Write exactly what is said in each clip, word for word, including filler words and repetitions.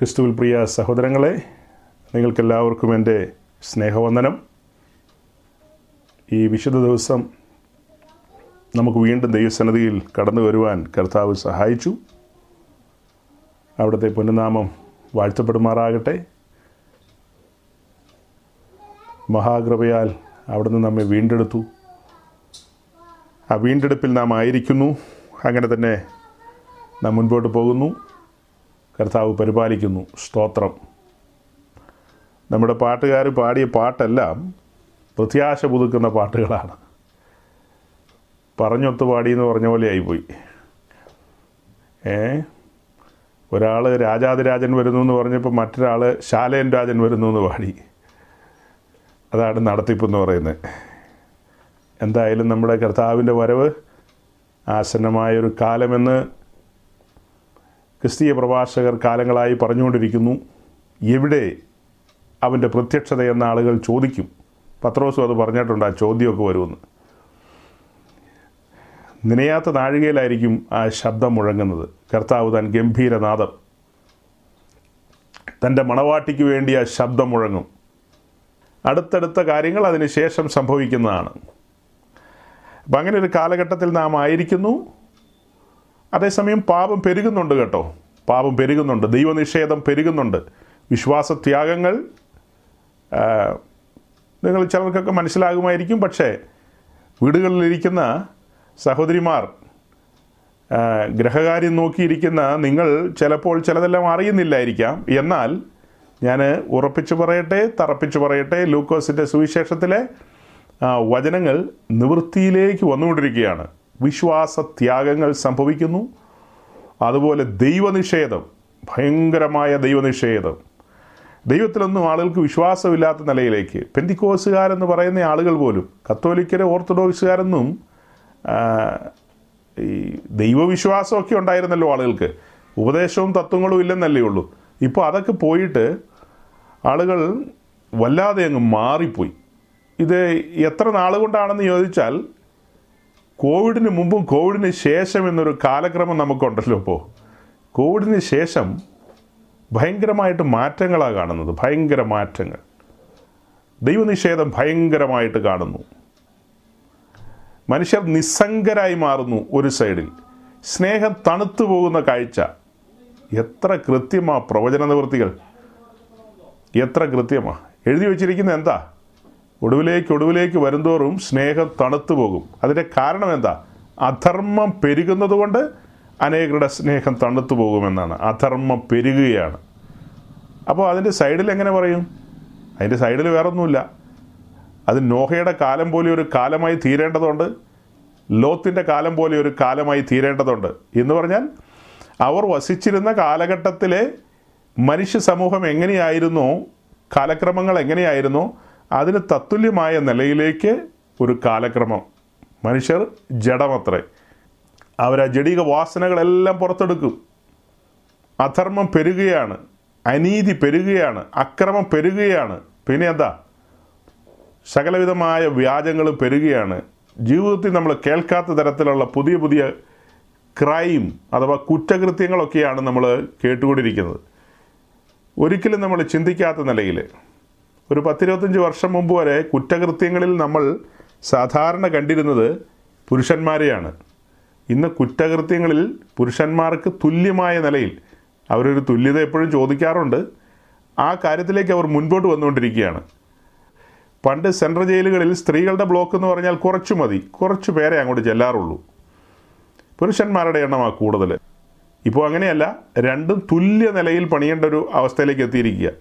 ക്രിസ്തുവിൽ പ്രിയ സഹോദരങ്ങളെ, നിങ്ങൾക്കെല്ലാവർക്കും എൻ്റെ സ്നേഹവന്ദനം. ഈ വിശുദ്ധ ദിവസം നമുക്ക് വീണ്ടും ദൈവസന്നിധിയിൽ കടന്നു വരുവാൻ കർത്താവ് സഹായിച്ചു. അവിടുത്തെ പുനനാമം വാഴ്ത്തപ്പെടുമാറാകട്ടെ. മഹാകൃപയാൽ അവിടുന്ന് നമ്മെ വീണ്ടെടുത്തു. ആ വീണ്ടെടുപ്പിൽ നാം ആയിരിക്കുന്നു. അങ്ങനെ തന്നെ നാം മുൻപോട്ട് പോകുന്നു. കർത്താവ് പരിപാലിക്കുന്നു. സ്തോത്രം. നമ്മുടെ പാട്ടുകാർ പാടിയ പാട്ടെല്ലാം പ്രത്യാശ പുതുക്കുന്ന പാട്ടുകളാണ്. പറഞ്ഞൊത്തു പാടിയെന്ന് പറഞ്ഞ പോലെ ആയിപ്പോയി. ഏ ഒരാൾ രാജാതിരാജൻ വരുന്നു എന്ന് പറഞ്ഞപ്പോൾ മറ്റൊരാൾ ശാലേൻ രാജൻ വരുന്നു എന്ന് പാടി. അതാണ് നടത്തിപ്പെന്ന് പറയുന്നത്. എന്തായാലും നമ്മുടെ കർത്താവിൻ്റെ വരവ് ആസന്നമായൊരു കാലമെന്ന് ക്രിസ്തീയ പ്രഭാഷകർ കാലങ്ങളായി പറഞ്ഞുകൊണ്ടിരിക്കുന്നു. എവിടെ അവൻ്റെ പ്രത്യക്ഷത എന്ന ആളുകൾ ചോദിക്കും. പത്രോസും അത് പറഞ്ഞിട്ടുണ്ട്, ആ ചോദ്യമൊക്കെ വരുമെന്ന്. നനയാത്ത നാഴികയിലായിരിക്കും ആ ശബ്ദം മുഴങ്ങുന്നത്. കർത്താവ് താൻ ഗംഭീരനാദം, തൻ്റെ മണവാട്ടിക്ക് വേണ്ടി ആ ശബ്ദം മുഴങ്ങും. അടുത്തടുത്ത കാര്യങ്ങൾ അതിനുശേഷം സംഭവിക്കുന്നതാണ്. അപ്പം അങ്ങനെ ഒരു കാലഘട്ടത്തിൽ നാം ആയിരിക്കുന്നു. അതേസമയം പാപം പെരുകുന്നുണ്ട് കേട്ടോ. പാപം പെരുകുന്നുണ്ട്, ദൈവനിഷേധം പെരുകുന്നുണ്ട്, വിശ്വാസത്യാഗങ്ങൾ. നിങ്ങൾ ചിലർക്കൊക്കെ മനസ്സിലാകുമായിരിക്കും. പക്ഷേ വീടുകളിലിരിക്കുന്ന സഹോദരിമാർ, ഗ്രഹകാര്യം നോക്കിയിരിക്കുന്ന നിങ്ങൾ ചിലപ്പോൾ ചിലതെല്ലാം അറിയുന്നില്ലായിരിക്കാം. എന്നാൽ ഞാൻ ഉറപ്പിച്ചു പറയട്ടെ, തറപ്പിച്ചു പറയട്ടെ, ലൂക്കോസിൻ്റെ സുവിശേഷത്തിലെ വചനങ്ങൾ നിവൃത്തിയിലേക്ക് വന്നുകൊണ്ടിരിക്കുകയാണ്. വിശ്വാസത്യാഗങ്ങൾ സംഭവിക്കുന്നു. അതുപോലെ ദൈവനിഷേധം, ഭയങ്കരമായ ദൈവനിഷേധം, ദൈവത്തിലൊന്നും ആളുകൾക്ക് വിശ്വാസമില്ലാത്ത നിലയിലേക്ക്. പെന്തിക്കോസുകാരെന്ന് പറയുന്ന ആളുകൾ പോലും, കത്തോലിക്കരെ ഓർത്തഡോക്സുകാരെന്നും ഈ ദൈവവിശ്വാസമൊക്കെ ഉണ്ടായിരുന്നല്ലോ ആളുകൾക്ക്, ഉപദേശവും തത്വങ്ങളും ഇല്ലെന്നല്ലേ ഉള്ളൂ. ഇപ്പോൾ അതൊക്കെ പോയിട്ട് ആളുകൾ വല്ലാതെ അങ്ങ് മാറിപ്പോയി. ഇത് എത്ര നാളുകൊണ്ടാണെന്ന് ചോദിച്ചാൽ, കോവിഡിന് മുമ്പും കോവിഡിന് ശേഷം എന്നൊരു കാലക്രമം നമുക്കുണ്ടല്ലോ. ഇപ്പോൾ കോവിഡിന് ശേഷം ഭയങ്കരമായിട്ട് മാറ്റങ്ങളാണ് കാണുന്നത്. ഭയങ്കര മാറ്റങ്ങൾ, ദൈവനിഷേധം ഭയങ്കരമായിട്ട് കാണുന്നു. മനുഷ്യർ നിസ്സംഗരായി മാറുന്നു. ഒരു സൈഡിൽ സ്നേഹം തണുത്തു പോകുന്ന കാഴ്ച. എത്ര കൃത്യമാ പ്രവചന നിവൃത്തികൾ, എത്ര കൃത്യമാ എഴുതി വച്ചിരിക്കുന്നത്. എന്താ ഒടുവിലേക്ക് ഒടുവിലേക്ക് വരുന്തോറും സ്നേഹം തണുത്തു പോകും. അതിൻ്റെ കാരണം എന്താ? അധർമ്മം പെരുകുന്നത് കൊണ്ട് അനേകരുടെ സ്നേഹം തണുത്തു പോകുമെന്നാണ്. അധർമ്മം പെരുകുകയാണ്. അപ്പോൾ അതിൻ്റെ സൈഡിൽ എങ്ങനെ പറയും? അതിൻ്റെ സൈഡിൽ വേറൊന്നുമില്ല. അത് നോഹയുടെ കാലം പോലെ ഒരു കാലമായി തീരേണ്ടതുണ്ട്, ലോത്തിൻ്റെ കാലം പോലെ ഒരു കാലമായി തീരേണ്ടതുണ്ട്. എന്ന് പറഞ്ഞാൽ അവർ വസിച്ചിരുന്ന കാലഘട്ടത്തിലെ മനുഷ്യ സമൂഹം എങ്ങനെയായിരുന്നോ, കാലക്രമങ്ങൾ എങ്ങനെയായിരുന്നോ, അതിന് തത്തുല്യമായ നിലയിലേക്ക് ഒരു കാലക്രമം. മനുഷ്യർ ജഡമത്രേ. അവരാ ജഡിക വാസനകളെല്ലാം പുറത്തെടുക്കും. അധർമ്മം പെരുകുകയാണ്, അനീതി പെരുകുകയാണ്, അക്രമം പെരുകുകയാണ്. പിന്നെ എന്താ? സകലവിധമായ വ്യാജങ്ങളും പെരുകുകയാണ്. ജീവിതത്തിൽ നമ്മൾ കേൾക്കാത്ത തരത്തിലുള്ള പുതിയ പുതിയ ക്രൈം അഥവാ കുറ്റകൃത്യങ്ങളൊക്കെയാണ് നമ്മൾ കേട്ടുകൊണ്ടിരിക്കുന്നത്. ഒരിക്കലും നമ്മൾ ചിന്തിക്കാത്ത നിലയിൽ. ഒരു പത്തിരുപത്തഞ്ച് വർഷം മുമ്പ് വരെ കുറ്റകൃത്യങ്ങളിൽ നമ്മൾ സാധാരണ കണ്ടിരുന്നത് പുരുഷന്മാരെയാണ്. ഇന്ന് കുറ്റകൃത്യങ്ങളിൽ പുരുഷന്മാർക്ക് തുല്യമായ നിലയിൽ, അവരൊരു തുല്യത എപ്പോഴും ചോദിക്കാറുണ്ട്, ആ കാര്യത്തിലേക്ക് അവർ മുൻപോട്ട് വന്നുകൊണ്ടിരിക്കുകയാണ്. പണ്ട് സെൻട്രൽ ജയിലുകളിൽ സ്ത്രീകളുടെ ബ്ലോക്ക് എന്ന് പറഞ്ഞാൽ കുറച്ച് മതി, കുറച്ച് പേരെ അങ്ങോട്ട് ചെല്ലാറുള്ളൂ. പുരുഷന്മാരുടെ എണ്ണമാണ് കൂടുതൽ. ഇപ്പോൾ അങ്ങനെയല്ല, രണ്ടും തുല്യ നിലയിൽ പണിയേണ്ട ഒരു അവസ്ഥയിലേക്ക് എത്തിയിരിക്കുക.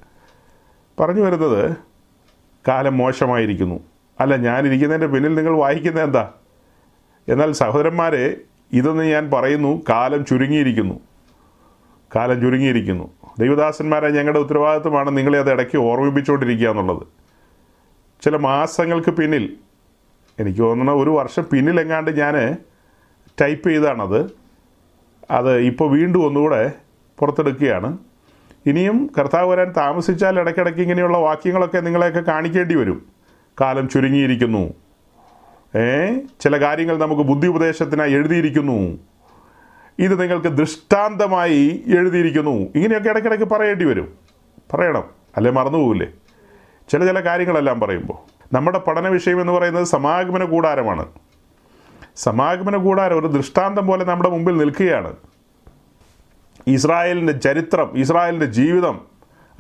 പറഞ്ഞു വരുന്നത് കാലം മോശമായിരിക്കുന്നു. അല്ല, ഞാനിരിക്കുന്നതിൻ്റെ പിന്നിൽ നിങ്ങൾ വായിക്കുന്നത് എന്താ? എന്നാൽ സഹോദരന്മാരെ, ഇതൊന്ന് ഞാൻ പറയുന്നു, കാലം ചുരുങ്ങിയിരിക്കുന്നു. കാലം ചുരുങ്ങിയിരിക്കുന്നു. ദൈവദാസന്മാരെ, ഞങ്ങളുടെ ഉത്തരവാദിത്വമാണ് നിങ്ങളെ അത് ഇടയ്ക്ക് ഓർമ്മിപ്പിച്ചുകൊണ്ടിരിക്കുക എന്നുള്ളത്. ചില മാസങ്ങൾക്ക് പിന്നിൽ, എനിക്ക് തോന്നുന്ന ഒരു വർഷം പിന്നിലെങ്ങാണ്ട് ഞാൻ ടൈപ്പ് ചെയ്താണത്. അത് ഇപ്പോൾ വീണ്ടും ഒന്നുകൂടെ പുറത്തെടുക്കുകയാണ്. ഇനിയും കർത്താവ് വരാൻ താമസിച്ചാൽ ഇടയ്ക്കിടയ്ക്ക് ഇങ്ങനെയുള്ള വാക്യങ്ങളൊക്കെ നിങ്ങളെയൊക്കെ കാണിക്കേണ്ടി വരും. കാലം ചുരുങ്ങിയിരിക്കുന്നു. ഏ ചില കാര്യങ്ങൾ നമുക്ക് ബുദ്ധി ഉപദേശത്തിനായി എഴുതിയിരിക്കുന്നു. ഇത് നിങ്ങൾക്ക് ദൃഷ്ടാന്തമായി എഴുതിയിരിക്കുന്നു. ഇങ്ങനെയൊക്കെ ഇടയ്ക്കിടയ്ക്ക് പറയേണ്ടി വരും, പറയണം, അല്ലെ മറന്നുപോകില്ലേ? ചില ചില കാര്യങ്ങളെല്ലാം പറയുമ്പോൾ നമ്മുടെ പഠന വിഷയം എന്ന് പറയുന്നത് സമാഗമന കൂടാരമാണ്. സമാഗമന കൂടാരം ഒരു ദൃഷ്ടാന്തം പോലെ നമ്മുടെ മുമ്പിൽ നിൽക്കുകയാണ്. ഇസ്രായേലിൻ്റെ ചരിത്രം, ഇസ്രായേലിൻ്റെ ജീവിതം,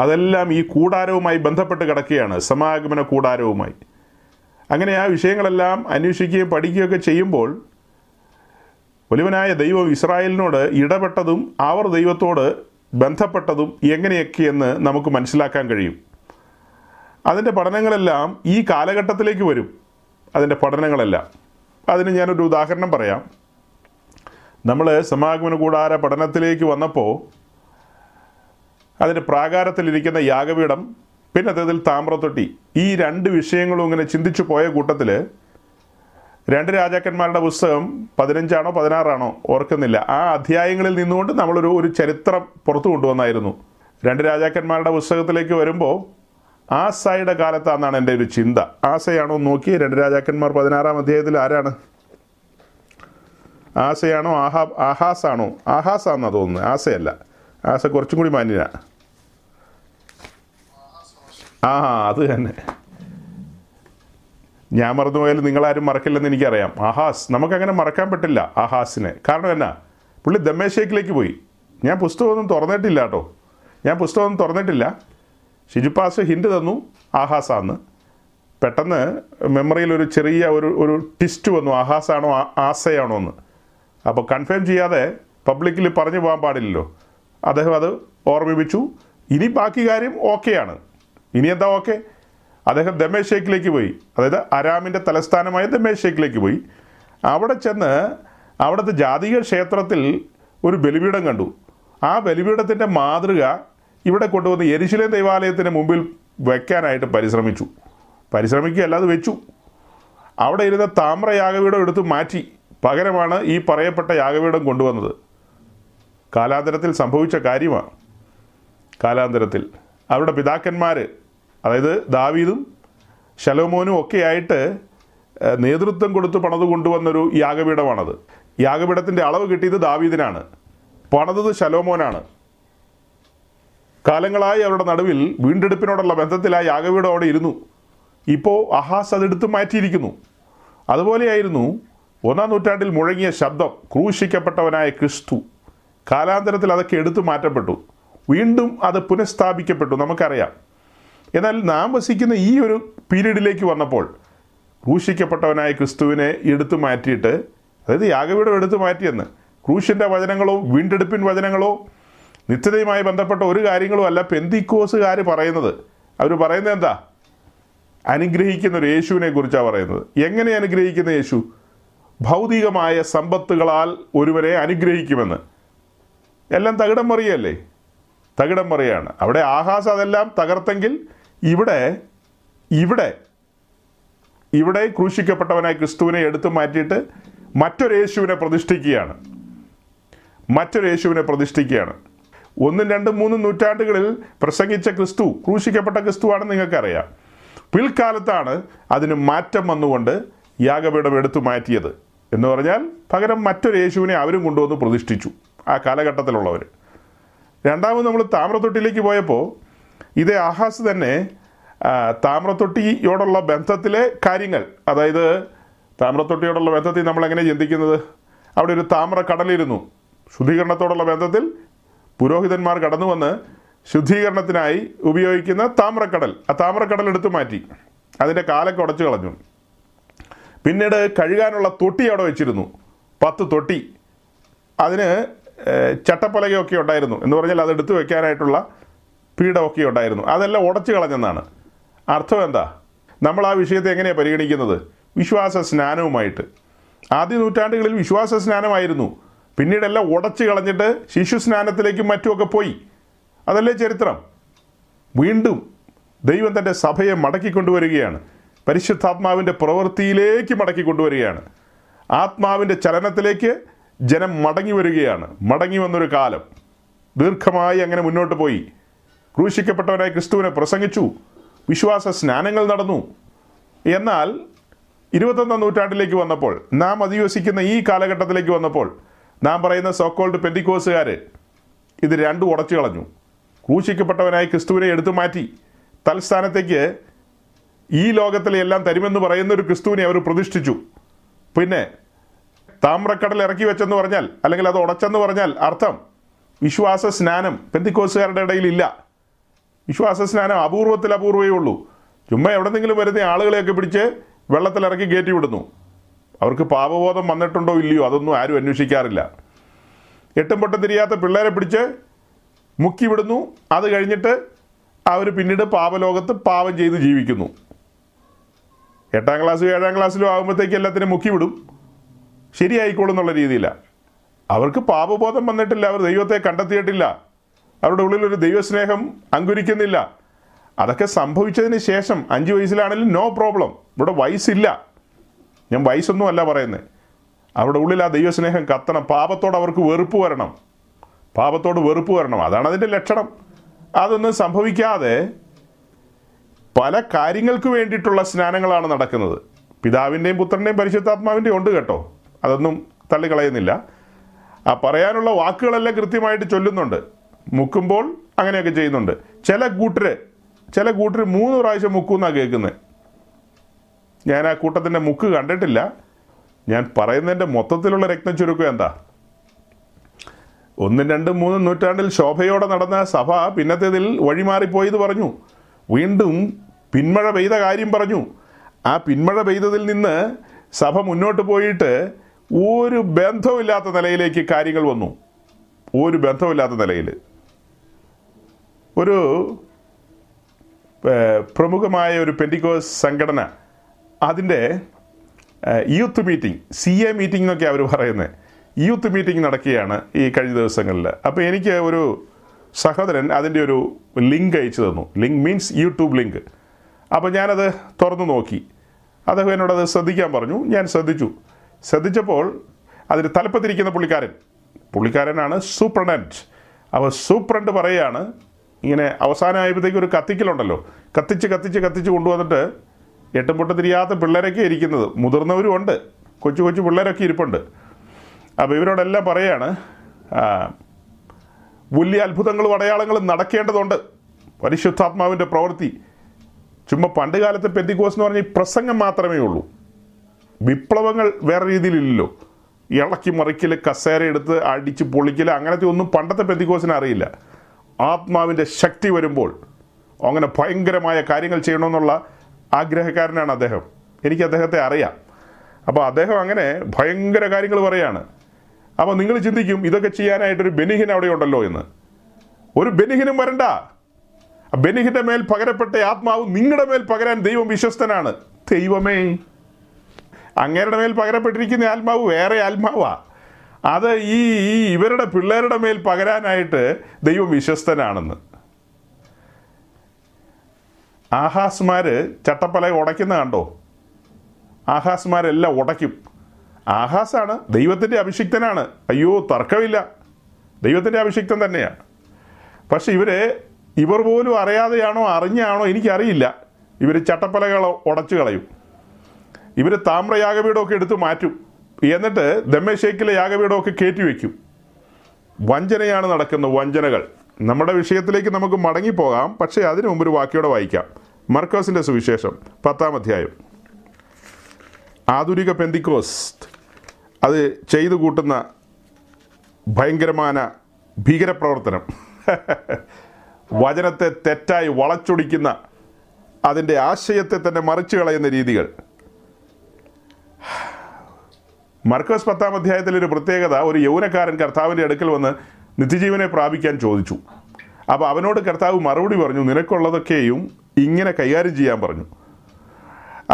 അതെല്ലാം ഈ കൂടാരവുമായി ബന്ധപ്പെട്ട് കിടക്കുകയാണ്, സമാഗമന കൂടാരവുമായി. അങ്ങനെ ആ വിഷയങ്ങളെല്ലാം അന്വേഷിക്കുകയും പഠിക്കുകയൊക്കെ ചെയ്യുമ്പോൾ ഒലിവനായ ദൈവം ഇസ്രായേലിനോട് ഇടപെട്ടതും അവർ ദൈവത്തോട് ബന്ധപ്പെട്ടതും എങ്ങനെയൊക്കെയെന്ന് നമുക്ക് മനസ്സിലാക്കാൻ കഴിയും. അതിൻ്റെ പഠനങ്ങളെല്ലാം ഈ കാലഘട്ടത്തിലേക്ക് വരും. അതിൻ്റെ പഠനങ്ങളെല്ലാം അതിന് ഞാനൊരു ഉദാഹരണം പറയാം. നമ്മൾ സമാഗമന കൂടാര പഠനത്തിലേക്ക് വന്നപ്പോൾ അതിൻ്റെ പ്രാകാരത്തിലിരിക്കുന്ന യാഗപീഠം, പിന്നെ അതിൽ താമ്രത്തൊട്ടി, ഈ രണ്ട് വിഷയങ്ങളും ഇങ്ങനെ ചിന്തിച്ചു പോയ കൂട്ടത്തിൽ രണ്ട് രാജാക്കന്മാരുടെ പുസ്തകം പതിനഞ്ചാണോ പതിനാറാണോ ഓർക്കുന്നില്ല, ആ അധ്യായങ്ങളിൽ നിന്നുകൊണ്ട് നമ്മളൊരു ഒരു ചരിത്രം പുറത്തു കൊണ്ടുവന്നായിരുന്നു. രണ്ട് രാജാക്കന്മാരുടെ പുസ്തകത്തിലേക്ക് വരുമ്പോൾ ആസയുടെ കാലത്താണെന്നാണ് എൻ്റെ ഒരു ചിന്ത. ആസയാണോ നോക്കി? രണ്ട് രാജാക്കന്മാർ പതിനാറാം അധ്യായത്തിൽ ആരാണ്? ആസയാണോ ആഹാ ആഹാസാണോ? ആഹാസാന്നാ തോന്നുന്നത്, ആസയല്ല. ആസ കുറച്ചും കൂടി മാന്യനാ. ആ അത് തന്നെ, ഞാൻ മറന്നുപോയാലും നിങ്ങളാരും മറക്കില്ലെന്ന് എനിക്കറിയാം. ആഹാസ് നമുക്കങ്ങനെ മറക്കാൻ പറ്റില്ല ആഹാസിനെ. കാരണം എന്നാ, പുള്ളി ദമ്മേശേക്കിലേക്ക് പോയി. ഞാൻ പുസ്തകമൊന്നും തുറന്നിട്ടില്ല കേട്ടോ, ഞാൻ പുസ്തകമൊന്നും തുറന്നിട്ടില്ല. ഷിജുപ്പാസ് ഹിൻഡ് തന്നു ആഹാസാന്ന്. പെട്ടെന്ന് മെമ്മറിയിൽ ഒരു ചെറിയ ഒരു ഒരു ട്വിസ്റ്റ് വന്നു, ആഹാസാണോ ആസയാണോ എന്ന്. അപ്പോൾ കൺഫേം ചെയ്യാതെ പബ്ലിക്കിൽ പറഞ്ഞു പോകാൻ പാടില്ലല്ലോ. അദ്ദേഹം അത് ഓർമ്മിപ്പിച്ചു. ഇനി ബാക്കി കാര്യം ഓക്കെയാണ്. ഇനി എന്താ ഓക്കെ? അദ്ദേഹം ദമ്മേശേക്കിലേക്ക് പോയി, അതായത് അരാമിൻ്റെ തലസ്ഥാനമായ ദമ്മേശേക്കിലേക്ക് പോയി. അവിടെ ചെന്ന് അവിടുത്തെ ജാതീയ ക്ഷേത്രത്തിൽ ഒരു ബലിപീഠം കണ്ടു. ആ ബലിപീഠത്തിൻ്റെ മാതൃക ഇവിടെ കൊണ്ടുവന്ന് യെരുശലേം ദൈവാലയത്തിന് മുമ്പിൽ വയ്ക്കാനായിട്ട് പരിശ്രമിച്ചു. പരിശ്രമിക്കുക അല്ലാതെ വെച്ചു. അവിടെ ഇരുന്ന താമ്ര യാഗപീഠം എടുത്ത് മാറ്റി പകരമാണ് ഈ പറയപ്പെട്ട യാഗപീഠം കൊണ്ടുവന്നത്. കാലാന്തരത്തിൽ സംഭവിച്ച കാര്യമാണ്. കാലാന്തരത്തിൽ അവരുടെ പിതാക്കന്മാർ, അതായത് ദാവീദും ശലോമോനും ഒക്കെ ആയിട്ട് നേതൃത്വം കൊടുത്ത് പണത് കൊണ്ടുവന്നൊരു യാഗപീഠമാണത്. യാഗപീഠത്തിൻ്റെ അളവ് കിട്ടിയത് ദാവീദിനാണ്, പണതത് ശലോമോനാണ്. കാലങ്ങളായി അവരുടെ നടുവിൽ വീണ്ടെടുപ്പിനോടുള്ള ബന്ധത്തിൽ ആ യാഗപീഠം അവിടെ ഇരുന്നു. ഇപ്പോൾ അഹാസ് അതെടുത്ത് മാറ്റിയിരിക്കുന്നു. അതുപോലെയായിരുന്നു ഒന്നാം നൂറ്റാണ്ടിൽ മുഴങ്ങിയ ശബ്ദം, ക്രൂശിക്കപ്പെട്ടവനായ ക്രിസ്തു. കാലാന്തരത്തിൽ അതൊക്കെ എടുത്തു മാറ്റപ്പെട്ടു, വീണ്ടും അത് പുനഃസ്ഥാപിക്കപ്പെട്ടു, നമുക്കറിയാം. എന്നാൽ നാം വസിക്കുന്ന ഈ ഒരു പീരീഡിലേക്ക് വന്നപ്പോൾ ക്രൂശിക്കപ്പെട്ടവനായ ക്രിസ്തുവിനെ എടുത്തു മാറ്റിയിട്ട്, അതായത് യാഗപീഠം എടുത്തു മാറ്റിയെന്ന് ക്രൂശിൻ്റെ വചനങ്ങളോ വീണ്ടെടുപ്പിൻ വചനങ്ങളോ നിത്യതയുമായി ബന്ധപ്പെട്ട ഒരു കാര്യങ്ങളും അല്ല പെന്തിക്കോസുകാർ പറയുന്നത്. അവർ പറയുന്നത് എന്താ? അനുഗ്രഹിക്കുന്ന ഒരു യേശുവിനെ കുറിച്ചാണ് പറയുന്നത്. എങ്ങനെ അനുഗ്രഹിക്കുന്ന യേശു? ഭൗതികമായ സമ്പത്തുകളാൽ ഒരുവരെ അനുഗ്രഹിക്കുമെന്ന്. എല്ലാം തകിടം മറിയല്ലേ, തകിടം മറിയാണ്. അവിടെ ആഹാസ് അതെല്ലാം തകർത്തെങ്കിൽ ഇവിടെ ഇവിടെ ഇവിടെ ക്രൂശിക്കപ്പെട്ടവനായ ക്രിസ്തുവിനെ എടുത്തു മാറ്റിയിട്ട് മറ്റൊരു യേശുവിനെ പ്രതിഷ്ഠിക്കുകയാണ്, മറ്റൊരു യേശുവിനെ പ്രതിഷ്ഠിക്കുകയാണ്. ഒന്നും രണ്ടും മൂന്നും നൂറ്റാണ്ടുകളിൽ പ്രസംഗിച്ച ക്രിസ്തു, ക്രൂശിക്കപ്പെട്ട ക്രിസ്തുവാണെന്ന് നിങ്ങൾക്കറിയാം. പിൽക്കാലത്താണ് അതിന് മാറ്റം വന്നുകൊണ്ട് യാഗപീഠം എടുത്തു മാറ്റിയത്. എന്ന് പറഞ്ഞാൽ പകരം മറ്റൊരു യേശുവിനെ അവരും കൊണ്ടുവന്ന് പ്രതിഷ്ഠിച്ചു, ആ കാലഘട്ടത്തിലുള്ളവർ. രണ്ടാമത് നമ്മൾ താമ്രത്തൊട്ടിയിലേക്ക് പോയപ്പോൾ ഇതേ ആഹാസ് തന്നെ താമ്രത്തൊട്ടിയോടുള്ള ബന്ധത്തിലെ കാര്യങ്ങൾ, അതായത് താമ്രത്തൊട്ടിയോടുള്ള ബന്ധത്തിൽ നമ്മളെങ്ങനെ ചിന്തിക്കുന്നത്? അവിടെ ഒരു താമ്ര കടലിരുന്നു. ശുദ്ധീകരണത്തോടുള്ള ബന്ധത്തിൽ പുരോഹിതന്മാർ കടന്നു വന്ന് ശുദ്ധീകരണത്തിനായി ഉപയോഗിക്കുന്ന താമ്രക്കടൽ, ആ താമ്രക്കടൽ എടുത്തു മാറ്റി, അതിൻ്റെ കാലൊക്കെ ഉടച്ചു കളഞ്ഞു. പിന്നീട് കഴുകാനുള്ള തൊട്ടി അവിടെ വെച്ചിരുന്നു, പത്ത് തൊട്ടി. അതിന് ചട്ടപ്പലകയൊക്കെ ഉണ്ടായിരുന്നു, എന്ന് പറഞ്ഞാൽ അതെടുത്ത് വെക്കാനായിട്ടുള്ള പീഠമൊക്കെ ഉണ്ടായിരുന്നു. അതെല്ലാം ഉടച്ചു കളഞ്ഞെന്നാണ് അർത്ഥം. എന്താ നമ്മൾ ആ വിഷയത്തെ എങ്ങനെയാണ് പരിഗണിക്കുന്നത്? വിശ്വാസ സ്നാനവുമായിട്ട്. ആദ്യ നൂറ്റാണ്ടുകളിൽ വിശ്വാസ സ്നാനമായിരുന്നു, പിന്നീടെല്ലാം ഉടച്ചു കളഞ്ഞിട്ട് ശിശു സ്നാനത്തിലേക്കും മറ്റുമൊക്കെ പോയി. അതല്ലേ ചരിത്രം? വീണ്ടും ദൈവം തൻ്റെ സഭയെ മടക്കിക്കൊണ്ടുവരികയാണ്, പരിശുദ്ധാത്മാവിൻ്റെ പ്രവൃത്തിയിലേക്ക് മടക്കിക്കൊണ്ടുവരികയാണ്, ആത്മാവിൻ്റെ ചലനത്തിലേക്ക് ജനം മടങ്ങി വരികയാണ്. മടങ്ങി വന്നൊരു കാലം ദീർഘമായി അങ്ങനെ മുന്നോട്ട് പോയി. ക്രൂശിക്കപ്പെട്ടവനായ ക്രിസ്തുവിനെ പ്രസംഗിച്ചു, വിശ്വാസ സ്നാനങ്ങൾ നടന്നു. എന്നാൽ ഇരുപത്തൊന്നാം നൂറ്റാണ്ടിലേക്ക് വന്നപ്പോൾ, നാം അധിവസിക്കുന്ന ഈ കാലഘട്ടത്തിലേക്ക് വന്നപ്പോൾ നാം പറയുന്ന സോക്കോൾഡ് പെന്തിക്കോസുകാർ ഇത് രണ്ടും ഉടച്ചു കളഞ്ഞു. ക്രൂശിക്കപ്പെട്ടവനായി ക്രിസ്തുവിനെ എടുത്തു മാറ്റി തൽസ്ഥാനത്തേക്ക് ഈ ലോകത്തിലെ എല്ലാം തരുമെന്ന് പറയുന്ന ഒരു ക്രിസ്തുവിനെ അവർ പ്രതിഷ്ഠിച്ചു. പിന്നെ താമ്രക്കടൽ ഇറക്കി വെച്ചെന്ന് പറഞ്ഞാൽ, അല്ലെങ്കിൽ അത് ഉടച്ചെന്ന് പറഞ്ഞാൽ അർത്ഥം വിശ്വാസ സ്നാനം പെന്തിക്കോസുകാരുടെ ഇടയിലില്ല. വിശ്വാസ സ്നാനം അപൂർവത്തിൽ അപൂർവേ ഉള്ളൂ. ചുമ്മാ എവിടെന്നെങ്കിലും വരുന്ന ആളുകളെയൊക്കെ പിടിച്ച് വെള്ളത്തിലിറക്കി കയറ്റി വിടുന്നു. അവർക്ക് പാപബോധം വന്നിട്ടുണ്ടോ ഇല്ലയോ അതൊന്നും ആരും അന്വേഷിക്കാറില്ല. എട്ടും പൊട്ടും തിരിയാത്ത പിള്ളേരെ പിടിച്ച് മുക്കി വിടുന്നു. അത് കഴിഞ്ഞിട്ട് അവർ പിന്നീട് പാപലോകത്ത് പാപം ചെയ്ത് ജീവിക്കുന്നു. എട്ടാം ക്ലാസ്സിലും ഏഴാം ക്ലാസ്സിലും ആകുമ്പോഴത്തേക്ക് എല്ലാത്തിനും മുക്കി വിടും, ശരിയായിക്കോളും എന്നുള്ള രീതിയിലാണ്. അവർക്ക് പാപബോധം വന്നിട്ടില്ല, അവർ ദൈവത്തെ കണ്ടെത്തിയിട്ടില്ല, അവരുടെ ഉള്ളിലൊരു ദൈവസ്നേഹം അങ്കുരിക്കുന്നില്ല. അതൊക്കെ സംഭവിച്ചതിന് ശേഷം അഞ്ച് വയസ്സിലാണെങ്കിലും നോ പ്രോബ്ലം. ഇവിടെ വയസ്സില്ല, ഞാൻ വയസ്സൊന്നും അല്ല പറയുന്നത്. അവരുടെ ഉള്ളിൽ ആ ദൈവസ്നേഹം കത്തണം. പാപത്തോട് അവർക്ക് വെറുപ്പ് വരണം, പാപത്തോട് വെറുപ്പ് വരണം. അതാണ് അതിൻ്റെ ലക്ഷണം. അതൊന്നും സംഭവിക്കാതെ പല കാര്യങ്ങൾക്ക് വേണ്ടിയിട്ടുള്ള സ്നാനങ്ങളാണ് നടക്കുന്നത്. പിതാവിൻ്റെയും പുത്രൻ്റെയും പരിശുദ്ധാത്മാവിൻ്റെയും ഉണ്ട് കേട്ടോ, അതൊന്നും തള്ളിക്കളയുന്നില്ല. ആ പറയാനുള്ള വാക്കുകളെല്ലാം കൃത്യമായിട്ട് ചൊല്ലുന്നുണ്ട്, മുക്കുമ്പോൾ അങ്ങനെയൊക്കെ ചെയ്യുന്നുണ്ട്. ചില കൂട്ടർ ചില കൂട്ടർ മൂന്ന് പ്രാവശ്യം മുക്കുമെന്നാണ് കേൾക്കുന്നത്. ഞാൻ ആ കൂട്ടത്തിൻ്റെ മുക്ക് കണ്ടിട്ടില്ല. ഞാൻ പറയുന്നതിൻ്റെ മൊത്തത്തിലുള്ള രത്ന ചുരുക്കം എന്താ, ഒന്നും രണ്ടും മൂന്നും നൂറ്റാണ്ടിൽ ശോഭയോടെ നടന്ന സഭ പിന്നത്തേതിൽ വഴിമാറിപ്പോയെന്ന് പറഞ്ഞു, വീണ്ടും പിന്മഴ പെയ്ത കാര്യം പറഞ്ഞു. ആ പിന്മഴ പെയ്തതിൽ നിന്ന് സഭ മുന്നോട്ട് പോയിട്ട് ഒരു ബന്ധമില്ലാത്ത നിലയിലേക്ക് കാര്യങ്ങൾ വന്നു. ഒരു ബന്ധമില്ലാത്ത നിലയിൽ ഒരു പ്രമുഖമായ ഒരു പെന്തിക്കോസ് സംഘടന, അതിൻ്റെ youth meeting, C A meeting എന്നൊക്കെ അവർ പറയുന്നത്, യൂത്ത് മീറ്റിംഗ് നടക്കുകയാണ് ഈ കഴിഞ്ഞ ദിവസങ്ങളിൽ. അപ്പോൾ എനിക്ക് ഒരു സഹോദരൻ അതിൻ്റെ ഒരു ലിങ്ക് അയച്ചു തന്നു. Link means YouTube link. അപ്പോൾ ഞാനത് തുറന്നു നോക്കി. അദ്ദേഹം എന്നോടത് ശ്രദ്ധിക്കാൻ പറഞ്ഞു. ഞാൻ ശ്രദ്ധിച്ചു. ശ്രദ്ധിച്ചപ്പോൾ അതിൽ തലപ്പത്തിരിക്കുന്ന പുള്ളിക്കാരൻ പുള്ളിക്കാരനാണ് സൂപ്രണ്ടൻറ്റ്. അപ്പോൾ സൂപ്രണ്ട് പറയുകയാണ്, ഇങ്ങനെ അവസാനമായപ്പോഴത്തേക്കും ഒരു കത്തിക്കലുണ്ടല്ലോ, കത്തിച്ച് കത്തിച്ച് കത്തിച്ച് കൊണ്ടുവന്നിട്ട് എട്ടും പൊട്ടും തിരിയാത്ത പിള്ളേരൊക്കെ ഇരിക്കുന്നത്, മുതിർന്നവരും ഉണ്ട്, കൊച്ചു കൊച്ചു പിള്ളേരൊക്കെ ഇരിപ്പുണ്ട്. അപ്പോൾ ഇവരോടെല്ലാം പറയുകയാണ്, വലിയ അത്ഭുതങ്ങളും അടയാളങ്ങളും നടക്കേണ്ടതുണ്ട്, പരിശുദ്ധാത്മാവിൻ്റെ പ്രവൃത്തി. ചുമ്മാ പണ്ട് കാലത്തെ പെന്തിക്കോസ് എന്ന് പറഞ്ഞാൽ ഈ പ്രസംഗം മാത്രമേ ഉള്ളൂ, വിപ്ലവങ്ങൾ വേറെ രീതിയിലില്ലല്ലോ, ഇളക്കി മറിക്കൽ, കസേര എടുത്ത് അടിച്ച് പൊളിക്കൽ, അങ്ങനത്തെ ഒന്നും പണ്ടത്തെ പെന്തിക്കോസിന് അറിയില്ല. ആത്മാവിൻ്റെ ശക്തി വരുമ്പോൾ അങ്ങനെ ഭയങ്കരമായ കാര്യങ്ങൾ ചെയ്യണമെന്നുള്ള ആഗ്രഹക്കാരനാണ് അദ്ദേഹം. എനിക്ക് അദ്ദേഹത്തെ അറിയാം. അപ്പോൾ അദ്ദേഹം അങ്ങനെ ഭയങ്കര കാര്യങ്ങൾ പറയാണ്. അപ്പോൾ നിങ്ങൾ ചിന്തിക്കും ഇതൊക്കെ ചെയ്യാനായിട്ടൊരു ബെനിഹിൻ അവിടെ ഉണ്ടല്ലോ എന്ന്. ഒരു ബെനിഹിനും വരണ്ട. ആ ബെനിഹിൻ്റെ മേൽ പകരപ്പെട്ട ആത്മാവ് നിങ്ങളുടെ മേൽ പകരാൻ ദൈവം വിശ്വസ്തനാണ്. ദൈവമേ, അങ്ങേരുടെ മേൽ പകരപ്പെട്ടിരിക്കുന്ന ആത്മാവ് വേറെ ആത്മാവാണ്. അത് ഈ ഈ ഇവരുടെ പിള്ളേരുടെ മേൽ പകരാനായിട്ട് ദൈവം വിശ്വസ്തനാണെന്ന്. ആഹാസ്മാർ ചട്ടപ്പല ഉടയ്ക്കുന്ന കണ്ടോ? ആഹാസ്മാരെല്ലാം ഉടയ്ക്കും. ആഹാസാണ് ദൈവത്തിൻ്റെ അഭിഷിക്തനാണ്, അയ്യോ തർക്കമില്ല, ദൈവത്തിൻ്റെ അഭിഷിക്തൻ തന്നെയാണ്. പക്ഷെ ഇവർ ഇവർ പോലും അറിയാതെയാണോ അറിഞ്ഞാണോ എനിക്കറിയില്ല, ഇവർ ചട്ടപ്പലകൾ ഉടച്ചു കളയും. ഇവർ താമ്രയാഗപീഠമൊക്കെ എടുത്ത് മാറ്റും, എന്നിട്ട് ദമ്മേശേക്കിലെ യാഗപീഠമൊക്കെ കയറ്റി വയ്ക്കും. വഞ്ചനയാണ് നടക്കുന്നത്, വഞ്ചനകൾ. നമ്മുടെ വിഷയത്തിലേക്ക് നമുക്ക് മടങ്ങിപ്പോകാം, പക്ഷേ അതിനു മുമ്പൊരു വാക്യോടെ വായിക്കാം. മർക്കോസിൻ്റെ സുവിശേഷം പത്താം അധ്യായം. ആധുനിക പെന്തിക്കോസ് അത് ചെയ്തു കൂട്ടുന്ന ഭയങ്കരമായ ഭീകരപ്രവർത്തനം, വചനത്തെ തെറ്റായി വളച്ചൊടിക്കുന്ന, അതിൻ്റെ ആശയത്തെ തന്നെ മറിച്ചു കളയുന്ന രീതികൾ. മർക്കോസ് പത്താം അധ്യായത്തിലൊരു പ്രത്യേകത, ഒരു യൗവനക്കാരൻ കർത്താവിൻ്റെ അടുക്കൽ വന്ന് നിത്യജീവനെ പ്രാപിക്കാൻ ചോദിച്ചു. അപ്പോൾ അവനോട് കർത്താവ് മറുപടി പറഞ്ഞു, നിനക്കുള്ളതൊക്കെയും ഇങ്ങനെ കൈകാര്യം ചെയ്യാൻ പറഞ്ഞു.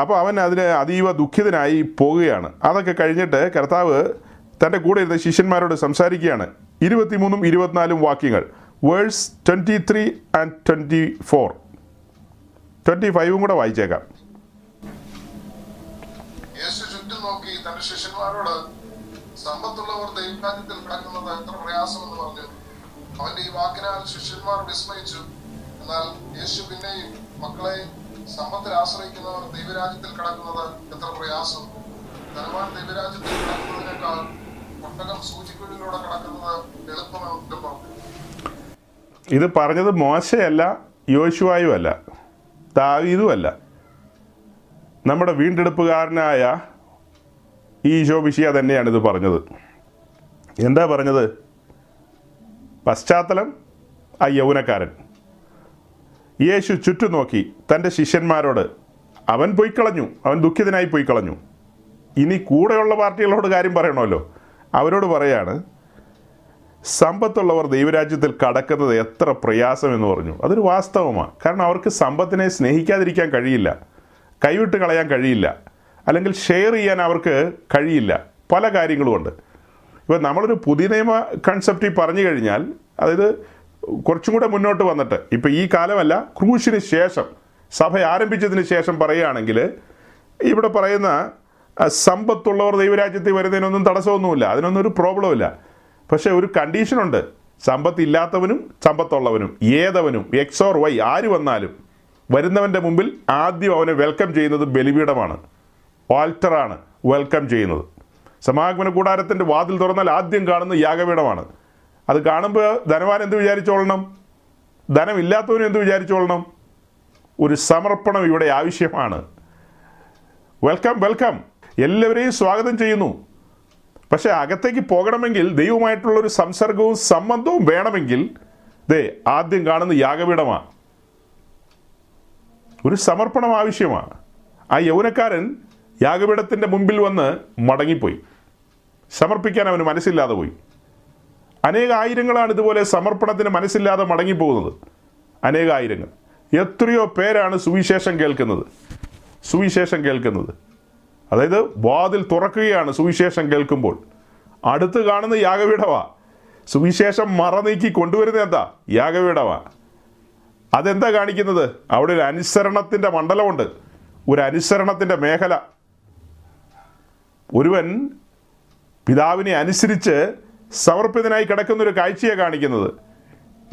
അപ്പോൾ അവൻ അതിന് അതീവ ദുഃഖിതനായി പോകുകയാണ്. അതൊക്കെ കഴിഞ്ഞിട്ട് കർത്താവ് തൻ്റെ കൂടെ ഇരുന്ന ശിഷ്യന്മാരോട് സംസാരിക്കുകയാണ്. ഇരുപത്തിമൂന്നും ഇരുപത്തിനാലും വാക്യങ്ങൾ, verse twenty three and twenty four twenty ഫൈവും കൂടെ വായിച്ചേക്കാം. സമ്പത്തുള്ളവർ ദൈവരാജ്യത്തിൽ കടക്കുന്നത് എത്ര പ്രയാസമെന്ന് പറഞ്ഞു. അവന്റെ ഈ വാക്കിനാൽ ശിഷ്യന്മാർ വിസ്മയിച്ചു. എന്നാൽ യേശു പിന്നെയും, മക്കളെ, സമ്പത്തിൽ ആശ്രയിക്കുന്നവർ ദൈവരാജ്യത്തിൽ കടക്കുന്നത് എത്ര പ്രയാസം, ധനവാൻ ദൈവരാജ്യത്തിൽ കടക്കുന്നതിനേക്കാൾ ഇത് പറഞ്ഞത് മോശയല്ല, യോശുവായുമല്ല, ദാവീദുമല്ല, നമ്മുടെ വീണ്ടെടുപ്പുകാരനായ ഈശോ മിശിഹ തന്നെയാണ് ഇത് പറഞ്ഞത്. എന്താ പറഞ്ഞത്? പശ്ചാത്തലം, ആ യൗവനക്കാരൻ യേശു ചുറ്റും നോക്കി തൻ്റെ ശിഷ്യന്മാരോട്, അവൻ പോയിക്കളഞ്ഞു, അവൻ ദുഃഖിതനായി പോയിക്കളഞ്ഞു. ഇനി കൂടെയുള്ള പാർട്ടികളോട് കാര്യം പറയണമല്ലോ. അവരോട് പറയാണ്, സമ്പത്തുള്ളവർ ദൈവരാജ്യത്തിൽ കടക്കുന്നത് എത്ര പ്രയാസമെന്ന് പറഞ്ഞു. അതൊരു വാസ്തവമാണ്. കാരണം അവർക്ക് സമ്പത്തിനെ സ്നേഹിക്കാതിരിക്കാൻ കഴിയില്ല, കൈവിട്ട് കളയാൻ കഴിയില്ല, അല്ലെങ്കിൽ ഷെയർ ചെയ്യാൻ അവർക്ക് കഴിയില്ല. പല കാര്യങ്ങളുമുണ്ട്. ഇപ്പോൾ നമ്മളൊരു പുതിയ നിയമ കൺസെപ്റ്റ് പറഞ്ഞു കഴിഞ്ഞാൽ, അതായത് കുറച്ചും കൂടെ മുന്നോട്ട് വന്നിട്ട്, ഇപ്പോൾ ഈ കാലമല്ല, ക്രൂശിന് ശേഷം, സഭ ആരംഭിച്ചതിന് ശേഷം പറയുകയാണെങ്കിൽ, ഇവിടെ പറയുന്ന സമ്പത്തുള്ളവർ ദൈവരാജ്യത്തിൽ വരുന്നതിനൊന്നും തടസ്സമൊന്നുമില്ല, അതിനൊന്നും ഒരു പ്രോബ്ലമില്ല. പക്ഷേ ഒരു കണ്ടീഷനുണ്ട്. സമ്പത്തില്ലാത്തവനും സമ്പത്തുള്ളവനും ഏതവനും എക്സ് ഓർ വൈ ആര് വന്നാലും വരുന്നവൻ്റെ മുമ്പിൽ ആദ്യം അവനെ വെൽക്കം ചെയ്യുന്നത് ബലിപീഠമാണ്, ആൾട്ടറാണ് വെൽക്കം ചെയ്യുന്നത്. സമാഗമന കൂടാരത്തിൻ്റെ വാതിൽ തുറന്നാൽ ആദ്യം കാണുന്ന യാഗപീഠമാണ്. അത് കാണുമ്പോൾ ധനവാൻ എന്ത് വിചാരിച്ചോളണം, ധനമില്ലാത്തവനും എന്ത് വിചാരിച്ചോളണം? ഒരു സമർപ്പണം ഇവിടെ ആവശ്യമാണ്. വെൽക്കം വെൽക്കം എല്ലാവരെയും സ്വാഗതം ചെയ്യുന്നു. പക്ഷേ അകത്തേക്ക് പോകണമെങ്കിൽ ദൈവമായിട്ടുള്ളൊരു സംസർഗവും സംബന്ധവും വേണമെങ്കിൽ ദേ ആദ്യം കാണുന്ന യാഗപീഠമാണ്. ഒരു സമർപ്പണം ആവശ്യമാണ്. ആ യൗവനക്കാരൻ യാഗപീഠത്തിൻ്റെ മുമ്പിൽ വന്ന് മടങ്ങിപ്പോയി, സമർപ്പിക്കാൻ അവന് മനസ്സില്ലാതെ പോയി. അനേകായിരങ്ങളാണ് ഇതുപോലെ സമർപ്പണത്തിന് മനസ്സില്ലാതെ മടങ്ങിപ്പോകുന്നത്, അനേകായിരങ്ങൾ. എത്രയോ പേരാണ് സുവിശേഷം കേൾക്കുന്നത്, സുവിശേഷം കേൾക്കുന്നത് അതായത് വാതിൽ തുറക്കുകയാണ് സുവിശേഷം കേൾക്കുമ്പോൾ. അടുത്ത് കാണുന്ന യാഗപീഠവാ, സുവിശേഷം മറ നീക്കി കൊണ്ടുവരുന്നത് എന്താ? യാഗപീഠവാ. അതെന്താ കാണിക്കുന്നത്? അവിടെ ഒരു അനുസരണത്തിൻ്റെ മണ്ഡലമുണ്ട്, ഒരു അനുസരണത്തിൻ്റെ മേഖല. ഒരുവൻ പിതാവിനെ അനുസരിച്ച് സമർപ്പിതനായി കിടക്കുന്നൊരു കാഴ്ചയാണ് കാണിക്കുന്നത്.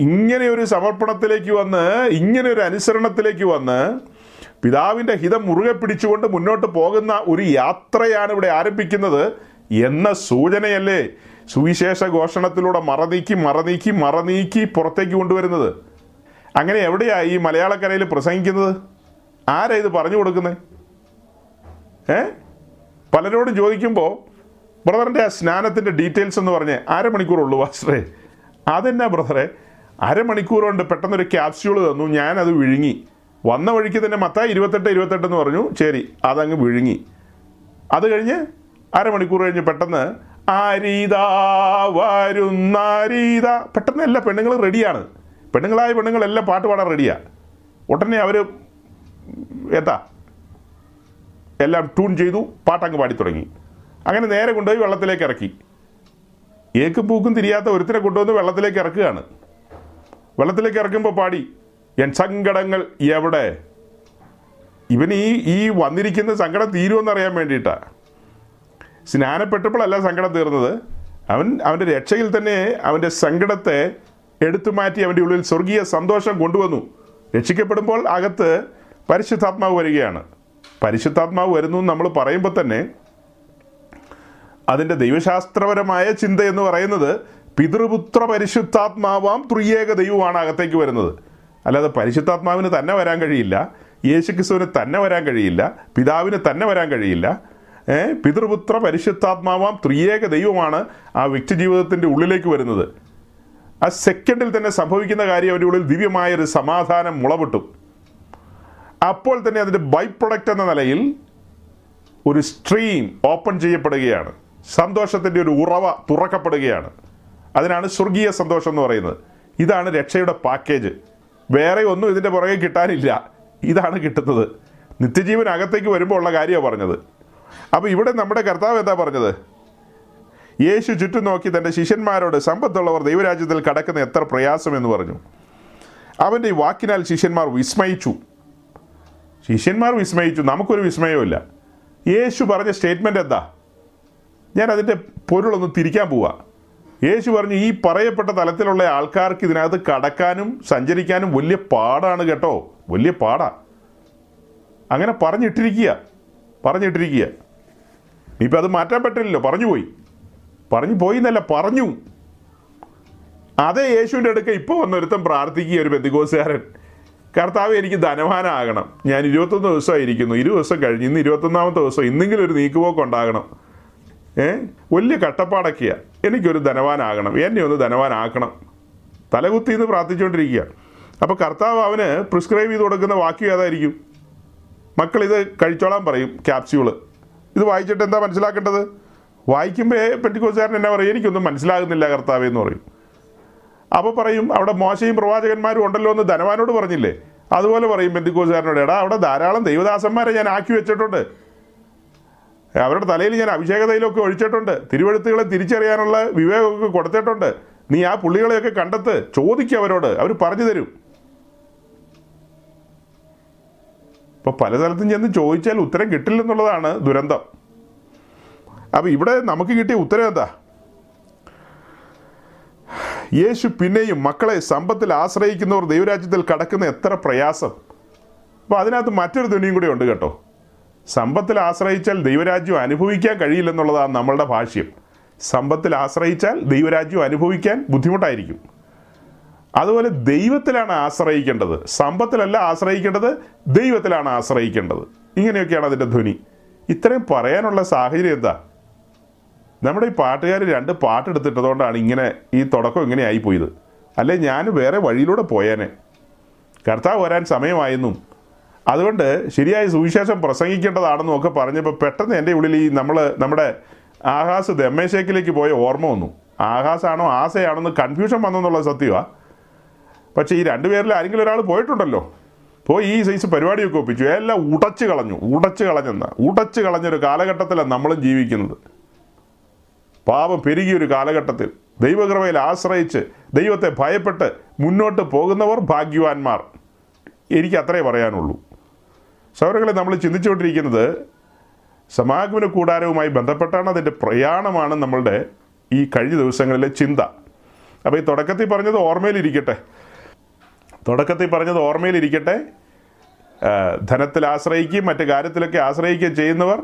ഇങ്ങനെയൊരു സമർപ്പണത്തിലേക്ക് വന്ന്, ഇങ്ങനെയൊരു അനുസരണത്തിലേക്ക് വന്ന് പിതാവിൻ്റെ ഹിതം മുറുകെ പിടിച്ചുകൊണ്ട് മുന്നോട്ട് പോകുന്ന ഒരു യാത്രയാണ് ഇവിടെ ആരംഭിക്കുന്നത് എന്ന സൂചനയല്ലേ സുവിശേഷ ഘോഷണത്തിലൂടെ മറനീക്കി മറനീക്കി മറനീക്കി പുറത്തേക്ക് കൊണ്ടുവരുന്നത്. അങ്ങനെ എവിടെയാണ് ഈ മലയാളക്കരയിൽ പ്രസംഗിക്കുന്നത്? ആരാ ഇത് പറഞ്ഞു കൊടുക്കുന്നത്? ഏ പലരോടും ചോദിക്കുമ്പോൾ, ബ്രദറിൻ്റെ ആ സ്നാനത്തിൻ്റെ ഡീറ്റെയിൽസ് എന്ന് പറഞ്ഞ് അരമണിക്കൂറുള്ളൂ പാസ്റ്ററേ. അതെന്നാ ബ്രദറെ അരമണിക്കൂർ കൊണ്ട് പെട്ടെന്നൊരു ക്യാപ്സ്യൂൾ തന്നു, ഞാനത് വിഴുങ്ങി. വന്ന വഴിക്ക് തന്നെ മത്തായി ഇരുപത്തെട്ട് ഇരുപത്തെട്ടെന്ന് പറഞ്ഞു, ശരി, അതങ്ങ് വിഴുങ്ങി. അത് കഴിഞ്ഞ് അരമണിക്കൂർ കഴിഞ്ഞ് പെട്ടെന്ന് ആരീതാ വരുന്നാരീതാ, പെട്ടെന്ന് എല്ലാ പെണ്ണുങ്ങളും റെഡിയാണ്. പെണ്ണുങ്ങളായ പെണ്ണുങ്ങളെല്ലാം പാട്ട് പാടാൻ റെഡിയാണ്. ഉടനെ അവർ എന്താ എല്ലാം ട്യൂൺ ചെയ്തു, പാട്ടങ്ങ് പാടി തുടങ്ങി. അങ്ങനെ നേരെ കൊണ്ടുപോയി വെള്ളത്തിലേക്ക് ഇറക്കി. ഏക്കും പൂക്കും തിരിയാത്ത ഒരുത്തിനെ കൊണ്ടുവന്ന് വെള്ളത്തിലേക്ക് ഇറക്കുകയാണ്. വെള്ളത്തിലേക്ക് ഇറക്കുമ്പോൾ പാടി എൻ സങ്കടങ്ങൾ എവിടെ. ഇവന് ഈ ഈ വന്നിരിക്കുന്ന സങ്കടം തീരുമെന്നറിയാൻ വേണ്ടിയിട്ടാണ്. സ്നാനപ്പെട്ടപ്പോഴല്ല സങ്കടം തീർന്നത്, അവൻ അവൻ്റെ രക്ഷയിൽ തന്നെ അവൻ്റെ സങ്കടത്തെ എടുത്തു മാറ്റി അവൻ്റെ ഉള്ളിൽ സ്വർഗീയ സന്തോഷം കൊണ്ടുവന്നു. രക്ഷിക്കപ്പെടുമ്പോൾ അകത്ത് പരിശുദ്ധാത്മാവ് വരികയാണ്. പരിശുദ്ധാത്മാവ് വരുന്നു നമ്മൾ പറയുമ്പോൾ തന്നെ അതിൻ്റെ ദൈവശാസ്ത്രപരമായ ചിന്ത എന്ന് പറയുന്നത് പിതൃപുത്ര പരിശുദ്ധാത്മാവാം ത്രിയേക ദൈവമാണ് അകത്തേക്ക് വരുന്നത്. അല്ലാതെ പരിശുദ്ധാത്മാവിന് തന്നെ വരാൻ കഴിയില്ല, യേശുക്രിസ്തുവിന് തന്നെ വരാൻ കഴിയില്ല, പിതാവിന് തന്നെ വരാൻ കഴിയില്ല. ഏഹ് പിതൃപുത്ര പരിശുദ്ധാത്മാവാം ത്രിയേക ദൈവമാണ് ആ വ്യക്തി ജീവിതത്തിൻ്റെ ഉള്ളിലേക്ക് വരുന്നത്. ആ സെക്കൻഡിൽ തന്നെ സംഭവിക്കുന്ന കാര്യം, അവൻ്റെ ഉള്ളിൽ ദിവ്യമായൊരു സമാധാനം മുളപൊട്ടും. അപ്പോൾ തന്നെ അതിൻ്റെ ബൈ പ്രൊഡക്റ്റ് എന്ന നിലയിൽ ഒരു സ്ട്രീം ഓപ്പൺ ചെയ്യപ്പെടുകയാണ്, സന്തോഷത്തിൻ്റെ ഒരു ഉറവ തുറക്കപ്പെടുകയാണ്. അതിനാണ് സ്വർഗീയ സന്തോഷം എന്ന് പറയുന്നത്. ഇതാണ് രക്ഷയുടെ പാക്കേജ്. വേറെ ഒന്നും ഇതിൻ്റെ പുറകെ കിട്ടാനില്ല, ഇതാണ് കിട്ടുന്നത്. നിത്യജീവൻ അകത്തേക്ക് വരുമ്പോൾ ഉള്ള കാര്യമാണ് പറഞ്ഞത്. അപ്പോൾ ഇവിടെ നമ്മുടെ കർത്താവ് എന്താ പറഞ്ഞത്? യേശു ചുറ്റും നോക്കി തൻ്റെ ശിഷ്യന്മാരോട്, സമ്പത്തുള്ളവർ ദൈവരാജ്യത്തിൽ കടക്കുന്ന എത്ര പ്രയാസം എന്ന് പറഞ്ഞു. അവൻ്റെ ഈ വാക്കിനാൽ ശിഷ്യന്മാർ വിസ്മയിച്ചു. ശിഷ്യന്മാർ വിസ്മയിച്ചു, നമുക്കൊരു വിസ്മയമില്ല. യേശു പറഞ്ഞ സ്റ്റേറ്റ്മെൻ്റ് എന്താ? ഞാൻ അതിൻ്റെ പൊരുളൊന്ന് തിരിക്കാൻ പോവാ. യേശു പറഞ്ഞു, ഈ പറയപ്പെട്ട തലത്തിലുള്ള ആൾക്കാർക്ക് ഇതിനകത്ത് കടക്കാനും സഞ്ചരിക്കാനും വലിയ പാടാണ് കേട്ടോ, വലിയ പാടാണ്. അങ്ങനെ പറഞ്ഞിട്ടിരിക്കുക പറഞ്ഞിട്ടിരിക്കുക ഇപ്പം അത് മാറ്റാൻ പറ്റില്ലല്ലോ, പറഞ്ഞുപോയി. പറഞ്ഞു പോയി എന്നല്ല, പറഞ്ഞു. അതേ യേശുവിൻ്റെ അടുക്ക ഇപ്പോൾ വന്നൊരുത്തം പ്രാർത്ഥിക്കുക, ഒരു ബന്ധുക്കോസുകാരൻ, കർത്താവ് എനിക്ക് ധനവാനാകണം, ഞാൻ ഇരുപത്തൊന്ന് ദിവസമായിരിക്കുന്നു, ഇരുപത് ദിവസം കഴിഞ്ഞ് ഇന്ന് ഇരുപത്തൊന്നാമത്തെ ദിവസം, ഇന്നെങ്കിലും ഒരു നീക്കുപോക്കുണ്ടാകണം, ഏ വലിയ കട്ടപ്പാടൊക്കെയാണ്, എനിക്കൊരു ധനവാനാകണം, എന്നെ ഒന്ന് ധനവാനാക്കണം, തലകുത്തിന്ന് പ്രാർത്ഥിച്ചുകൊണ്ടിരിക്കുക. അപ്പോൾ കർത്താവ് അവന് പ്രിസ്ക്രൈബ് ചെയ്ത് കൊടുക്കുന്ന വാക്യം ഏതായിരിക്കും? മക്കളിത് കഴിച്ചോളാൻ പറയും, ക്യാപ്സ്യൂള്. ഇത് വായിച്ചിട്ട് എന്താ മനസ്സിലാക്കേണ്ടത്? വായിക്കുമ്പോൾ പെന്തിക്കോസ്തുകാരൻ എന്നാ പറയും? എനിക്കൊന്നും മനസ്സിലാകുന്നില്ല കർത്താവേ എന്ന് പറയും. അപ്പോൾ പറയും, അവിടെ മോശയും പ്രവാചകന്മാരും ഉണ്ടല്ലോ എന്ന് ധനവാനോട് പറഞ്ഞില്ലേ, അതുപോലെ പറയും പെന്തിക്കോസ്തുകാരനോട്, എടാ അവിടെ ധാരാളം ദൈവദാസന്മാരെ ഞാൻ ആക്കി വെച്ചിട്ടുണ്ട്, അവരുടെ തലയിൽ ഞാൻ അഭിഷേക തൈലമൊക്കെ ഒഴിച്ചിട്ടുണ്ട്, തിരുവെഴുത്തുകളെ തിരിച്ചറിയാനുള്ള വിവേകമൊക്കെ കൊടുത്തിട്ടുണ്ട്, നീ ആ പുള്ളികളെയൊക്കെ കണ്ടെത്ത്, ചോദിക്കുക അവരോട്, അവർ പറഞ്ഞു തരും. ഇപ്പോൾ പലതരത്തിൽ ചെന്ന് ചോദിച്ചാൽ ഉത്തരം കിട്ടില്ലെന്നുള്ളതാണ് ദുരന്തം. അപ്പോൾ ഇവിടെ നമുക്ക് കിട്ടിയ ഉത്തരം എന്താ? യേശു പിന്നെയും മക്കളെ, സമ്പത്തിൽ ആശ്രയിക്കുന്നവർ ദൈവരാജ്യത്തിൽ കടക്കുന്ന എത്ര പ്രയാസം. അപ്പോൾ അതിനകത്ത് മറ്റൊരു തുണിയും കൂടി ഉണ്ട് കേട്ടോ. സമ്പത്തിൽ ആശ്രയിച്ചാൽ ദൈവരാജ്യം അനുഭവിക്കാൻ കഴിയില്ലെന്നുള്ളതാണ് നമ്മളുടെ ഭാഷ്യം. സമ്പത്തിൽ ആശ്രയിച്ചാൽ ദൈവരാജ്യം അനുഭവിക്കാൻ ബുദ്ധിമുട്ടായിരിക്കും. അതുപോലെ ദൈവത്തിലാണ് ആശ്രയിക്കേണ്ടത്, സമ്പത്തിലല്ല ആശ്രയിക്കേണ്ടത്, ദൈവത്തിലാണ് ആശ്രയിക്കേണ്ടത്. ഇങ്ങനെയൊക്കെയാണ് അതിൻ്റെ ധ്വനി. ഇത്രയും പറയാനുള്ള സാഹചര്യം എന്താ? നമ്മുടെ ഈ പാട്ടുകാർ രണ്ട് പാട്ടെടുത്തിട്ടതുകൊണ്ടാണ് ഇങ്ങനെ ഈ തുടക്കം ഇങ്ങനെ ആയിപ്പോയത്. അല്ലെ ഞാൻ വേറെ വഴിയിലൂടെ പോയേനെ. കർത്താവ് വരാൻ സമയമായെന്നും അതുകൊണ്ട് ശരിയായ സുവിശേഷം പ്രസംഗിക്കേണ്ടതാണെന്നും ഒക്കെ പറഞ്ഞപ്പോൾ പെട്ടെന്ന് എൻ്റെ ഉള്ളിൽ ഈ നമ്മൾ നമ്മുടെ ആഹാസ് ദമ്മേശേക്കിലേക്ക് പോയ ഓർമ്മ വന്നു. ആഹാസാണോ ആസയാണോ എന്ന് കൺഫ്യൂഷൻ വന്നെന്നുള്ളത് സത്യമാണ്. പക്ഷേ ഈ രണ്ടുപേരിൽ ആരെങ്കിലും ഒരാൾ പോയിട്ടുണ്ടല്ലോ, പോയി ഈ സൈസ് പരിപാടിയൊക്കെ ഒപ്പിച്ചു, എല്ലാം ഉടച്ചു കളഞ്ഞു. ഉടച്ചു കളഞ്ഞെന്ന് ഉടച്ചു കളഞ്ഞൊരു കാലഘട്ടത്തിലാണ് നമ്മളും ജീവിക്കുന്നത്. പാപം പെരുകിയൊരു കാലഘട്ടത്തിൽ ദൈവകൃപയിൽ ആശ്രയിച്ച് ദൈവത്തെ ഭയപ്പെട്ട് മുന്നോട്ട് പോകുന്നവർ ഭാഗ്യവാന്മാർ. എനിക്ക് അത്രേ പറയാനുള്ളൂ. സൗരകളെ നമ്മൾ ചിന്തിച്ചുകൊണ്ടിരിക്കുന്നത് സമാഗമന കൂടാരവുമായി ബന്ധപ്പെട്ടാണ്. അതിൻ്റെ പ്രയാണമാണ് നമ്മളുടെ ഈ കഴിഞ്ഞ ദിവസങ്ങളിലെ ചിന്ത. അപ്പോൾ ഈ തുടക്കത്തിൽ പറഞ്ഞത് ഓർമ്മയിലിരിക്കട്ടെ, തുടക്കത്തിൽ പറഞ്ഞത് ഓർമ്മയിലിരിക്കട്ടെ ധനത്തിൽ ആശ്രയിക്കുകയും മറ്റു കാര്യത്തിലൊക്കെ ആശ്രയിക്കുകയും ചെയ്യുന്നവർ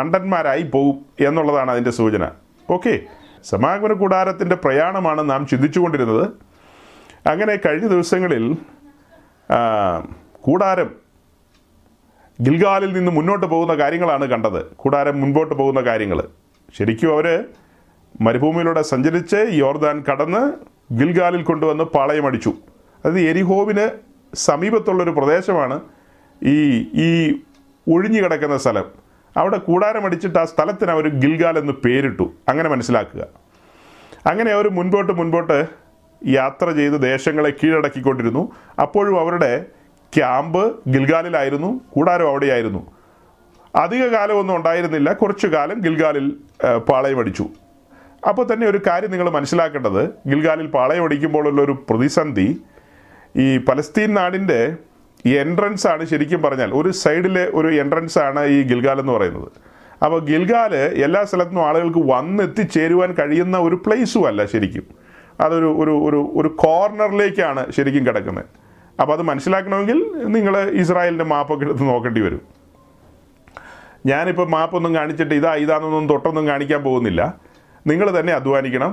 മണ്ടന്മാരായി പോകും എന്നുള്ളതാണ് അതിൻ്റെ സൂചന. ഓക്കെ, സമാഗമന കൂടാരത്തിൻ്റെ പ്രയാണമാണ് നാം ചിന്തിച്ചുകൊണ്ടിരുന്നത്. അങ്ങനെ കഴിഞ്ഞ ദിവസങ്ങളിൽ കൂടാരം ഗിൽഗാലിൽ നിന്ന് മുന്നോട്ട് പോകുന്ന കാര്യങ്ങളാണ് കണ്ടത്. കൂടാരം മുൻപോട്ട് പോകുന്ന കാര്യങ്ങൾ ശരിക്കും അവർ മരുഭൂമിയിലൂടെ സഞ്ചരിച്ച് യോർദാൻ കടന്ന് ഗിൽഗാലിൽ കൊണ്ടുവന്ന് പാളയമടിച്ചു. അത് എരിഹോവിന് സമീപത്തുള്ളൊരു പ്രദേശമാണ് ഈ ഈ ഒഴിഞ്ഞു കിടക്കുന്ന സ്ഥലം. അവിടെ കൂടാരമടിച്ചിട്ട് ആ സ്ഥലത്തിന് അവർ ഗിൽഗാൽ എന്ന് പേരിട്ടു. അങ്ങനെ മനസ്സിലാക്കുക. അങ്ങനെ അവർ മുൻപോട്ട് മുൻപോട്ട് യാത്ര ചെയ്ത് ദേശങ്ങളെ കീഴടക്കിക്കൊണ്ടിരുന്നു. അപ്പോഴും അവരുടെ ക്യാമ്പ് ഗിൽഗാലിലായിരുന്നു, കൂടാരം അവിടെയായിരുന്നു. അധിക കാലമൊന്നും ഉണ്ടായിരുന്നില്ല, കുറച്ചു കാലം ഗിൽഗാലിൽ പാളയമടിച്ചു. അപ്പോൾ തന്നെ ഒരു കാര്യം നിങ്ങൾ മനസ്സിലാക്കേണ്ടത്, ഗിൽഗാലിൽ പാളയമടിക്കുമ്പോഴുള്ളൊരു പ്രതിസന്ധി, ഈ പലസ്തീൻ നാടിൻ്റെ എൻട്രൻസ് ആണ്. ശരിക്കും പറഞ്ഞാൽ ഒരു സൈഡിലെ ഒരു എൻട്രൻസ് ആണ് ഈ ഗിൽഗാൽ എന്ന് പറയുന്നത്. അപ്പോൾ ഗിൽഗാൽ എല്ലാ സ്ഥലത്തുനിന്നും ആളുകൾക്ക് വന്നെത്തിച്ചേരുവാൻ കഴിയുന്ന ഒരു പ്ലേസും അല്ല ശരിക്കും. അതൊരു ഒരു ഒരു ഒരു കോർണറിലേക്കാണ് ശരിക്കും കിടക്കുന്നത്. അപ്പോൾ അത് മനസ്സിലാക്കണമെങ്കിൽ നിങ്ങൾ ഇസ്രായേലിൻ്റെ മാപ്പൊക്കെ എടുത്ത് നോക്കേണ്ടി വരും. ഞാനിപ്പോൾ മാപ്പൊന്നും കാണിച്ചിട്ട് ഇതാ ഇതാണെന്നൊന്നും തൊട്ടൊന്നും കാണിക്കാൻ പോകുന്നില്ല. നിങ്ങൾ തന്നെ അധ്വാനിക്കണം.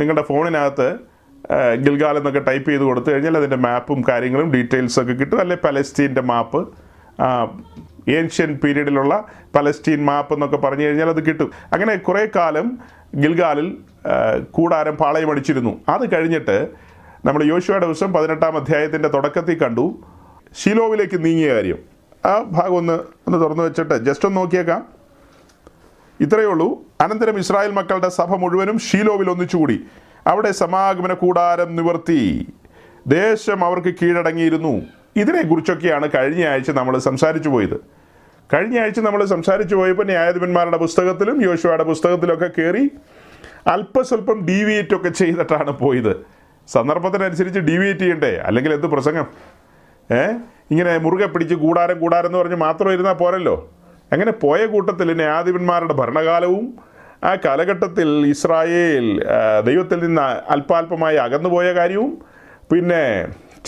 നിങ്ങളുടെ ഫോണിനകത്ത് ഗിൽഗാൽ എന്നൊക്കെ ടൈപ്പ് ചെയ്ത് കൊടുത്തു കഴിഞ്ഞാൽ അതിൻ്റെ മാപ്പും കാര്യങ്ങളും ഡീറ്റെയിൽസൊക്കെ കിട്ടും. അല്ലെങ്കിൽ പലസ്തീൻ്റെ മാപ്പ്, ഏൻഷ്യൻ പീരീഡിലുള്ള പലസ്തീൻ മാപ്പ് എന്നൊക്കെ പറഞ്ഞു കഴിഞ്ഞാൽ അത് കിട്ടും. അങ്ങനെ കുറേ കാലം ഗിൽഗാലിൽ കൂടാരം പാളയമടിച്ചിരുന്നു. അത് കഴിഞ്ഞിട്ട് നമ്മൾ യോശുവയുടെ ദിവസം പതിനെട്ടാം അധ്യായത്തിൻ്റെ തുടക്കത്തിൽ കണ്ടു ശിലോവിലേക്ക് നീങ്ങിയ കാര്യം. ആ ഭാഗം ഒന്ന് ഒന്ന് തുറന്നു വെച്ചിട്ട് ജസ്റ്റ് ഒന്ന് നോക്കിയേക്കാം. ഇത്രയേ ഉള്ളൂ. അനന്തരം ഇസ്രായേൽ മക്കളുടെ സഭ മുഴുവനും ഷീലോവിൽ ഒന്നിച്ചുകൂടി, അവിടെ സമാഗമന കൂടാരം നിവർത്തി, ദേശം അവർക്ക് കീഴടങ്ങിയിരുന്നു. ഇതിനെക്കുറിച്ചൊക്കെയാണ് കഴിഞ്ഞ ആഴ്ച നമ്മൾ സംസാരിച്ചു പോയത്. കഴിഞ്ഞ ആഴ്ച നമ്മൾ സംസാരിച്ചു പോയപ്പോൾ ന്യായാധിപന്മാരുടെ പുസ്തകത്തിലും യോശുവയുടെ പുസ്തകത്തിലൊക്കെ കയറി അല്പസ്വല്പം ഡീവിയേറ്റ് ഒക്കെ ചെയ്തിട്ടാണ് പോയത്. സന്ദർഭത്തിനനുസരിച്ച് ഡീവിയേറ്റ് ചെയ്യണ്ടേ, അല്ലെങ്കിൽ എന്ത് പ്രസംഗം? ഏ ഇങ്ങനെ മുറുകെ പിടിച്ച് കൂടാരം കൂടാരം എന്ന് പറഞ്ഞ് മാത്രം ഇരുന്നാൽ പോരല്ലോ. അങ്ങനെ പോയ കൂട്ടത്തിൽ ന്യായാധിപന്മാരുടെ ഭരണകാലവും ആ കാലഘട്ടത്തിൽ ഇസ്രായേൽ ദൈവത്തിൽ നിന്ന് അല്പാൽപമായി അകന്നുപോയ കാര്യവും പിന്നെ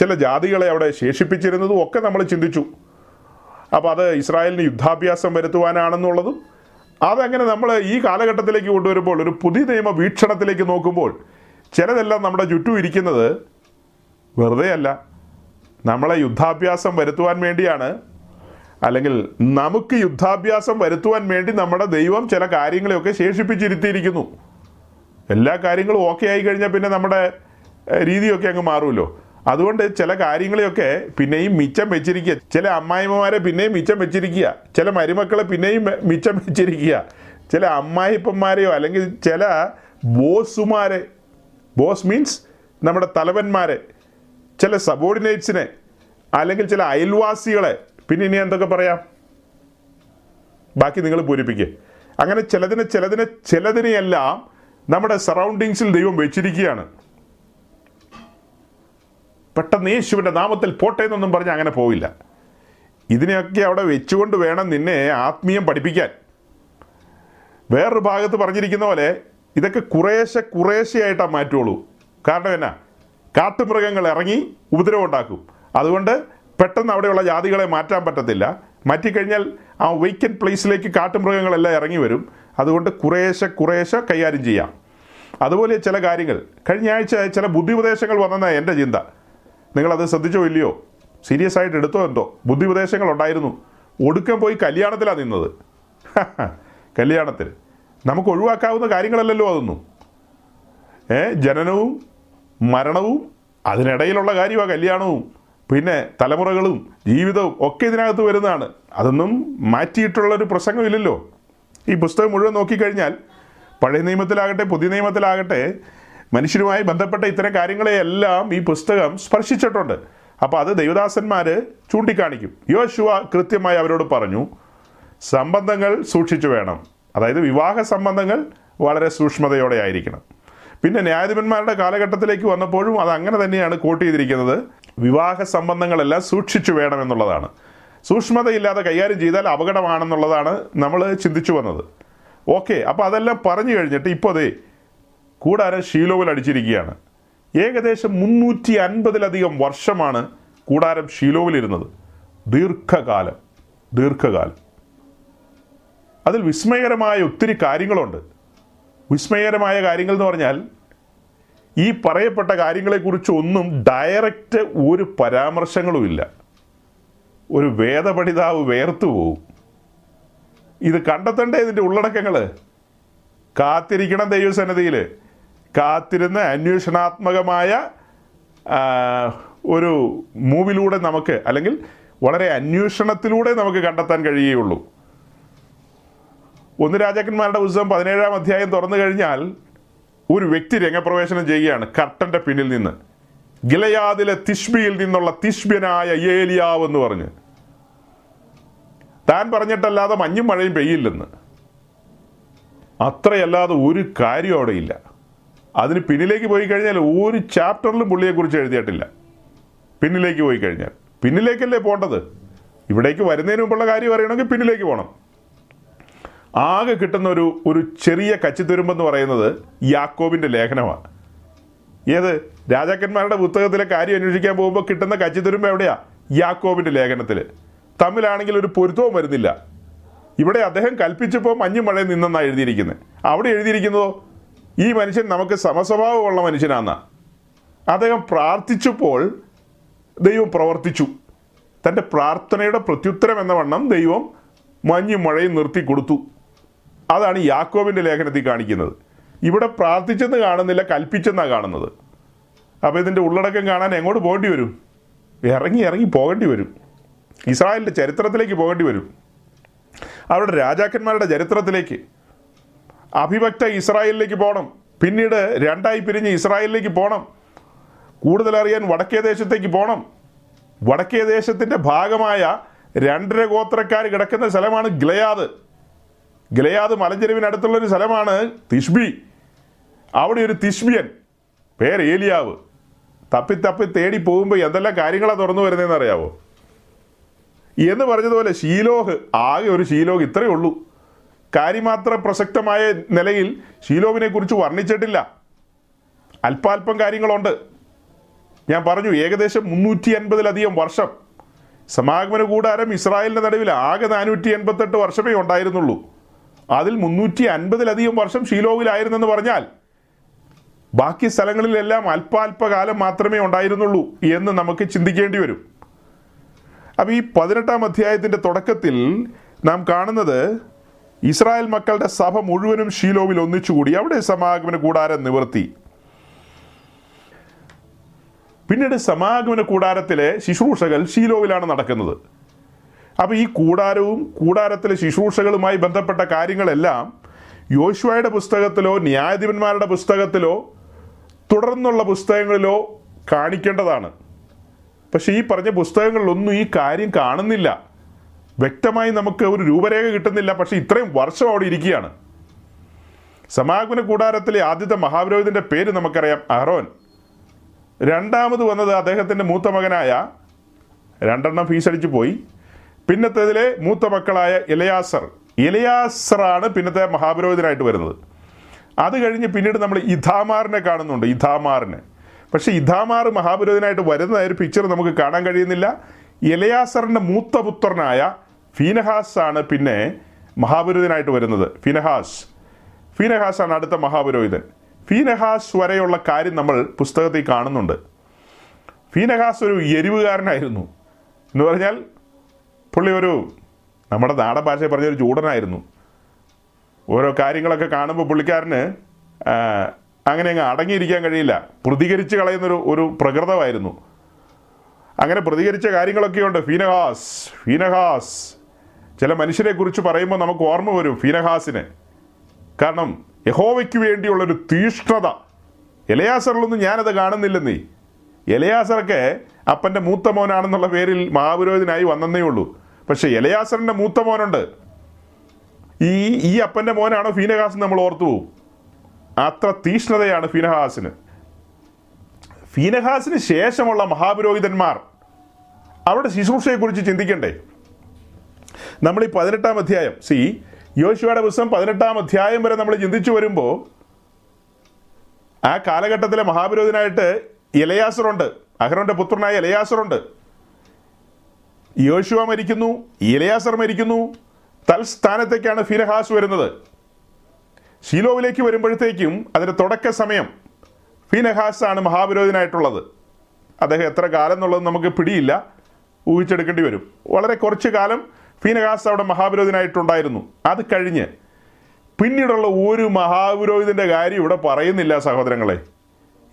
ചില ജാതികളെ അവിടെ ശേഷിപ്പിച്ചിരുന്നതും ഒക്കെ നമ്മൾ ചിന്തിച്ചു. അപ്പോൾ അത് ഇസ്രായേലിന് യുദ്ധാഭ്യാസം വരുത്തുവാനാണെന്നുള്ളതും അതങ്ങനെ നമ്മൾ ഈ കാലഘട്ടത്തിലേക്ക് കൊണ്ടുവരുമ്പോൾ, ഒരു പുതിയ നിയമ വീക്ഷണത്തിലേക്ക് നോക്കുമ്പോൾ, ചിലതെല്ലാം നമ്മുടെ ചുറ്റും ഇരിക്കുന്നത് വെറുതെയല്ല, നമ്മളെ യുദ്ധാഭ്യാസം വരുത്തുവാൻ വേണ്ടിയാണ്. അല്ലെങ്കിൽ നമുക്ക് യുദ്ധാഭ്യാസം വരുത്തുവാൻ വേണ്ടി നമ്മുടെ ദൈവം ചില കാര്യങ്ങളെയൊക്കെ ശേഷിപ്പിച്ചിരുത്തിയിരിക്കുന്നു. എല്ലാ കാര്യങ്ങളും ഓക്കെ ആയി കഴിഞ്ഞാൽ പിന്നെ നമ്മുടെ രീതിയൊക്കെ അങ്ങ് മാറുമല്ലോ. അതുകൊണ്ട് ചില കാര്യങ്ങളെയൊക്കെ പിന്നെയും മിച്ചം വെച്ചിരിക്കുക. ചില അമ്മായിമ്മമാരെ പിന്നെയും മിച്ചം വെച്ചിരിക്കുക, ചില മരുമക്കളെ പിന്നെയും മിച്ചം വെച്ചിരിക്കുക, ചില അമ്മായിപ്പന്മാരെയോ അല്ലെങ്കിൽ ചില ബോസുമാരെ, ബോസ് മീൻസ് നമ്മുടെ തലവന്മാരെ, ചില സബോർഡിനേറ്റ്സിനെ, അല്ലെങ്കിൽ ചില അയൽവാസികളെ, പിന്നെ ഇനി എന്തൊക്കെ പറയാം, ബാക്കി നിങ്ങൾ പൂരിപ്പിക്കുക. അങ്ങനെ ചിലതിനെ ചിലതിനെ ചിലതിനെയെല്ലാം നമ്മുടെ സറൗണ്ടിങ്സിൽ ദൈവം വെച്ചിരിക്കുകയാണ്. പെട്ടെന്ന് യേശുവിൻ്റെ നാമത്തിൽ പോട്ടെ എന്നൊന്നും പറഞ്ഞ് അങ്ങനെ പോവില്ല. ഇതിനെയൊക്കെ അവിടെ വെച്ചുകൊണ്ട് വേണം നിന്നെ ആത്മീയം പഠിപ്പിക്കാൻ. വേറൊരു ഭാഗത്ത് പറഞ്ഞിരിക്കുന്ന പോലെ ഇതൊക്കെ കുറേശ്ശെ കുറേശ്ശെയായിട്ടാ മാറ്റുള്ളൂ. കാരണം എന്നാ, കാട്ടുമൃഗങ്ങൾ ഇറങ്ങി ഉപദ്രവം ഉണ്ടാക്കും. അതുകൊണ്ട് പെട്ടെന്ന് അവിടെയുള്ള ജാതികളെ മാറ്റാൻ പറ്റത്തില്ല. മാറ്റിക്കഴിഞ്ഞാൽ ആ വെയ്ക്കൻ പ്ലേസിലേക്ക് കാട്ടുമൃഗങ്ങളെല്ലാം ഇറങ്ങി വരും. അതുകൊണ്ട് കുറേശ്ശെ കുറേശ്ശെ കൈകാര്യം ചെയ്യാം. അതുപോലെ ചില കാര്യങ്ങൾ കഴിഞ്ഞ ആഴ്ച ചില ബുദ്ധിപദേശങ്ങൾ വന്നെന്നാണ് എൻ്റെ ചിന്ത. നിങ്ങളത് ശ്രദ്ധിച്ചോ ഇല്ലയോ, സീരിയസ് ആയിട്ട് എടുത്തോ എന്തോ. ബുദ്ധിപദേശങ്ങൾ ഉണ്ടായിരുന്നു. ഒടുക്കം പോയി കല്യാണത്തിലാണ് നിന്നത്. കല്യാണത്തിൽ നമുക്ക് ഒഴിവാക്കാവുന്ന കാര്യങ്ങളല്ലല്ലോ അതൊന്നും. ഏ ജനനവും മരണവും അതിനിടയിലുള്ള കാര്യമാണ് കല്യാണവും. പിന്നെ തലമുറകളും ജീവിതവും ഒക്കെ ഇതിനകത്ത് വരുന്നതാണ്. അതൊന്നും മാറ്റിയിട്ടുള്ളൊരു പ്രസംഗമില്ലല്ലോ. ഈ പുസ്തകം മുഴുവൻ നോക്കിക്കഴിഞ്ഞാൽ പഴയ നിയമത്തിലാകട്ടെ പുതിയ നിയമത്തിലാകട്ടെ മനുഷ്യരുമായി ബന്ധപ്പെട്ട ഇത്തരം കാര്യങ്ങളെയെല്ലാം ഈ പുസ്തകം സ്പർശിച്ചിട്ടുണ്ട്. അപ്പോൾ അത് ദൈവദാസന്മാർ ചൂണ്ടിക്കാണിക്കും. യോശുവ കൃത്യമായി അവരോട് പറഞ്ഞു, സംബന്ധങ്ങൾ സൂക്ഷിച്ചു വേണം. അതായത് വിവാഹ സംബന്ധങ്ങൾ വളരെ സൂക്ഷ്മതയോടെ ആയിരിക്കണം. പിന്നെ ന്യായാധിപന്മാരുടെ കാലഘട്ടത്തിലേക്ക് വന്നപ്പോഴും അത് അങ്ങനെ തന്നെയാണ് കോട്ട് ചെയ്തിരിക്കുന്നത്. വിവാഹ സംബന്ധങ്ങളെല്ലാം സൂക്ഷിച്ചു വേണമെന്നുള്ളതാണ്. സൂക്ഷ്മതയില്ലാതെ കൈകാര്യം ചെയ്താൽ അപകടമാണെന്നുള്ളതാണ് നമ്മൾ ചിന്തിച്ചു വന്നത്. ഓക്കെ, അപ്പോൾ അതെല്ലാം പറഞ്ഞു കഴിഞ്ഞിട്ട് ഇപ്പോൾ അതേ കൂടാരം ഷീലോവിൽ അടിച്ചിരിക്കുകയാണ്. ഏകദേശം മുന്നൂറ്റി അൻപതിലധികം വർഷമാണ് കൂടാരം ഷീലോവിലിരുന്നത്. ദീർഘകാലം ദീർഘകാലം അതിൽ വിസ്മയകരമായ ഒത്തിരി കാര്യങ്ങളുണ്ട്. വിസ്മയകരമായ കാര്യങ്ങൾ എന്ന് പറഞ്ഞാൽ ഈ പറയപ്പെട്ട കാര്യങ്ങളെക്കുറിച്ച് ഒന്നും ഡയറക്റ്റ് ഒരു പരാമർശങ്ങളുമില്ല. ഒരു വേദപഠിതാവ് വേർത്തു പോവും. ഇത് കണ്ടെത്തണ്ടേ ഇതിൻ്റെ ഉള്ളടക്കങ്ങൾ? കാത്തിരിക്കണം ദൈവസന്നിധിയിൽ. കാത്തിരുന്ന അന്വേഷണാത്മകമായ ഒരു മൂവിലൂടെ നമുക്ക്, അല്ലെങ്കിൽ വളരെ അന്വേഷണത്തിലൂടെ നമുക്ക് കണ്ടെത്താൻ കഴിയുകയുള്ളൂ. ഒന്ന് രാജാക്കന്മാരുടെ പുസ്തകം പതിനേഴാം അധ്യായം തുറന്നു കഴിഞ്ഞാൽ ഒരു വ്യക്തി രംഗപ്രവേശനം ചെയ്യുകയാണ് കർട്ടൻ്റെ പിന്നിൽ നിന്ന്. ഗിലയാദിലെ തിഷ്ബിയിൽ നിന്നുള്ള തിഷ്ബ്യനായ ഏലിയാവ് എന്ന് പറഞ്ഞ്, താൻ പറഞ്ഞിട്ടല്ലാതെ മഞ്ഞും മഴയും പെയ്യില്ലെന്ന്. അത്രയല്ലാതെ ഒരു കാര്യം അവിടെ ഇല്ല. അതിന് പിന്നിലേക്ക് പോയി കഴിഞ്ഞാൽ ഒരു ചാപ്റ്ററിലും പുള്ളിയെക്കുറിച്ച് എഴുതിയിട്ടില്ല. പിന്നിലേക്ക് പോയി കഴിഞ്ഞാൽ പിന്നിലേക്കല്ലേ പോകേണ്ടത്? ഇവിടേക്ക് വരുന്നതിന് മുമ്പുള്ള കാര്യം അറിയണമെങ്കിൽ പിന്നിലേക്ക് പോകണം. ആകെ കിട്ടുന്ന ഒരു ഒരു ചെറിയ കച്ചിത്തുരുമ്പെന്ന് പറയുന്നത് യാക്കോബിൻ്റെ ലേഖനമാണ്. ഏത് രാജാക്കന്മാരുടെ പുസ്തകത്തിലെ കാര്യം അന്വേഷിക്കാൻ പോകുമ്പോൾ കിട്ടുന്ന കച്ചിത്തുരുമ്പ് എവിടെയാ? യാക്കോബിൻ്റെ ലേഖനത്തിൽ. തമ്മിലാണെങ്കിൽ ഒരു പൊരുത്തവും വരുന്നില്ല. ഇവിടെ അദ്ദേഹം കൽപ്പിച്ചപ്പോൾ മഞ്ഞും മഴയും നിന്നെന്നാണ് എഴുതിയിരിക്കുന്നത്. അവിടെ എഴുതിയിരിക്കുന്നതോ ഈ മനുഷ്യൻ നമുക്ക് സമസ്വഭാവമുള്ള മനുഷ്യനാണെന്നാ. അദ്ദേഹം പ്രാർത്ഥിച്ചപ്പോൾ ദൈവം പ്രവർത്തിച്ചു. തൻ്റെ പ്രാർത്ഥനയുടെ പ്രത്യുത്തരം എന്ന വണ്ണം ദൈവം മഞ്ഞും മഴയും നിർത്തി കൊടുത്തു. അതാണ് യാക്കോബിൻ്റെ ലേഖനത്തിൽ കാണിക്കുന്നത്. ഇവിടെ പ്രാർത്ഥിച്ചെന്ന് കാണുന്നില്ല, കൽപ്പിച്ചെന്നാണ് കാണുന്നത്. അപ്പോൾ ഇതിൻ്റെ ഉള്ളടക്കം കാണാൻ എങ്ങോട്ട് പോകേണ്ടി വരും? ഇറങ്ങി ഇറങ്ങി പോകേണ്ടി വരും. ഇസ്രായേലിൻ്റെ ചരിത്രത്തിലേക്ക് പോകേണ്ടി വരും. അവരുടെ രാജാക്കന്മാരുടെ ചരിത്രത്തിലേക്ക്, അഭിഭക്ത ഇസ്രായേലിലേക്ക് പോകണം. പിന്നീട് രണ്ടായി പിരിഞ്ഞ് ഇസ്രായേലിലേക്ക് പോകണം. കൂടുതലറിയാൻ വടക്കേ ദേശത്തേക്ക് പോകണം. വടക്കേ ദേശത്തിൻ്റെ ഭാഗമായ രണ്ടര ഗോത്രക്കാർ കിടക്കുന്ന സ്ഥലമാണ് ഗിലയാദ്. ഗിലയാദ് മലഞ്ചെരുവിനടുത്തുള്ളൊരു സ്ഥലമാണ് തിഷ്ബി. അവിടെ ഒരു തിഷ്ബിയൻ, പേര് ഏലിയാവ്, തപ്പിത്തപ്പി തേടി പോകുമ്പോൾ എന്തെല്ലാം കാര്യങ്ങളാണ് തുറന്നു വരുന്നതെന്ന് അറിയാവോ? എന്ന് പറഞ്ഞതുപോലെ ഷീലോഹ്, ആകെ ഒരു ഷീലോഹ്, ഇത്രയേ ഉള്ളൂ. കാര്യമാത്ര പ്രസക്തമായ നിലയിൽ ഷീലോഹിനെ കുറിച്ച് വർണ്ണിച്ചിട്ടില്ല. അല്പാൽപ്പം കാര്യങ്ങളുണ്ട്. ഞാൻ പറഞ്ഞു, ഏകദേശം മുന്നൂറ്റി അൻപതിലധികം വർഷം സമാഗമന കൂടാരം ഇസ്രായേലിൻ്റെ നടുവിൽ ആകെ നാനൂറ്റി എൺപത്തെട്ട് വർഷമേ ഉണ്ടായിരുന്നുള്ളൂ. അതിൽ മുന്നൂറ്റി അൻപതിലധികം വർഷം ഷീലോവിലായിരുന്നെന്ന് പറഞ്ഞാൽ ബാക്കി സ്ഥലങ്ങളിലെല്ലാം അല്പാൽപകാലം മാത്രമേ ഉണ്ടായിരുന്നുള്ളൂ എന്ന് നമുക്ക് ചിന്തിക്കേണ്ടി വരും. അപ്പോൾ ഈ പതിനെട്ടാം അധ്യായത്തിൻ്റെ തുടക്കത്തിൽ നാം കാണുന്നത് ഇസ്രായേൽ മക്കളുടെ സഭ മുഴുവനും ഷീലോവിൽ ഒന്നിച്ചുകൂടി, അവിടെ സമാഗമന കൂടാരം നിവർത്തി. പിന്നീട് സമാഗമന കൂടാരത്തിലെ ശുശ്രൂഷകൾ ഷീലോവിലാണ് നടക്കുന്നത്. അപ്പോൾ ഈ കൂടാരവും കൂടാരത്തിലെ ശുശ്രൂഷകളുമായി ബന്ധപ്പെട്ട കാര്യങ്ങളെല്ലാം യോശുവയുടെ പുസ്തകത്തിലോ ന്യായാധിപന്മാരുടെ പുസ്തകത്തിലോ തുടർന്നുള്ള പുസ്തകങ്ങളിലോ കാണിക്കേണ്ടതാണ്. പക്ഷേ ഈ പറഞ്ഞ പുസ്തകങ്ങളിലൊന്നും ഈ കാര്യം കാണുന്നില്ല, വ്യക്തമായി നമുക്ക് ഒരു രൂപരേഖ കിട്ടുന്നില്ല. പക്ഷേ ഇത്രയും വർഷം അവിടെ ഇരിക്കുകയാണ്. സമാഗമന കൂടാരത്തിലെ ആദ്യത്തെ മഹാപുരോഹിതൻ്റെ പേര് നമുക്കറിയാം, അഹ്റോൻ. രണ്ടാമത് വന്നത് അദ്ദേഹത്തിൻ്റെ മൂത്ത മകനായ, രണ്ടെണ്ണം ഫീസടിച്ചു പോയി, പിന്നത്തേതിലെ മൂത്ത മക്കളായ എലെയാസർ എലെയാസറാണ് പിന്നത്തെ മഹാപുരോഹിതനായിട്ട് വരുന്നത്. അത് കഴിഞ്ഞ് പിന്നീട് നമ്മൾ ഇഥാമാറിനെ കാണുന്നുണ്ട്, ഇഥാമാറിനെ. പക്ഷേ ഇഥാമാർ മഹാപുരോഹിതനായിട്ട് വരുന്നതായ ഒരു പിക്ചർ നമുക്ക് കാണാൻ കഴിയുന്നില്ല. എലെയാസറിൻ്റെ മൂത്ത പുത്രനായ ഫീനഹാസ് ആണ് പിന്നെ മഹാപുരോഹിതനായിട്ട് വരുന്നത്. ഫീനഹാസ് ഫീനഹാസ് ആണ് അടുത്ത മഹാപുരോഹിതൻ. ഫീനഹാസ് വരെയുള്ള കാര്യം നമ്മൾ പുസ്തകത്തിൽ കാണുന്നുണ്ട്. ഫീനഹാസ് ഒരു എരിവുകാരനായിരുന്നു. എന്ന് പറഞ്ഞാൽ പുള്ളി ഒരു, നമ്മുടെ നാടൻ ഭാഷയിൽ പറഞ്ഞൊരു ചൂടനായിരുന്നു. ഓരോ കാര്യങ്ങളൊക്കെ കാണുമ്പോൾ പുള്ളിക്കാരന് അങ്ങനെ അങ്ങ് അടങ്ങിയിരിക്കാൻ കഴിയില്ല, പ്രതികരിച്ച് കളയുന്നൊരു ഒരു പ്രകൃതമായിരുന്നു. അങ്ങനെ പ്രതികരിച്ച കാര്യങ്ങളൊക്കെയുണ്ട് ഫീനഹാസ്. ഫീനഹാസ് ചില മനുഷ്യരെ കുറിച്ച് പറയുമ്പോൾ നമുക്ക് ഓർമ്മ വരും ഫീനഹാസിനെ. കാരണം യഹോവയ്ക്ക് വേണ്ടിയുള്ളൊരു തീഷ്ണത എലെയാസറിലൊന്നും ഞാനത് കാണുന്നില്ലെന്നേ. എലെയാസറൊക്കെ അപ്പൻ്റെ മൂത്ത മോനാണെന്നുള്ള പേരിൽ മഹാപുരോഹിതനായി വന്നേ ഉള്ളൂ. പക്ഷേ എലെയാസറിൻ്റെ മൂത്ത മോനുണ്ട്. ഈ ഈ അപ്പൻ്റെ മോനാണോ ഫീനഹാസ് നമ്മൾ ഓർത്തു പോവും. അത്ര തീഷ്ണതയാണ് ഫീനഹാസിന്. ഫീനഹാസിന് ശേഷമുള്ള മഹാപുരോഹിതന്മാർ അവരുടെ ശുശ്രൂഷയെക്കുറിച്ച് ചിന്തിക്കണ്ടേ? നമ്മൾ ഈ പതിനെട്ടാം അധ്യായം സി യോശുവയുടെ പുസ്തകം പതിനെട്ടാം അധ്യായം വരെ നമ്മൾ ചിന്തിച്ചു വരുമ്പോൾ ആ കാലഘട്ടത്തിലെ മഹാപുരോഹിതനായിട്ട് എലെയാസറുണ്ട്, അഹ്റോൻ്റെ പുത്രനായ എലെയാസറുണ്ട്. യോശുവ മരിക്കുന്നു, എലെയാസർ മരിക്കുന്നു, തൽസ്ഥാനത്തേക്കാണ് ഫീനഹാസ് വരുന്നത്. ഷീലോവിലേക്ക് വരുമ്പോഴത്തേക്കും അതിൻ്റെ തുടക്ക സമയം ഫീനഹാസ് ആണ് മഹാപുരോഹിതനായിട്ടുള്ളത്. അദ്ദേഹം എത്ര കാലം എന്നുള്ളത് നമുക്ക് പിടിയില്ല, ഊഹിച്ചെടുക്കേണ്ടി വരും. വളരെ കുറച്ച് കാലം ഫീനഹാസ് അവിടെ മഹാപുരോഹിതനായിട്ടുണ്ടായിരുന്നു. അത് കഴിഞ്ഞ് പിന്നീടുള്ള ഒരു മഹാപുരോഹിതൻ്റെ കാര്യം ഇവിടെ പറയുന്നില്ല സഹോദരങ്ങളെ.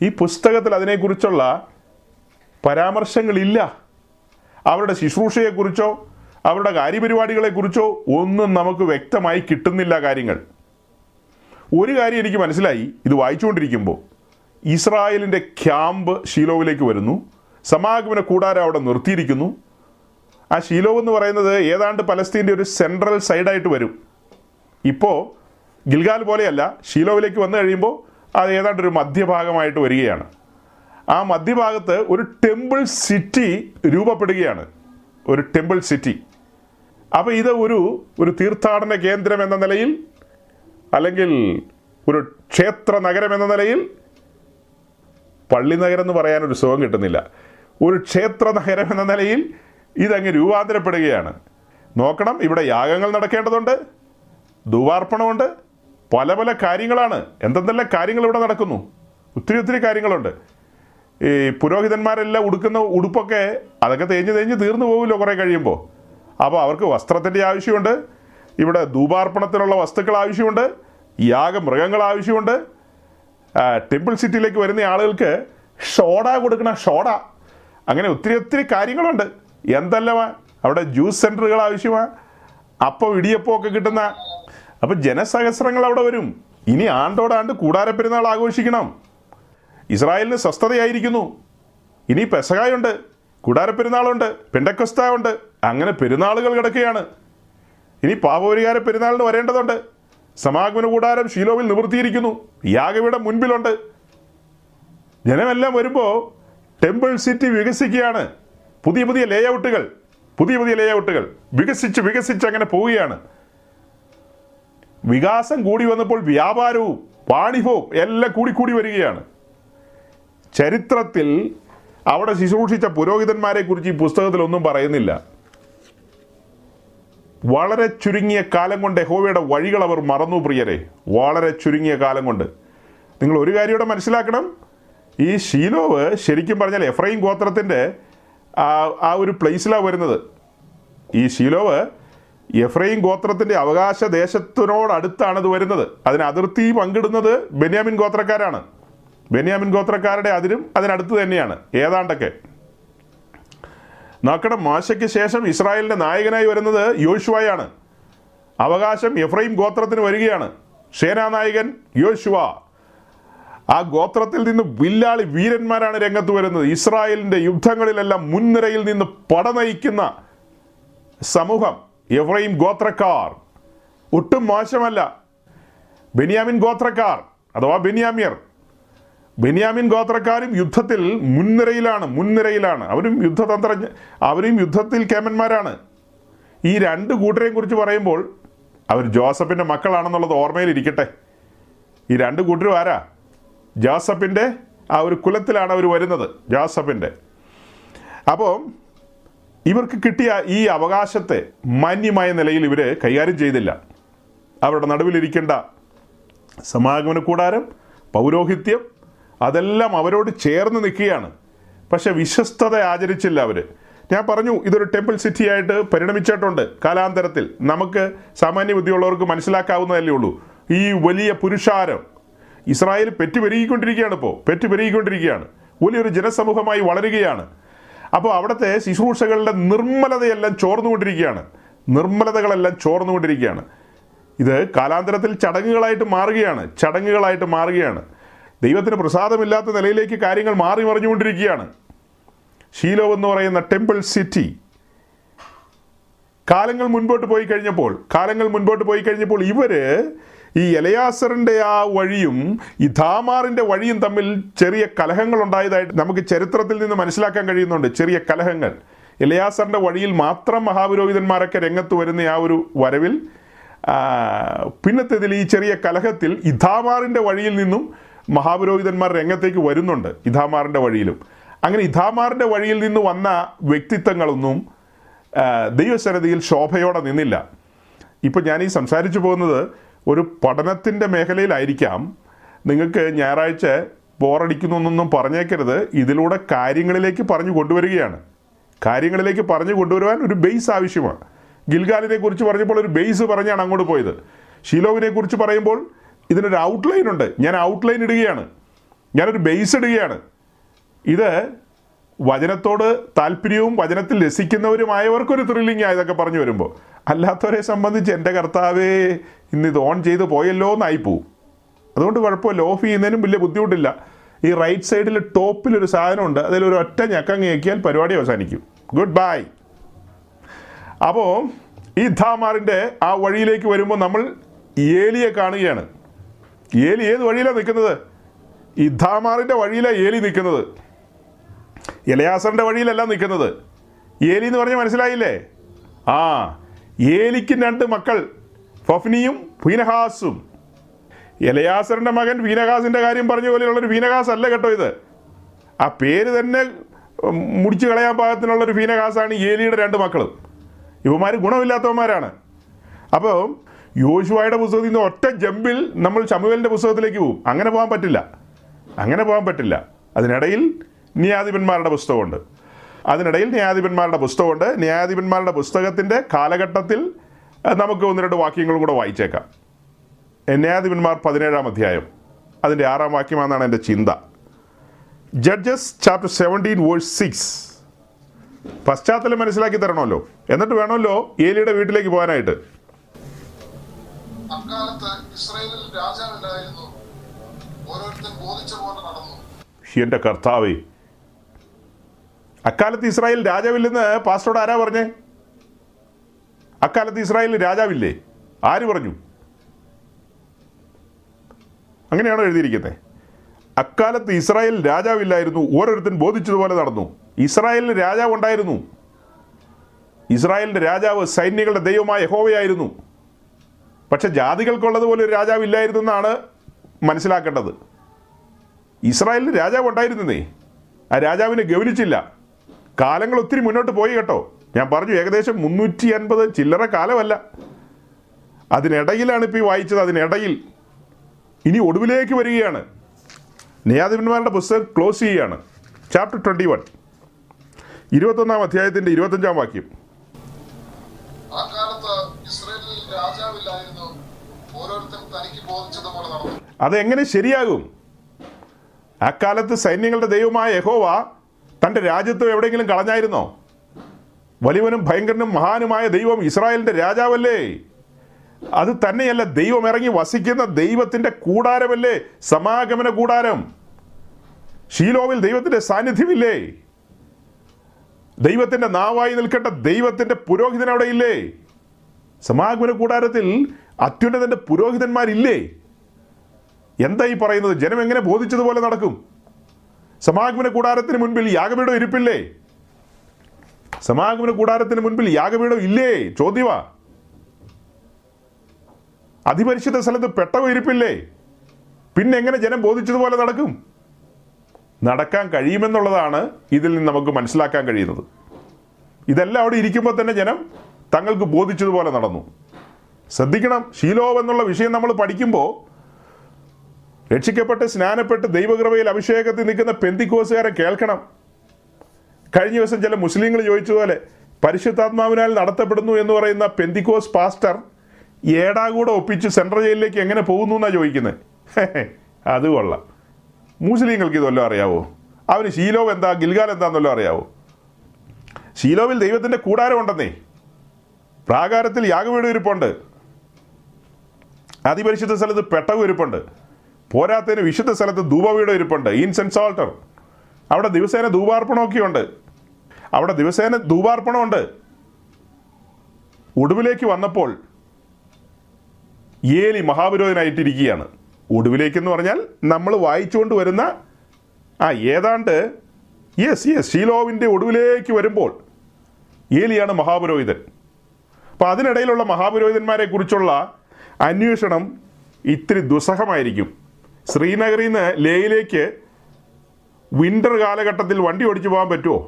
ഈ പുസ്തകത്തിൽ അതിനെക്കുറിച്ചുള്ള പരാമർശങ്ങളില്ല. അവരുടെ ശുശ്രൂഷയെക്കുറിച്ചോ അവരുടെ കാര്യപരിപാടികളെക്കുറിച്ചോ ഒന്നും നമുക്ക് വ്യക്തമായി കിട്ടുന്നില്ല കാര്യങ്ങൾ. ഒരു കാര്യം എനിക്ക് മനസ്സിലായി ഇത് വായിച്ചുകൊണ്ടിരിക്കുമ്പോൾ, ഇസ്രായേലിൻ്റെ ക്യാമ്പ് ഷീലോവിലേക്ക് വരുന്നു, സമാഗമന കൂടാരം അവിടെ നിർത്തിയിരിക്കുന്നു. ആ ഷീലോവ് എന്ന് പറയുന്നത് ഏതാണ്ട് പലസ്തീൻ്റെ ഒരു സെൻട്രൽ സൈഡായിട്ട് വരും. ഇപ്പോൾ ഗിൽഗാൽ പോലെയല്ല, ഷീലോവിലേക്ക് വന്നു കഴിയുമ്പോൾ അത് ഏതാണ്ട് ഒരു മധ്യഭാഗമായിട്ട് വരികയാണ്. ആ മധ്യഭാഗത്ത് ഒരു ടെമ്പിൾ സിറ്റി രൂപപ്പെടുകയാണ്, ഒരു ടെമ്പിൾ സിറ്റി. അപ്പോൾ ഇത് ഒരു ഒരു തീർത്ഥാടന കേന്ദ്രം എന്ന നിലയിൽ, അല്ലെങ്കിൽ ഒരു ക്ഷേത്ര നഗരം എന്ന നിലയിൽ, പള്ളി നഗരം എന്ന് പറയാനൊരു സുഖം കിട്ടുന്നില്ല, ഒരു ക്ഷേത്ര നഗരം എന്ന നിലയിൽ ഇതങ്ങ് രൂപാന്തരപ്പെടുകയാണ്. നോക്കണം, ഇവിടെ യാഗങ്ങൾ നടക്കേണ്ടതുണ്ട്, ധൂപാർപ്പണമുണ്ട്, പല പല കാര്യങ്ങളാണ്. എന്തെന്തെല്ലാം കാര്യങ്ങൾ ഇവിടെ നടക്കുന്നു, ഒത്തിരി ഒത്തിരി കാര്യങ്ങളുണ്ട്. ഈ പുരോഹിതന്മാരെല്ലാം ഉടുക്കുന്ന ഉടുപ്പൊക്കെ അതൊക്കെ തേഞ്ഞ് തേഞ്ഞ് തീർന്നു പോകുമല്ലോ കുറേ കഴിയുമ്പോൾ. അപ്പോൾ അവർക്ക് വസ്ത്രത്തിൻ്റെ ആവശ്യമുണ്ട്, ഇവിടെ ധൂപാർപ്പണത്തിനുള്ള വസ്തുക്കൾ ആവശ്യമുണ്ട്, യാഗമൃഗങ്ങൾ ആവശ്യമുണ്ട്. ടെമ്പിൾ സിറ്റിയിലേക്ക് വരുന്ന ആളുകൾക്ക് ഷോഡ കൊടുക്കണം, ഷോഡ. അങ്ങനെ ഒത്തിരി ഒത്തിരി കാര്യങ്ങളുണ്ട്. എന്തെല്ലാമാണ് അവിടെ, ജ്യൂസ് സെൻ്ററുകൾ ആവശ്യമാണ്, അപ്പം ഇടിയപ്പം ഒക്കെ കിട്ടുന്ന. അപ്പം ജനസഹസ്രങ്ങൾ അവിടെ വരും. ഇനി ആണ്ടോടാണ്ട് കൂടാരപ്പെരുന്നാൾ ആഘോഷിക്കണം. ഇസ്രായേലിന് സ്വസ്ഥതയായിരിക്കുന്നു. ഇനി പെസഹായുണ്ട്, കൂടാരപ്പെരുന്നാളുണ്ട്, പെന്റക്കോസ്ത ഉണ്ട്. അങ്ങനെ പെരുന്നാളുകൾ കിടക്കുകയാണ്. ഇനി പാപപരിഹാര പെരുന്നാളിന് വരേണ്ടതുണ്ട്. സമാഗമന കൂടാരം ഷീലോവിൽ നിവർത്തിയിരിക്കുന്നു, യാഗപീഠം മുൻപിലുണ്ട്. ജനമെല്ലാം വരുമ്പോൾ ടെമ്പിൾ സിറ്റി വികസിക്കുകയാണ്. പുതിയ പുതിയ ലേഔട്ടുകൾ, പുതിയ പുതിയ ലേഔട്ടുകൾ വികസിച്ച് വികസിച്ച് അങ്ങനെ പോവുകയാണ്. വികാസം കൂടി വന്നപ്പോൾ വ്യാപാരവും വാണിഭവും എല്ലാം കൂടിക്കൂടി വരികയാണ്. ചരിത്രത്തിൽ അവിടെ ശുശ്രൂഷിച്ച പുരോഹിതന്മാരെ കുറിച്ച് ഈ പുസ്തകത്തിലൊന്നും പറയുന്നില്ല. വളരെ ചുരുങ്ങിയ കാലം കൊണ്ട് യഹോവയുടെ വഴികൾ അവർ മറന്നു പ്രിയരെ. വളരെ ചുരുങ്ങിയ കാലം കൊണ്ട്. നിങ്ങൾ ഒരു കാര്യം ഇവിടെ മനസ്സിലാക്കണം, ഈ ശീലോവ് ശരിക്കും പറഞ്ഞാൽ എഫ്രൈം ഗോത്രത്തിൻ്റെ ആ ഒരു പ്ലേസിലാണ് വരുന്നത്. ഈ ശീലോവ് എഫ്രൈം ഗോത്രത്തിൻ്റെ അവകാശ ദേശത്തിനോടടുത്താണിത് വരുന്നത്. അതിന് അതിർത്തി പങ്കിടുന്നത് ബെന്യാമിൻ ഗോത്രക്കാരാണ്. ബെന്യാമിൻ ഗോത്രക്കാരുടെ അതിരും അതിനടുത്ത് തന്നെയാണ് ഏതാണ്ടൊക്കെ. നോക്കണം, മോശയ്ക്ക് ശേഷം ഇസ്രായേലിൻ്റെ നായകനായി വരുന്നത് യോശുവയാണ്. അവകാശം എഫ്രൈം ഗോത്രത്തിന് വരികയാണ്. സേനാനായകൻ യോശുവ. ആ ഗോത്രത്തിൽ നിന്ന് വില്ലാളി വീരന്മാരാണ് രംഗത്ത് വരുന്നത്. ഇസ്രായേലിൻ്റെ യുദ്ധങ്ങളിലെല്ലാം മുൻനിരയിൽ നിന്ന് പടനയിക്കുന്ന സമൂഹം എഫ്രൈം ഗോത്രക്കാർ. ഒട്ടും മോശമല്ല. ബെന്യാമിൻ ഗോത്രക്കാർ അഥവാ ബെന്യാമ്യർ, ബെന്യാമിൻ ഗോത്രക്കാരും യുദ്ധത്തിൽ മുൻനിരയിലാണ് മുൻനിരയിലാണ് അവരും യുദ്ധതന്ത്ര അവരും യുദ്ധത്തിൽ കേമന്മാരാണ്. ഈ രണ്ട് കൂട്ടരെയും കുറിച്ച് പറയുമ്പോൾ അവർ ജോസഫിൻ്റെ മക്കളാണെന്നുള്ളത് ഓർമ്മയിലിരിക്കട്ടെ. ഈ രണ്ട് കൂട്ടരും ആരാ? ജോസഫിൻ്റെ ആ ഒരു കുലത്തിലാണ് അവർ വരുന്നത്, ജോസഫിൻ്റെ. അപ്പോൾ ഇവർക്ക് കിട്ടിയ ഈ അവകാശത്തെ മാന്യമായ നിലയിൽ ഇവർ കൈകാര്യം ചെയ്തില്ല. അവരുടെ നടുവിലിരിക്കേണ്ട സമാഗമന കൂടാരം, പൗരോഹിത്യം അതെല്ലാം അവരോട് ചേർന്ന് നിൽക്കുകയാണ്. പക്ഷെ വിശ്വസ്തത ആചരിച്ചില്ല അവർ. ഞാൻ പറഞ്ഞു, ഇതൊരു ടെമ്പിൾ സിറ്റിയായിട്ട് പരിണമിച്ചിട്ടുണ്ട് കാലാന്തരത്തിൽ. നമുക്ക് സാമാന്യ ബുദ്ധിയുള്ളവർക്ക് മനസ്സിലാക്കാവുന്നതല്ലേ ഉള്ളൂ. ഈ വലിയ പുരുഷാരം ഇസ്രായേൽ പെറ്റുപെരുകിക്കൊണ്ടിരിക്കുകയാണ്. ഇപ്പോൾ പെറ്റുപെരുകിക്കൊണ്ടിരിക്കുകയാണ്, വലിയൊരു ജനസമൂഹമായി വളരുകയാണ്. അപ്പോൾ അവിടുത്തെ ശുശ്രൂഷകളുടെ നിർമ്മലതയെല്ലാം ചോർന്നുകൊണ്ടിരിക്കുകയാണ്, നിർമ്മലതകളെല്ലാം ചോർന്നുകൊണ്ടിരിക്കുകയാണ്. ഇത് കാലാന്തരത്തിൽ ചടങ്ങുകളായിട്ട് മാറുകയാണ്, ചടങ്ങുകളായിട്ട് മാറുകയാണ്. ദൈവത്തിന് പ്രസാദമില്ലാത്ത നിലയിലേക്ക് കാര്യങ്ങൾ മാറി മറിഞ്ഞുകൊണ്ടിരിക്കുകയാണ്. ശീലോവ് എന്ന് പറയുന്ന ടെമ്പിൾ സിറ്റി കാലങ്ങൾ മുൻപോട്ട് പോയി കഴിഞ്ഞപ്പോൾ കാലങ്ങൾ മുൻപോട്ട് പോയി കഴിഞ്ഞപ്പോൾ ഇവർ ഈ എലയാസറിൻ്റെ ആ വഴിയും ഈ താമാറിൻ്റെ വഴിയും തമ്മിൽ ചെറിയ കലഹങ്ങൾ ഉണ്ടായതായിട്ട് നമുക്ക് ചരിത്രത്തിൽ നിന്ന് മനസ്സിലാക്കാൻ കഴിയുന്നുണ്ട്. ചെറിയ കലഹങ്ങൾ. എലയാസറിൻ്റെ വഴിയിൽ മാത്രം മഹാപുരോഹിതന്മാരൊക്കെ രംഗത്ത് വരുന്ന ആ ഒരു വരവിൽ പിന്നത്തേതിൽ ഈ ചെറിയ കലഹത്തിൽ ഇഥാമാറിൻ്റെ വഴിയിൽ നിന്നും മഹാപുരോഹിതന്മാർ രംഗത്തേക്ക് വരുന്നുണ്ട്, ഇഥാമാറിൻ്റെ വഴിയിലും. അങ്ങനെ ഇഥാമാറിൻ്റെ വഴിയിൽ നിന്ന് വന്ന വ്യക്തിത്വങ്ങളൊന്നും ദൈവസന്നിധിയിൽ ശോഭയോടെ നിന്നില്ല. ഇപ്പോൾ ഞാനീ സംസാരിച്ചു പോകുന്നത് ഒരു പഠനത്തിൻ്റെ മേഖലയിലായിരിക്കാം. നിങ്ങൾക്ക് ഞായറാഴ്ച ബോറടിക്കുന്നൊന്നും പറഞ്ഞേക്കരുത്. ഇതിലൂടെ കാര്യങ്ങളിലേക്ക് പറഞ്ഞു കൊണ്ടുവരികയാണ്. കാര്യങ്ങളിലേക്ക് പറഞ്ഞു കൊണ്ടുവരുവാൻ ഒരു ബേസ് ആവശ്യമാണ്. ഗിൽഗാലിനെ കുറിച്ച് പറഞ്ഞപ്പോൾ ഒരു ബേസ് പറഞ്ഞാണ് അങ്ങോട്ട് പോയത്. ശീലോവിനെ കുറിച്ച് പറയുമ്പോൾ ഇതിനൊരു ഔട്ട്ലൈൻ ഉണ്ട്. ഞാൻ ഔട്ട്ലൈൻ ഇടുകയാണ്, ഞാനൊരു ബേസ് ഇടുകയാണ്. ഇത് വചനത്തോട് താല്പര്യവും വചനത്തിൽ രസിക്കുന്നവരുമായവർക്കൊരു ത്രില്ലിങ്ങാണ് ഇതൊക്കെ പറഞ്ഞു വരുമ്പോൾ. അല്ലാത്തവരെ സംബന്ധിച്ച് എൻ്റെ കർത്താവേ ഇന്നിത് ഓൺ ചെയ്ത് പോയല്ലോ എന്നായിപ്പോവും. അതുകൊണ്ട് കുഴപ്പമില്ല, ഓഫ് ചെയ്യുന്നതിനും വലിയ ബുദ്ധിമുട്ടില്ല. ഈ റൈറ്റ് സൈഡിൽ ടോപ്പിലൊരു സാധനമുണ്ട്, അതിലൊരു ഒറ്റ ഞക്കം കേൾക്കിയാൽ പരിപാടി അവസാനിക്കും. Good bye. അപ്പോൾ ഈ ധാമാറിൻ്റെ ആ വഴിയിലേക്ക് വരുമ്പോൾ നമ്മൾ ഏലിയെ കാണുകയാണ്. ഏലി ഏത് വഴിയിലാണ് നിൽക്കുന്നത്? ഇഥാമാറിൻ്റെ വഴിയിലാണ് ഏലി നിൽക്കുന്നത്, എലയാസറിൻ്റെ വഴിയിലല്ല നിൽക്കുന്നത്. ഏലി എന്ന് പറഞ്ഞാൽ മനസ്സിലായില്ലേ? ആ ഏലിക്ക് രണ്ട് മക്കൾ, ഫഫ്നിയും ഫീനഹാസും. എലയാസറിൻ്റെ മകൻ ഫീനഹാസിൻ്റെ കാര്യം പറഞ്ഞ പോലെയുള്ളൊരു ഫീനഹാസ് അല്ല കേട്ടോ ഇത്. ആ പേര് തന്നെ മുടിച്ചു കളയാൻ പാകത്തിനുള്ളൊരു ഫീനഹാസാണ് ഏലിയുടെ രണ്ട് മക്കളും. ഇവന്മാർ ഗുണമില്ലാത്തവന്മാരാണ്. അപ്പോൾ യോശുവയുടെ പുസ്തകത്തിൽ നിന്ന് ഒറ്റ ജമ്പിൽ നമ്മൾ ശമൂവേലിൻ്റെ പുസ്തകത്തിലേക്ക് പോകും. അങ്ങനെ പോകാൻ പറ്റില്ല, അങ്ങനെ പോകാൻ പറ്റില്ല. അതിനിടയിൽ ന്യായാധിപന്മാരുടെ പുസ്തകമുണ്ട്, അതിനിടയിൽ ന്യായാധിപന്മാരുടെ പുസ്തകമുണ്ട്. ന്യായാധിപന്മാരുടെ പുസ്തകത്തിൻ്റെ കാലഘട്ടത്തിൽ നമുക്ക് ഒന്ന് രണ്ട് വാക്യങ്ങളും കൂടെ വായിച്ചേക്കാം. ന്യായാധിപന്മാർ പതിനേഴാം അധ്യായം അതിൻ്റെ ആറാം വാക്യമാണെന്നാണ് എൻ്റെ ചിന്ത. Judges chapter seventeen verse six. പശ്ചാത്തലം മനസ്സിലാക്കി തരണമല്ലോ, എന്നിട്ട് വേണമല്ലോ ഏലിയുടെ വീട്ടിലേക്ക് പോകാനായിട്ട്. എൻ്റെ കർത്താവേ, അക്കാലത്ത് ഇസ്രായേൽ രാജാവില്ലെന്ന് പാസ്റ്ററോട് ആരാ പറഞ്ഞേ? അക്കാലത്ത് ഇസ്രായേൽ രാജാവില്ലേ? ആര് പറഞ്ഞു? അങ്ങനെയാണോ എഴുതിയിരിക്കുന്നത്? അക്കാലത്ത് ഇസ്രായേൽ രാജാവില്ലായിരുന്നു, ഓരോരുത്തൻ ബോധിച്ചതുപോലെ നടന്നു. ഇസ്രായേലിന് രാജാവ് ഉണ്ടായിരുന്നു. ഇസ്രായേലിൻ്റെ രാജാവ് സൈന്യങ്ങളുടെ ദൈവമായ യഹോവയായിരുന്നു. പക്ഷെ ജാതികൾക്കുള്ളതുപോലെ ഒരു രാജാവില്ലായിരുന്നു എന്നാണ് മനസ്സിലാക്കേണ്ടത്. ഇസ്രായേലിന് രാജാവ് ഉണ്ടായിരുന്നേ, ആ രാജാവിനെ ഗൗനിച്ചില്ല. കാലങ്ങൾ ഒത്തിരി മുന്നോട്ട് പോയി കേട്ടോ. ഞാൻ പറഞ്ഞു ഏകദേശം മുന്നൂറ്റി അൻപത് ചില്ലറ കാലമല്ല, അതിനിടയിലാണ് ഇപ്പോൾ ഈ വായിച്ചത്. അതിനിടയിൽ ഇനി ഒടുവിലേക്ക് വരികയാണ്. ന്യായാധിപന്മാരുടെ പുസ്തകം ക്ലോസ് ചെയ്യുകയാണ്. ചാപ്റ്റർ ട്വൻറ്റി വൺ ഇരുപത്തൊന്നാം അധ്യായത്തിൻ്റെ ഇരുപത്തഞ്ചാം വാക്യം. അതെങ്ങനെ ശരിയാകും? അക്കാലത്ത് സൈന്യങ്ങളുടെ ദൈവമായ യഹോവ തൻ്റെ രാജ്യത്വം എവിടെയെങ്കിലും കളഞ്ഞായിരുന്നോ? വലിയവനും ഭയങ്കരനും മഹാനുമായ ദൈവം ഇസ്രായേലിൻ്റെ രാജാവല്ലേ? അത് തന്നെയല്ല, ദൈവം ഇറങ്ങി വസിക്കുന്ന ദൈവത്തിൻ്റെ കൂടാരമല്ലേ സമാഗമന കൂടാരം? ശീലോവിൽ ദൈവത്തിൻ്റെ സാന്നിധ്യമില്ലേ? ദൈവത്തിൻ്റെ നാവായി നിൽക്കേണ്ട ദൈവത്തിൻ്റെ പുരോഹിതൻ അവിടെയില്ലേ? സമാഗമന കൂടാരത്തിൽ അത്യുന്നതൻ്റെ പുരോഹിതന്മാരില്ലേ? എന്താ ഈ പറയുന്നത്? ജനം എങ്ങനെ ബോധിച്ചതുപോലെ നടക്കും? സമാഗമന കൂടാരത്തിന് മുൻപിൽ യാഗപീഠം ഇരിപ്പില്ലേ? സമാഗമന കൂടാരത്തിന് മുൻപിൽ യാഗപീഠം ഇല്ലേ? ചോദ്യവാ. അതിപരിശുദ്ധ സ്ഥലത്ത് പെട്ടവ ഇരിപ്പില്ലേ? പിന്നെ എങ്ങനെ ജനം ബോധിച്ചതുപോലെ നടക്കും? നടക്കാൻ കഴിയുമെന്നുള്ളതാണ് ഇതിൽ നിന്ന് നമുക്ക് മനസ്സിലാക്കാൻ കഴിയുന്നത്. ഇതെല്ലാം അവിടെ ഇരിക്കുമ്പോൾ തന്നെ ജനം തങ്ങൾക്ക് ബോധിച്ചതുപോലെ നടന്നു. ശ്രദ്ധിക്കണം, ശീലോവ് എന്നുള്ള വിഷയം നമ്മൾ പഠിക്കുമ്പോൾ രക്ഷിക്കപ്പെട്ട് സ്നാനപ്പെട്ട് ദൈവകൃപയിൽ അഭിഷേകത്തിൽ നിൽക്കുന്ന പെന്തിക്കോസുകാരെ കേൾക്കണം. കഴിഞ്ഞ ദിവസം ചില മുസ്ലിങ്ങൾ ചോദിച്ചതുപോലെ പരിശുദ്ധാത്മാവിനാൽ നടത്തപ്പെടുന്നു എന്ന് പറയുന്ന പെന്തിക്കോസ് പാസ്റ്റർ ഏടാകൂടെ ഒപ്പിച്ച് സെൻട്രൽ ജയിലിലേക്ക് എങ്ങനെ പോകുന്നു എന്നാണ് ചോദിക്കുന്നത്. അത് കൊള്ളാം. മുസ്ലിങ്ങൾക്ക് ഇതല്ലോ അറിയാവോ? അവന് ശീലോവ് എന്താ ഗിൽഗാൽ എന്താണെന്നല്ലോ അറിയാവോ? ശീലോവിൽ ദൈവത്തിൻ്റെ കൂടാരമുണ്ടെന്നേ, പ്രാകാരത്തിൽ യാഗവീട് ഇരിപ്പുണ്ട്, അതിപരിശുദ്ധ സ്ഥലത്ത് പെട്ടവ് ഇരിപ്പുണ്ട്, പോരാത്തതിന് വിശുദ്ധ സ്ഥലത്ത് ധൂപവീട് ഇരിപ്പുണ്ട്, ഇൻസെൻസ് ആൾട്ടർ. അവിടെ ദിവസേന ധൂപാർപ്പണമൊക്കെയുണ്ട്, അവിടെ ദിവസേന ധൂപാർപ്പണമുണ്ട്. ഒടുവിലേക്ക് വന്നപ്പോൾ ഏലി മഹാപുരോഹിതനായിട്ടിരിക്കുകയാണ്. ഒടുവിലേക്കെന്ന് പറഞ്ഞാൽ നമ്മൾ വായിച്ചുകൊണ്ട് വരുന്ന ആ ഏതാണ്ട് യെസ് യെസ് ശീലോവിൻ്റെ ഒടുവിലേക്ക് വരുമ്പോൾ ഏലിയാണ് മഹാപുരോഹിതൻ. അപ്പോൾ അതിനിടയിലുള്ള മഹാപുരോഹിതന്മാരെ കുറിച്ചുള്ള അന്വേഷണം ഇത്തിരി ദുസ്സഹമായിരിക്കും. ശ്രീനഗറിൽ നിന്ന് ലേയിലേക്ക് വിൻ്റർ കാലഘട്ടത്തിൽ വണ്ടി ഓടിച്ചു പോകാൻ പറ്റുമോ?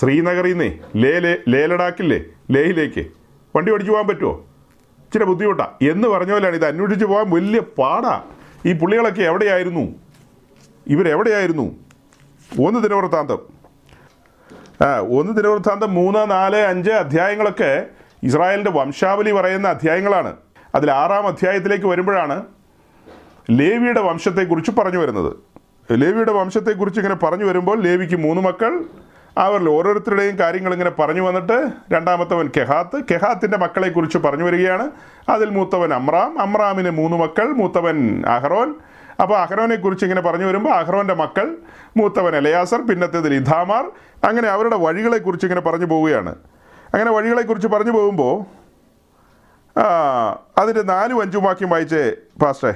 ശ്രീനഗറിൽ നിന്ന് ലേ ലേ ലഡാക്കില്ലേ ലേയിലേക്ക് വണ്ടി ഓടിച്ചു പോകാൻ പറ്റുമോ? ഇച്ചിരി ബുദ്ധിമുട്ടാണ് എന്ന് പറഞ്ഞ പോലെയാണ്. ഇത് അന്വേഷിച്ച് പോകാൻ വലിയ പാടാണ്. ഈ പുള്ളികളൊക്കെ എവിടെയായിരുന്നു? ഇവരെവിടെയായിരുന്നു? ഒന്ന് ദിനവൃത്താന്തം ഒന്ന് ദിനവൃത്താന്തം മൂന്ന് നാല് അഞ്ച് അധ്യായങ്ങളൊക്കെ ഇസ്രായേലിൻ്റെ വംശാവലി പറയുന്ന അധ്യായങ്ങളാണ്. അതിൽ ആറാം അധ്യായത്തിലേക്ക് വരുമ്പോഴാണ് ലേവിയുടെ വംശത്തെക്കുറിച്ച് പറഞ്ഞു വരുന്നത്. ലേവിയുടെ വംശത്തെക്കുറിച്ച് ഇങ്ങനെ പറഞ്ഞു വരുമ്പോൾ ലേവിക്ക് മൂന്ന് മക്കൾ, അവരിൽ ഓരോരുത്തരുടെയും കാര്യങ്ങൾ ഇങ്ങനെ പറഞ്ഞു വന്നിട്ട് രണ്ടാമത്തവൻ കെഹാത്ത്, കെഹാത്തിൻ്റെ മക്കളെക്കുറിച്ച് പറഞ്ഞു വരികയാണ്. അതിൽ മൂത്തവൻ അമ്രാം, അമ്രാമിന് മൂന്ന് മക്കൾ, മൂത്തവൻ അഹ്റോൻ. അപ്പോൾ അഹ്റോനെക്കുറിച്ച് ഇങ്ങനെ പറഞ്ഞു വരുമ്പോൾ അഹ്റോൻ്റെ മക്കൾ, മൂത്തവൻ എലയാസർ, പിന്നത്തേതിൽ ഇഥാമാർ. അങ്ങനെ അവരുടെ വഴികളെക്കുറിച്ച് ഇങ്ങനെ പറഞ്ഞു പോവുകയാണ്. അങ്ങനെ വഴികളെക്കുറിച്ച് പറഞ്ഞു പോകുമ്പോൾ അതിൻ്റെ നാലും അഞ്ചും വാക്യം വായിച്ചേ പാസ്റ്റേ.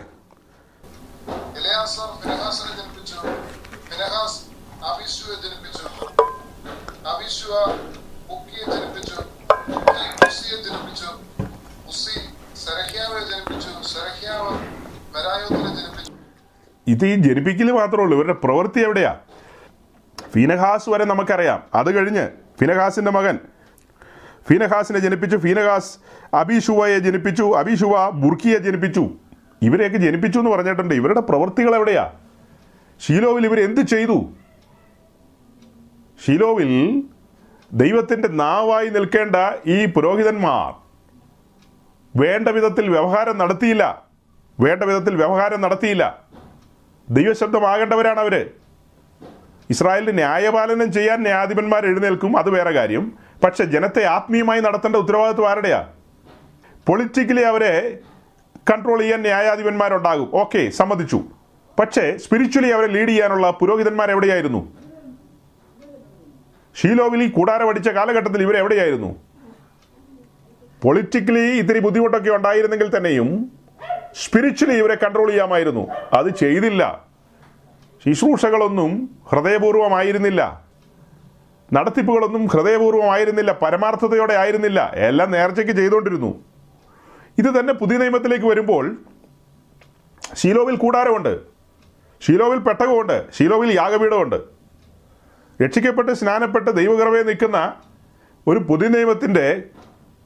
ഇത് ഈ ജനിപ്പിക്കൽ മാത്രമേ ഉള്ളൂ. ഇവരുടെ പ്രവൃത്തി എവിടെയാ? ഫീനഹാസ് വരെ നമുക്കറിയാം. അത് കഴിഞ്ഞ് ഫീനഹാസിൻ്റെ മകൻ ഫീനഹാസിനെ ജനിപ്പിച്ചു, ഫീനഹാസ് അബീശുവയെ ജനിപ്പിച്ചു, അബീശുവ ബുർക്കിയെ ജനിപ്പിച്ചു. ഇവരെയൊക്കെ ജനിപ്പിച്ചു എന്ന് പറഞ്ഞിട്ടുണ്ട്. ഇവരുടെ പ്രവൃത്തികൾ എവിടെയാ? ശീലോവിൽ ഇവർ എന്ത് ചെയ്തു? ശീലോവിൽ ദൈവത്തിൻ്റെ നാവായി നിൽക്കേണ്ട ഈ പുരോഹിതന്മാർ വേണ്ട വിധത്തിൽ വ്യവഹാരം നടത്തിയില്ല. വേണ്ട വിധത്തിൽ വ്യവഹാരം നടത്തിയില്ല. ദൈവശബ്ദമാകേണ്ടവരാണ് അവർ. ഇസ്രായേലിന് ന്യായപാലനം ചെയ്യാൻ ന്യായാധിപന്മാർ എഴുന്നേൽക്കും, അത് വേറെ കാര്യം. പക്ഷെ ജനത്തെ ആത്മീയമായി നടത്തേണ്ട ഉത്തരവാദിത്വം ആരുടെയാ? പൊളിറ്റിക്കലി അവരെ കൺട്രോൾ ചെയ്യാൻ ന്യായാധിപന്മാരുണ്ടാകും, ഓക്കെ, സമ്മതിച്ചു. പക്ഷേ സ്പിരിച്വലി അവരെ ലീഡ് ചെയ്യാനുള്ള പുരോഹിതന്മാർ എവിടെയായിരുന്നു? ശീലോവിൽ കൂടാരമടിച്ച കാലഘട്ടത്തിൽ ഇവരെവിടെയായിരുന്നു? പൊളിറ്റിക്കലി ഇത്തിരി ബുദ്ധിമുട്ടൊക്കെ ഉണ്ടായിരുന്നെങ്കിൽ തന്നെയും സ്പിരിച്വലി ഇവരെ കൺട്രോൾ ചെയ്യാമായിരുന്നു. അത് ചെയ്തില്ല. ശുശ്രൂഷകളൊന്നും ഹൃദയപൂർവ്വമായിരുന്നില്ല, നടത്തിപ്പുകളൊന്നും ഹൃദയപൂർവ്വമായിരുന്നില്ല, പരമാർത്ഥതയോടെ ആയിരുന്നില്ല, എല്ലാം നേർച്ചയ്ക്ക് ചെയ്തുകൊണ്ടിരുന്നു. ഇത് തന്നെ പുതിയ നിയമത്തിലേക്ക് വരുമ്പോൾ ശീലോവിൽ കൂടാരമുണ്ട്, ശീലോവിൽ പെട്ടകമുണ്ട്, ശീലോവിൽ യാഗപീഠമുണ്ട്. രക്ഷിക്കപ്പെട്ട് സ്നാനപ്പെട്ട് ദൈവകൃപയെ നിൽക്കുന്ന ഒരു പുതിയ നിയമത്തിൻ്റെ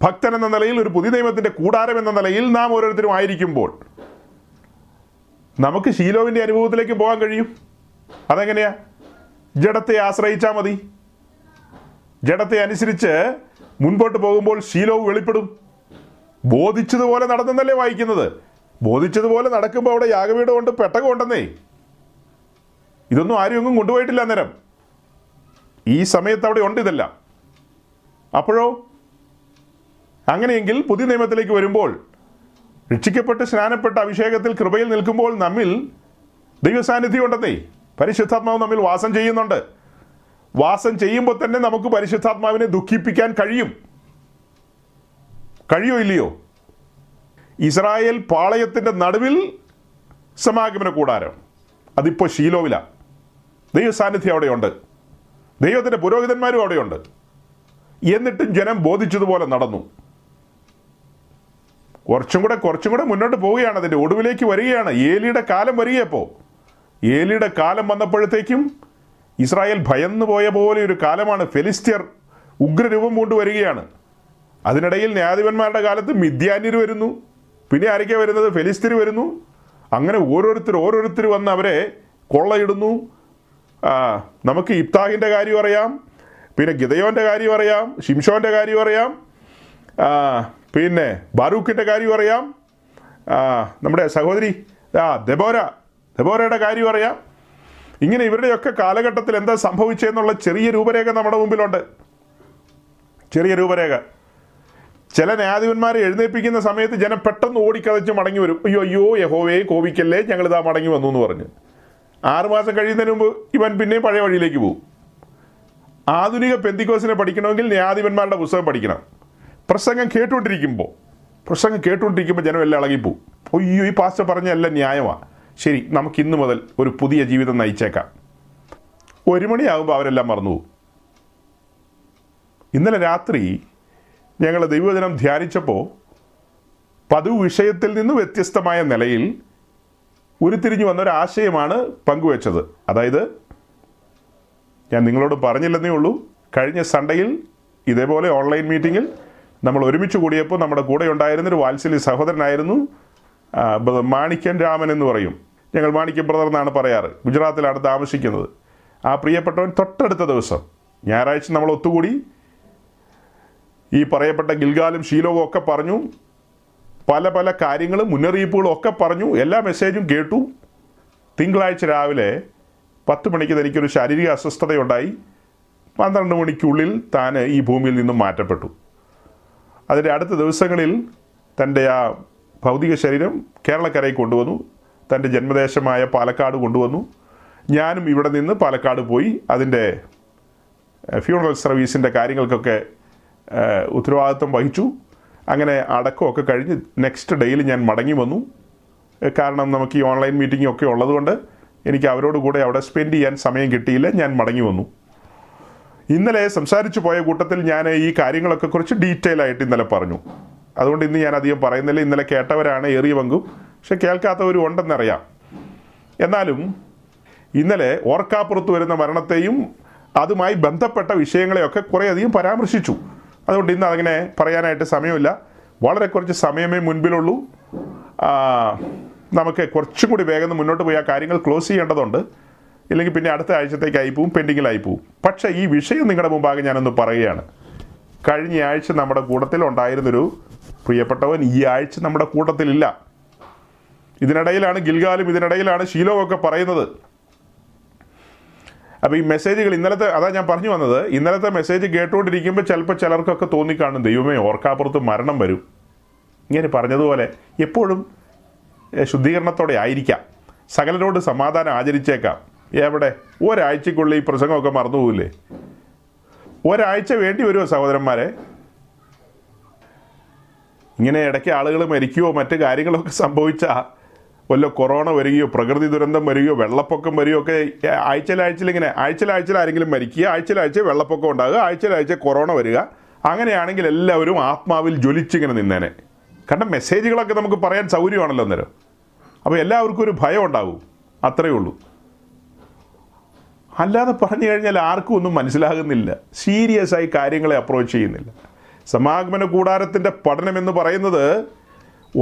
ഭക്തൻ എന്ന നിലയിൽ, ഒരു പുതിയ നിയമത്തിൻ്റെ കൂടാരം എന്ന നിലയിൽ നാം ഓരോരുത്തരും ആയിരിക്കുമ്പോൾ നമുക്ക് ശീലോവിൻ്റെ അനുഭവത്തിലേക്ക് പോകാൻ കഴിയും. അതെങ്ങനെയാ? ജഡത്തെ ആശ്രയിച്ചാൽ മതി. ജഡത്തെ അനുസരിച്ച് മുൻപോട്ട് പോകുമ്പോൾ ശീലോവ് വെളിപ്പെടും. ബോധിച്ചതുപോലെ നടന്നെന്നല്ലേ വായിക്കുന്നത്. ബോധിച്ചതുപോലെ നടക്കുമ്പോൾ അവിടെ യാഗവീട് കൊണ്ട് പെട്ടകം ഉണ്ടെന്നേ. ഇതൊന്നും ആരും എങ്ങും കൊണ്ടുപോയിട്ടില്ല. അന്നേരം ഈ സമയത്ത് അവിടെ ഉണ്ട് ഇതെല്ലാം. അപ്പോഴോ അങ്ങനെയെങ്കിൽ പുതിയ നിയമത്തിലേക്ക് വരുമ്പോൾ രക്ഷിക്കപ്പെട്ട് സ്നാനപ്പെട്ട അഭിഷേകത്തിൽ കൃപയിൽ നിൽക്കുമ്പോൾ നമ്മിൽ ദൈവസാന്നിധ്യം ഉണ്ടെന്നേ. പരിശുദ്ധാത്മാവ് നമ്മിൽ വാസം ചെയ്യുന്നുണ്ട്. വാസം ചെയ്യുമ്പോൾ തന്നെ നമുക്ക് പരിശുദ്ധാത്മാവിനെ ദുഃഖിപ്പിക്കാൻ കഴിയും. കഴിയോ ഇല്ലയോ? ഇസ്രായേൽ പാളയത്തിൻ്റെ നടുവിൽ സമാഗമന കൂടാരം, അതിപ്പോൾ ശീലോവിലാണ്. ദൈവസാന്നിധ്യം അവിടെയുണ്ട്, ദൈവത്തിൻ്റെ പുരോഹിതന്മാരും അവിടെയുണ്ട്. എന്നിട്ടും ജനം ബോധിച്ചതുപോലെ നടന്നു. കുറച്ചും കൂടെ കുറച്ചും കൂടെ മുന്നോട്ട് പോവുകയാണ്, അതിൻ്റെ ഒടുവിലേക്ക് വരികയാണ്. ഏലിയുടെ കാലം വരികയപ്പോൾ ഏലിയുടെ കാലം വന്നപ്പോഴത്തേക്കും ഇസ്രായേൽ ഭയന്നു പോയ പോലെ ഒരു കാലമാണ്. ഫെലിസ്ത്യർ ഉഗ്രരൂപം കൊണ്ടുവരികയാണ്. അതിനിടയിൽ ന്യായാധിപന്മാരുടെ കാലത്ത് മിദ്യാന്യർ വരുന്നു, പിന്നെ ആരൊക്കെ വരുന്നത്? ഫെലിസ്ത്യർ വരുന്നു. അങ്ങനെ ഓരോരുത്തർ ഓരോരുത്തർ വന്ന് അവരെ കൊള്ളയിടുന്നു. നമുക്ക് ഇബ്താഹിൻ്റെ കാര്യം അറിയാം, പിന്നെ ഗിദയോൻ്റെ കാര്യം അറിയാം, ശിംഷോൻ്റെ കാര്യം അറിയാം, പിന്നെ ബാറൂഖിൻ്റെ കാര്യം അറിയാം, നമ്മുടെ സഹോദരി ആ ദെബോര ദെബോരയുടെ കാര്യം അറിയാം. ഇങ്ങനെ ഇവരുടെയൊക്കെ കാലഘട്ടത്തിൽ എന്താ സംഭവിച്ചതെന്നുള്ള ചെറിയ രൂപരേഖ നമ്മുടെ മുമ്പിലുണ്ട്. ചെറിയ രൂപരേഖ. ചില ന്യായാധിപന്മാരെ എഴുന്നേൽപ്പിക്കുന്ന സമയത്ത് ജനം പെട്ടെന്ന് ഓടിക്കതച്ച് മടങ്ങി വരും. അയ്യോ അയ്യോ യഹോവേ കോപിക്കല്ലേ, ഞങ്ങളിതാ മടങ്ങി വന്നു എന്ന് പറഞ്ഞ്. ആറുമാസം കഴിയുന്നതിന് മുമ്പ് ഇവൻ പിന്നെയും പഴയ വഴിയിലേക്ക് പോകും. ആധുനിക പെന്തിക്കോസിനെ പഠിക്കണമെങ്കിൽ ന്യായാധിപന്മാരുടെ പുസ്തകം പഠിക്കണം. പ്രസംഗം കേട്ടുകൊണ്ടിരിക്കുമ്പോൾ പ്രസംഗം കേട്ടുകൊണ്ടിരിക്കുമ്പോൾ ജനം എല്ലാം ഇളകിപ്പോവും. അയ്യോ ഈ പാസ്റ്റർ പറഞ്ഞ എല്ലാം ന്യായമാണ്, ശരി നമുക്ക് ഇന്നു മുതൽ ഒരു പുതിയ ജീവിതം നയിച്ചേക്കാം. ഒരു മണിയാകുമ്പോൾ അവരെല്ലാം മറന്നുപോകും. ഇന്നലെ രാത്രി ഞങ്ങൾ ദൈവവചനം ധ്യാനിച്ചപ്പോൾ പതിവ് വിഷയത്തിൽ നിന്ന് വ്യത്യസ്തമായ നിലയിൽ ഉരുത്തിരിഞ്ഞു വന്നൊരാശയമാണ് പങ്കുവെച്ചത്. അതായത്, ഞാൻ നിങ്ങളോട് പറഞ്ഞില്ലെന്നേ ഉള്ളൂ, കഴിഞ്ഞ സൺഡേയിൽ ഇതേപോലെ ഓൺലൈൻ മീറ്റിങ്ങിൽ നമ്മൾ ഒരുമിച്ച് കൂടിയപ്പോൾ നമ്മുടെ കൂടെ ഉണ്ടായിരുന്നൊരു വാത്സല്യ സഹോദരനായിരുന്നു മാണിക്യൻ രാമൻ എന്ന് പറയും. ഞങ്ങൾ മാണിക്യൻ ബ്രദർ എന്നാണ് പറയാറ്. ഗുജറാത്തിലാണ് താമസിക്കുന്നത്. ആ പ്രിയപ്പെട്ടവൻ തൊട്ടടുത്ത ദിവസം ഞായറാഴ്ച നമ്മൾ ഒത്തുകൂടി ഈ പറയപ്പെട്ട ഗിൽഗാലും ഷീലോവും ഒക്കെ പറഞ്ഞു. പല പല കാര്യങ്ങളും മുന്നറിയിപ്പുകളും ഒക്കെ പറഞ്ഞു. എല്ലാ മെസ്സേജും കേട്ടു. തിങ്കളാഴ്ച രാവിലെ പത്ത് മണിക്ക് തനിക്കൊരു ശാരീരിക അസ്വസ്ഥതയുണ്ടായി. പന്ത്രണ്ട് മണിക്കുള്ളിൽ താൻ ഈ ഭൂമിയിൽ നിന്നും മാറ്റപ്പെട്ടു. അതിൻ്റെ അടുത്ത ദിവസങ്ങളിൽ തൻ്റെ ആ ഭൗതിക ശരീരം കേരളക്കരയിൽ കൊണ്ടുവന്നു. തൻ്റെ ജന്മദേശമായ പാലക്കാട് കൊണ്ടുവന്നു. ഞാനും ഇവിടെ നിന്ന് പാലക്കാട് പോയി അതിൻ്റെ ഫ്യൂണറൽ സർവീസിൻ്റെ കാര്യങ്ങൾക്കൊക്കെ ഉത്തരവാദിത്വം വഹിച്ചു. അങ്ങനെ അടക്കമൊക്കെ കഴിഞ്ഞ് നെക്സ്റ്റ് ഡേയിൽ ഞാൻ മടങ്ങി വന്നു. കാരണം നമുക്ക് ഈ ഓൺലൈൻ മീറ്റിംഗ് ഒക്കെ ഉള്ളതുകൊണ്ട് എനിക്ക് അവരോട് കൂടെ അവിടെ സ്പെൻഡ് ചെയ്യാൻ സമയം കിട്ടിയില്ല. ഞാൻ മടങ്ങി വന്നു. ഇന്നലെ സംസാരിച്ചു പോയ കൂട്ടത്തിൽ ഞാൻ ഈ കാര്യങ്ങളൊക്കെ കുറിച്ച് ഡീറ്റെയിൽ ആയിട്ട് ഇന്നലെ പറഞ്ഞു. അതുകൊണ്ട് ഇന്ന് ഞാൻ അധികം പറയുന്നില്ല. ഇന്നലെ കേട്ടവരാണ് ഏറിയ പങ്കും, പക്ഷെ കേൾക്കാത്തവരും ഉണ്ടെന്നറിയാം. എന്നാലും ഇന്നലെ ഓർക്കാപ്പുറത്ത് വരുന്ന മരണത്തെയും അതുമായി ബന്ധപ്പെട്ട വിഷയങ്ങളെയൊക്കെ കുറേയധികം പരാമർശിച്ചു. അതുകൊണ്ട് ഇന്ന് അതങ്ങനെ പറയാനായിട്ട് സമയമില്ല. വളരെ കുറച്ച് സമയമേ മുൻപിലുള്ളൂ. നമുക്ക് കുറച്ചും കൂടി വേഗം മുന്നോട്ട് പോയി ആ കാര്യങ്ങൾ ക്ലോസ് ചെയ്യേണ്ടതുണ്ട്. ഇല്ലെങ്കിൽ പിന്നെ അടുത്ത ആഴ്ചത്തേക്ക് ആയിപ്പോവും, പെൻഡിങ്ങിലായി പോവും. പക്ഷേ ഈ വിഷയം നിങ്ങളുടെ മുമ്പാകെ ഞാനൊന്ന് പറയുകയാണ്. കഴിഞ്ഞ ആഴ്ച നമ്മുടെ കൂട്ടത്തിലുണ്ടായിരുന്നൊരു പ്രിയപ്പെട്ടവൻ ഈ ആഴ്ച നമ്മുടെ കൂട്ടത്തിലില്ല. ഇതിനിടയിലാണ് ഗിൽഗാലും ഇതിനിടയിലാണ് ഷീലോവും ഒക്കെ പറയുന്നത്. അപ്പോൾ ഈ മെസ്സേജുകൾ ഇന്നലത്തെ, അതാ ഞാൻ പറഞ്ഞു വന്നത്, ഇന്നലത്തെ മെസ്സേജ് കേട്ടുകൊണ്ടിരിക്കുമ്പോൾ ചിലപ്പോൾ ചിലർക്കൊക്കെ തോന്നിക്കാണും, ദൈവമേ ഓർക്കാപ്പുറത്ത് മരണം വരും. ഇങ്ങനെ പറഞ്ഞതുപോലെ എപ്പോഴും ശുദ്ധീകരണത്തോടെ ആയിരിക്കാം, സകലരോട് സമാധാനം ആചരിച്ചേക്കാം. എവിടെ ഒരാഴ്ചക്കുള്ളിൽ ഈ പ്രസംഗമൊക്കെ മറന്നുപോകില്ലേ? ഒരാഴ്ച വേണ്ടി വരുമോ സഹോദരന്മാരെ? ഇങ്ങനെ ഇടയ്ക്ക് ആളുകൾ മരിക്കുകയോ മറ്റ് കാര്യങ്ങളൊക്കെ സംഭവിച്ചാൽ, വല്ല കൊറോണ വരികയോ പ്രകൃതി ദുരന്തം വരികയോ വെള്ളപ്പൊക്കം വരികയോ ഒക്കെ ആഴ്ചയിലാഴ്ചയിൽ ഇങ്ങനെ ആഴ്ചയിലാഴ്ചയിൽ ആരെങ്കിലും മരിക്കുക, ആഴ്ചയിലാഴ്ച വെള്ളപ്പൊക്കം ഉണ്ടാകുക, ആഴ്ചയിലാഴ്ച കൊറോണ വരിക, അങ്ങനെയാണെങ്കിൽ എല്ലാവരും ആത്മാവിൽ ജ്വലിച്ചിങ്ങനെ നിന്നേനെ. കാരണം മെസ്സേജുകളൊക്കെ നമുക്ക് പറയാൻ സൗകര്യമാണല്ലോ അന്നേരം. അപ്പോൾ എല്ലാവർക്കും ഒരു ഭയം ഉണ്ടാകും. അത്രയേ ഉള്ളൂ. അല്ലാതെ പറഞ്ഞു കഴിഞ്ഞാൽ ആർക്കും ഒന്നും മനസ്സിലാകുന്നില്ല, സീരിയസ് ആയി കാര്യങ്ങളെ അപ്രോച്ച് ചെയ്യുന്നില്ല. സമാഗമന കൂടാരത്തിൻ്റെ പഠനം എന്ന് പറയുന്നത്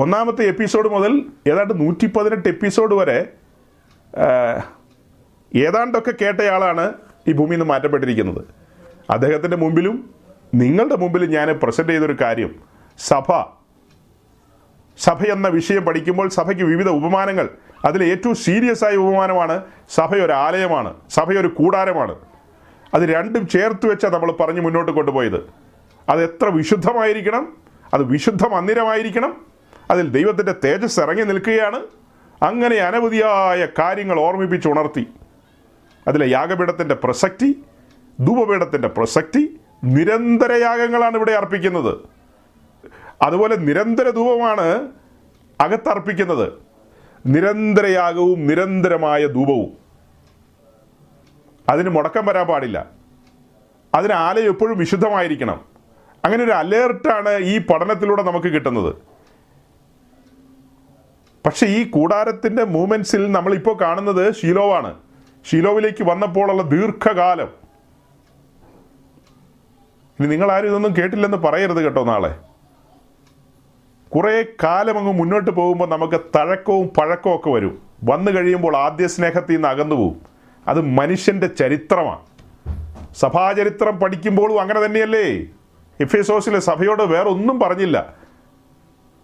ഒന്നാമത്തെ എപ്പിസോഡ് മുതൽ ഏതാണ്ട് നൂറ്റി പതിനെട്ട് എപ്പിസോഡ് വരെ ഏതാണ്ടൊക്കെ കേട്ടയാളാണ് ഈ ഭൂമിയിൽ നിന്ന് മാറ്റപ്പെട്ടിരിക്കുന്നത്. അദ്ദേഹത്തിൻ്റെ മുമ്പിലും നിങ്ങളുടെ മുമ്പിലും ഞാൻ പ്രസൻറ്റ് ചെയ്തൊരു കാര്യം, സഭ സഭ എന്ന വിഷയം പഠിക്കുമ്പോൾ സഭയ്ക്ക് വിവിധ ഉപമാനങ്ങൾ. അതിൽ ഏറ്റവും സീരിയസ് ആയ ഉപമാനമാണ് സഭയൊരാലയമാണ്, സഭയൊരു കൂടാരമാണ്. അത് രണ്ടും ചേർത്ത് വെച്ചാൽ നമ്മൾ പറഞ്ഞ് മുന്നോട്ട് കൊണ്ടുപോയത്. അത് എത്ര വിശുദ്ധമായിരിക്കണം, അത് വിശുദ്ധ മന്ദിരമായിരിക്കണം, അതിൽ ദൈവത്തിൻ്റെ തേജസ് ഇറങ്ങി നിൽക്കുകയാണ്. അങ്ങനെ അനവധിയായ കാര്യങ്ങൾ ഓർമ്മിപ്പിച്ചുണർത്തി. അതിലെ യാഗപീഠത്തിൻ്റെ പ്രസക്തി, ധൂപപീഠത്തിൻ്റെ പ്രസക്തി, നിരന്തര യാഗങ്ങളാണ് ഇവിടെ അർപ്പിക്കുന്നത്, അതുപോലെ നിരന്തര ധൂപമാണ് അകത്തർപ്പിക്കുന്നത്. നിരന്തരയാകവും നിരന്തരമായ ധൂപവും, അതിന് മുടക്കം വരാൻ പാടില്ല, അതിന് ആലയം എപ്പോഴും വിശുദ്ധമായിരിക്കണം. അങ്ങനെ ഒരു അലേർട്ടാണ് ഈ പഠനത്തിലൂടെ നമുക്ക് കിട്ടുന്നത്. പക്ഷേ ഈ കൂടാരത്തിൻ്റെ മൂവ്മെൻറ്റ്സിൽ നമ്മളിപ്പോൾ കാണുന്നത് ഷീലോവാണ്. ഷീലോവിലേക്ക് വന്നപ്പോഴുള്ള ദീർഘകാലം. ഇനി നിങ്ങളാരും ഇതൊന്നും കേട്ടില്ലെന്ന് പറയരുത് കേട്ടോ. നാളെ കുറേ കാലം അങ്ങ് മുന്നോട്ട് പോകുമ്പോൾ നമുക്ക് തഴക്കവും പഴക്കവും ഒക്കെ വരും. വന്നു കഴിയുമ്പോൾ ആദ്യ സ്നേഹത്തിൽ നിന്ന് അകന്നു പോകും. അത് മനുഷ്യൻ്റെ ചരിത്രമാണ്. സഭാചരിത്രം പഠിക്കുമ്പോഴും അങ്ങനെ തന്നെയല്ലേ. എഫേസോസിലെ സഭയോട് വേറെ ഒന്നും പറഞ്ഞില്ല,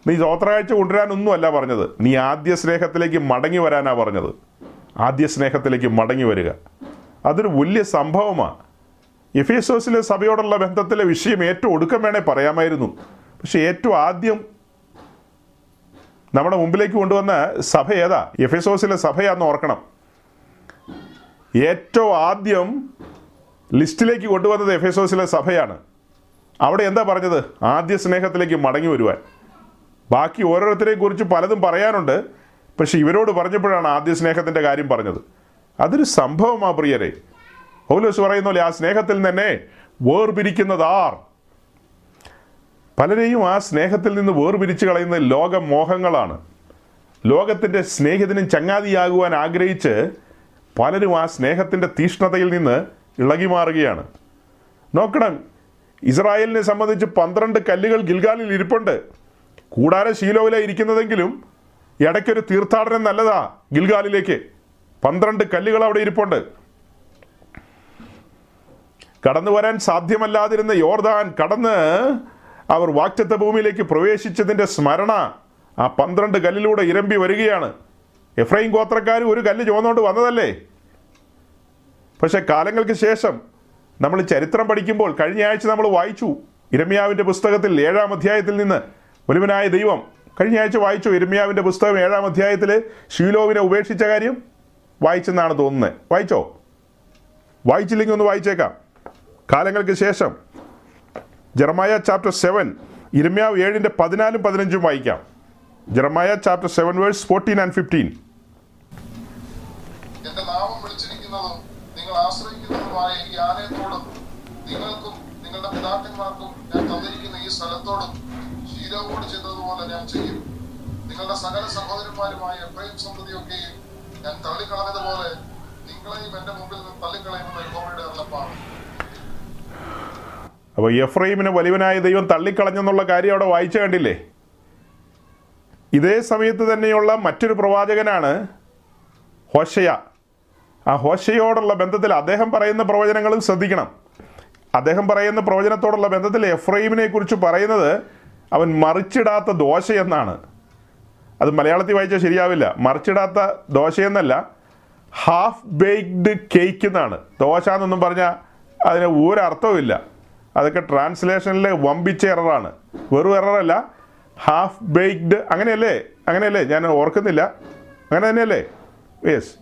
നീ സ്വോത്രാഴ്ച കൊണ്ടുവരാനൊന്നുമല്ല പറഞ്ഞത്, നീ ആദ്യ സ്നേഹത്തിലേക്ക് മടങ്ങി വരാനാണ് പറഞ്ഞത്. ആദ്യ സ്നേഹത്തിലേക്ക് മടങ്ങി വരിക അതൊരു വലിയ സംഭവമാണ്. എഫേസോസിലെ സഭയോടുള്ള ബന്ധത്തിലെ വിഷയം ഏറ്റവും ഒടുക്കം വേണേൽ പറയാമായിരുന്നു. പക്ഷെ ഏറ്റവും ആദ്യം നമ്മുടെ മുമ്പിലേക്ക് കൊണ്ടുവന്ന സഭ ഏതാ? എഫേസോസിലെ സഭയാന്ന് ഓർക്കണം. ഏറ്റവും ആദ്യം ലിസ്റ്റിലേക്ക് കൊണ്ടുവന്നത് എഫേസോസിലെ സഭയാണ്. അവിടെ എന്താ പറഞ്ഞത്? ആദ്യ സ്നേഹത്തിലേക്ക് മടങ്ങി വരുവാൻ. ബാക്കി ഓരോരുത്തരെയും കുറിച്ച് പലതും പറയാനുണ്ട്, പക്ഷെ ഇവരോട് പറഞ്ഞപ്പോഴാണ് ആദ്യ സ്നേഹത്തിൻ്റെ കാര്യം പറഞ്ഞത്. അതൊരു സംഭവമാണ് പ്രിയരെ. പൗലോസ് പറയുന്ന പോലെ ആ സ്നേഹത്തിൽ തന്നെ വേർപിരിക്കുന്നതാർ. പലരെയും ആ സ്നേഹത്തിൽ നിന്ന് വേർപിരിച്ച് കളയുന്നത് ലോകമോഹങ്ങളാണ്. ലോകത്തിൻ്റെ സ്നേഹത്തിനും ചങ്ങാതിയാകുവാൻ ആഗ്രഹിച്ച് പലരും ആ സ്നേഹത്തിൻ്റെ തീഷ്ണതയിൽ നിന്ന് ഇളകി മാറുകയാണ്. നോക്കണം, ഇസ്രായേലിനെ സംബന്ധിച്ച് പന്ത്രണ്ട് കല്ലുകൾ ഗിൽഗാലിൽ ഇരിപ്പുണ്ട്. കൂടാര ശീലോവിലെ ഇരിക്കുന്നതെങ്കിലും ഇടയ്ക്കൊരു തീർത്ഥാടനം നല്ലതാ. ഗിൽഗാലിലേക്ക് പന്ത്രണ്ട് കല്ലുകൾ അവിടെ ഇരിപ്പുണ്ട്. കടന്നു വരാൻ സാധ്യമല്ലാതിരുന്ന യോർദാൻ കടന്ന് അവർ വാഗ്ദത്ത ഭൂമിയിലേക്ക് പ്രവേശിച്ചതിൻ്റെ സ്മരണ ആ പന്ത്രണ്ട് കല്ലിലൂടെ ഇരമ്പി വരികയാണ്. എഫ്രൈം ഗോത്രക്കാർ ഒരു കല്ല് ചുവന്നുകൊണ്ട് വന്നതല്ലേ. പക്ഷെ കാലങ്ങൾക്ക് ശേഷം നമ്മൾ ചരിത്രം പഠിക്കുമ്പോൾ, കഴിഞ്ഞ ആഴ്ച നമ്മൾ വായിച്ചു ഇരമ്യാവിൻ്റെ പുസ്തകത്തിൽ ഏഴാം അധ്യായത്തിൽ നിന്ന് വലിയവനായ ദൈവം. കഴിഞ്ഞ ആഴ്ച വായിച്ചു ഇരമ്യാവിൻ്റെ പുസ്തകം ഏഴാം അധ്യായത്തിൽ ശീലോവിനെ ഉപേക്ഷിച്ച കാര്യം വായിച്ചെന്നാണ് തോന്നുന്നത്. വായിച്ചോ? വായിച്ചില്ലെങ്കിൽ ഒന്ന് വായിച്ചേക്കാം. കാലങ്ങൾക്ക് ശേഷം ജെറമയ ചാപ്റ്റർ സെവൻ, ഇരമ്യാവ് ഏഴിൻ്റെ പതിനാലും പതിനഞ്ചും വായിക്കാം. Jeremiah chapter seven verse fourteen and fifteen. എന്റെ നാമം വിളിച്ചിരിക്കുന്നതും നിങ്ങൾ ആശ്രയിക്കുന്നതുമായ ഈ ആലയത്തോടും നിങ്ങൾക്കും നിങ്ങളുടെ പിതാക്കന്മാർക്കും ഞാൻ തന്നിരിക്കുന്ന ഈ സ്ഥലത്തോടും ശീലോവോട് ചെയ്തതുപോലെ ഞാൻ ചെയ്യും. നിങ്ങളുടെ സകല സഹോദരന്മാരുമായ എഫ്രൈം സന്തതിയൊക്കെയും ഞാൻ തള്ളിക്കളഞ്ഞതുപോലെ നിങ്ങളെയും എന്റെ മുമ്പിൽ നിന്ന് തള്ളിക്കളയുമെന്ന് യഹോവയുടെ അരുളപ്പാട്. അപ്പോൾ എഫ്രൈമിനെ വലിയവനായ ദൈവം തള്ളിക്കളഞ്ഞെന്നുള്ള കാര്യം അവിടെ വായിച്ചു കണ്ടില്ലേ. ഇതേ സമയത്ത് തന്നെയുള്ള മറ്റൊരു പ്രവാചകനാണ് ഹോശയ. ആ ഹോശയോടുള്ള ബന്ധത്തിൽ അദ്ദേഹം പറയുന്ന പ്രവചനങ്ങളും ശ്രദ്ധിക്കണം. അദ്ദേഹം പറയുന്ന പ്രവചനത്തോടുള്ള ബന്ധത്തിൽ എഫ്രൈമിനെ കുറിച്ച് പറയുന്നത് അവൻ മറിച്ചിടാത്ത ദോശയെന്നാണ്. അത് മലയാളത്തിൽ വായിച്ചാൽ ശരിയാവില്ല. മറിച്ചിടാത്ത ദോശയെന്നല്ല, ഹാഫ് ബേക്ക്ഡ് കേക്ക് എന്നാണ്. ദോശ എന്നൊന്നും പറഞ്ഞാൽ അതിന് ഒരർത്ഥവുമില്ല. അതൊക്കെ ട്രാൻസ്ലേഷനിലെ വമ്പിച്ച എററാണ്. വെറും എററല്ല, ഹാഫ് ബേക്ക്ഡ്. അങ്ങനെയല്ലേ അങ്ങനെയല്ലേ ഞാൻ ഓർക്കുന്നില്ല, അങ്ങനെ തന്നെയല്ലേ? യെസ്,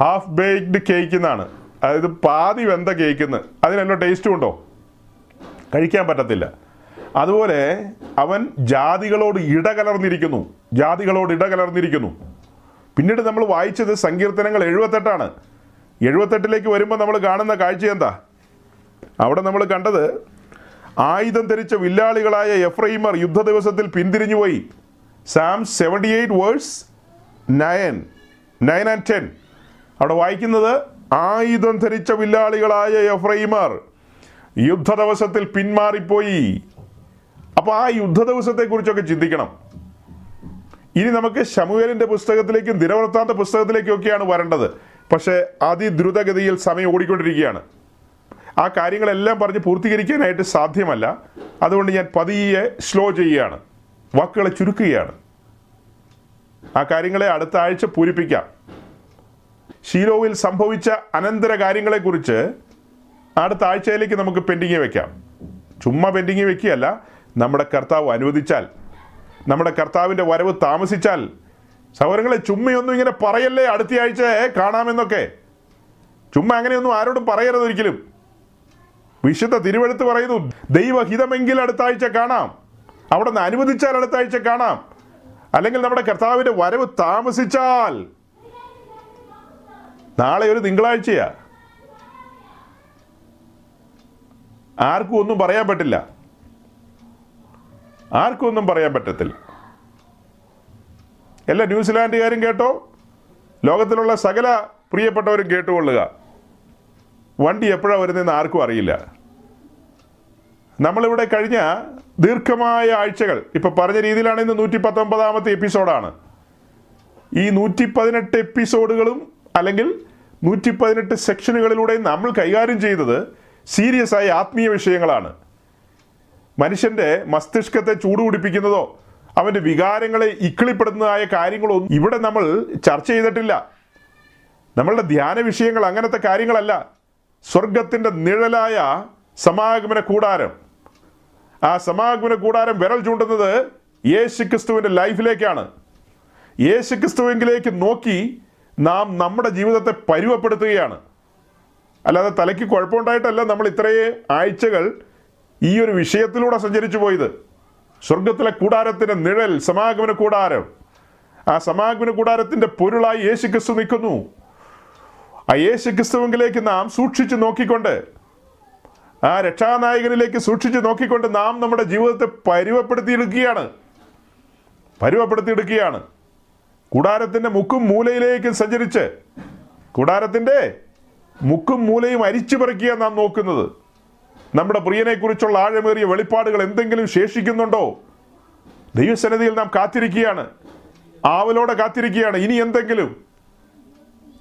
ഹാഫ് ബേക്ക്ഡ് കേക്ക് എന്നാണ്. അതായത് പാതി വെന്ത കേൾക്കുന്നു. അതിനെല്ലാം ടേസ്റ്റും ഉണ്ടോ? കഴിക്കാൻ പറ്റത്തില്ല. അതുപോലെ അവൻ ജാതികളോട് ഇടകലർന്നിരിക്കുന്നു, ജാതികളോട് ഇടകലർന്നിരിക്കുന്നു. പിന്നീട് നമ്മൾ വായിച്ചത് സങ്കീർത്തനങ്ങൾ എഴുപത്തെട്ടാണ്. എഴുപത്തെട്ടിലേക്ക് വരുമ്പോൾ നമ്മൾ കാണുന്ന കാഴ്ച എന്താ? അവിടെ നമ്മൾ കണ്ടത്, ആയുധം ധരിച്ച വില്ലാളികളായ എഫ്രൈമർ യുദ്ധ ദിവസത്തിൽ പിന്തിരിഞ്ഞുപോയി. Psalm seventy eight verse nine nine and ten. അവിടെ വായിക്കുന്നത് ആയുധം ധരിച്ച വില്ലാളികളായ എഫ്രൈമാർ യുദ്ധ ദിവസത്തിൽ പിന്മാറിപ്പോയി. അപ്പോൾ ആ യുദ്ധ ദിവസത്തെക്കുറിച്ചൊക്കെ ചിന്തിക്കണം. ഇനി നമുക്ക് ശമൂവേലിൻ്റെ പുസ്തകത്തിലേക്കും ദിനവൃത്താന്ത പുസ്തകത്തിലേക്കും ഒക്കെയാണ് വരേണ്ടത്. പക്ഷേ അതിദ്രുതഗതിയിൽ സമയം ഓടിക്കൊണ്ടിരിക്കുകയാണ്. ആ കാര്യങ്ങളെല്ലാം പറഞ്ഞ് പൂർത്തീകരിക്കാനായിട്ട് സാധ്യമല്ല. അതുകൊണ്ട് ഞാൻ പതിയെ സ്ലോ ചെയ്യുകയാണ്, വാക്കുകളെ ചുരുക്കുകയാണ്. ആ കാര്യങ്ങളെ അടുത്ത ആഴ്ച പൂരിപ്പിക്കാം. ഷീലോവിൽ സംഭവിച്ച അനന്തര കാര്യങ്ങളെക്കുറിച്ച് അടുത്ത ആഴ്ചയിലേക്ക് നമുക്ക് പെൻഡിങ് വെക്കാം. ചുമ്മാ പെൻഡിങ് വെക്കുകയല്ല, നമ്മുടെ കർത്താവ് അനുവദിച്ചാൽ, നമ്മുടെ കർത്താവിൻ്റെ വരവ് താമസിച്ചാൽ. സഹോദരങ്ങളെ, ചുമ്മയൊന്നും ഇങ്ങനെ പറയല്ലേ അടുത്ത ആഴ്ച കാണാമെന്നൊക്കെ. ചുമ്മ അങ്ങനെയൊന്നും ആരോടും പറയരുത് ഒരിക്കലും. വിശുദ്ധ തിരുവെഴുത്ത് പറയുന്നു, ദൈവഹിതമെങ്കിൽ അടുത്ത ആഴ്ച കാണാം, അവിടെ നിന്ന് അനുവദിച്ചാൽ അടുത്ത ആഴ്ച കാണാം, അല്ലെങ്കിൽ നമ്മുടെ കർത്താവിൻ്റെ വരവ് താമസിച്ചാൽ. നാളെ ഒരു തിങ്കളാഴ്ചയാ, ആർക്കും ഒന്നും പറയാൻ പറ്റില്ല, ആർക്കും ഒന്നും പറയാൻ പറ്റത്തില്ല. എല്ലാ ന്യൂസിലാൻഡുകാരും കേട്ടോ, ലോകത്തിലുള്ള സകല പ്രിയപ്പെട്ടവരും കേട്ടുകൊള്ളുക. വണ്ടി എപ്പോഴാണ് വരുന്നതെന്ന് ആർക്കും അറിയില്ല. നമ്മളിവിടെ കഴിഞ്ഞ ദീർഘമായ ആഴ്ചകൾ, ഇപ്പം പറഞ്ഞ രീതിയിലാണ് ഇന്ന് നൂറ്റി പത്തൊമ്പതാമത്തെ എപ്പിസോഡാണ്. ഈ നൂറ്റി പതിനെട്ട് എപ്പിസോഡുകളും അല്ലെങ്കിൽ നൂറ്റി പതിനെട്ട് സെക്ഷനുകളിലൂടെ നമ്മൾ കൈകാര്യം ചെയ്തത് സീരിയസ് ആയ ആത്മീയ വിഷയങ്ങളാണ്. മനുഷ്യൻ്റെ മസ്തിഷ്കത്തെ ചൂടുപിടിപ്പിക്കുന്നതോ അവൻ്റെ വികാരങ്ങളെ ഇക്കിളിപ്പെടുന്നതായ കാര്യങ്ങളോ ഇവിടെ നമ്മൾ ചർച്ച ചെയ്തിട്ടില്ല. നമ്മളുടെ ധ്യാന വിഷയങ്ങൾ അങ്ങനത്തെ കാര്യങ്ങളല്ല. സ്വർഗത്തിൻ്റെ നിഴലായ സമാഗമന കൂടാരം, ആ സമാഗമന കൂടാരം വിരൽ ചൂണ്ടുന്നത് യേശുക്രിസ്തുവിൻ്റെ ലൈഫിലേക്കാണ്. യേശുക്രിസ്തുവിലേക്ക് നോക്കി നാം നമ്മുടെ ജീവിതത്തെ പരുവപ്പെടുത്തുകയാണ്. അല്ലാതെ തലയ്ക്ക് കുഴപ്പമുണ്ടായിട്ടല്ല നമ്മൾ ഇത്രയേ ആഴ്ചകൾ ഈ ഒരു വിഷയത്തിലൂടെ സഞ്ചരിച്ചു പോയത്. സ്വർഗത്തിലെ കൂടാരത്തിൻ്റെ നിഴൽ, സമാഗമന കൂടാരം. ആ സമാഗമന കൂടാരത്തിൻ്റെ പൊരുളായി യേശുക്രിസ്തു നിൽക്കുന്നു. ആ യേശുക്രിസ്തുവിലേക്ക് നാം സൂക്ഷിച്ചു നോക്കിക്കൊണ്ട്, ആ രക്ഷാനായകനിലേക്ക് സൂക്ഷിച്ചു നോക്കിക്കൊണ്ട് നാം നമ്മുടെ ജീവിതത്തെ പരുവപ്പെടുത്തിയെടുക്കുകയാണ് പരുവപ്പെടുത്തിയെടുക്കുകയാണ് കൂടാരത്തിൻ്റെ മുക്കും മൂലയിലേക്ക് സഞ്ചരിച്ച്, കൂടാരത്തിൻ്റെ മുക്കും മൂലയും അരിച്ചു പറിക്കുകയാണ് നാം നോക്കുന്നത്. നമ്മുടെ പ്രിയനെക്കുറിച്ചുള്ള ആഴമേറിയ വെളിപ്പാടുകൾ എന്തെങ്കിലും ശേഷിക്കുന്നുണ്ടോ? ദൈവസന്നിധിയിൽ നാം കാത്തിരിക്കുകയാണ്, ആവലോടെ കാത്തിരിക്കുകയാണ്. ഇനി എന്തെങ്കിലും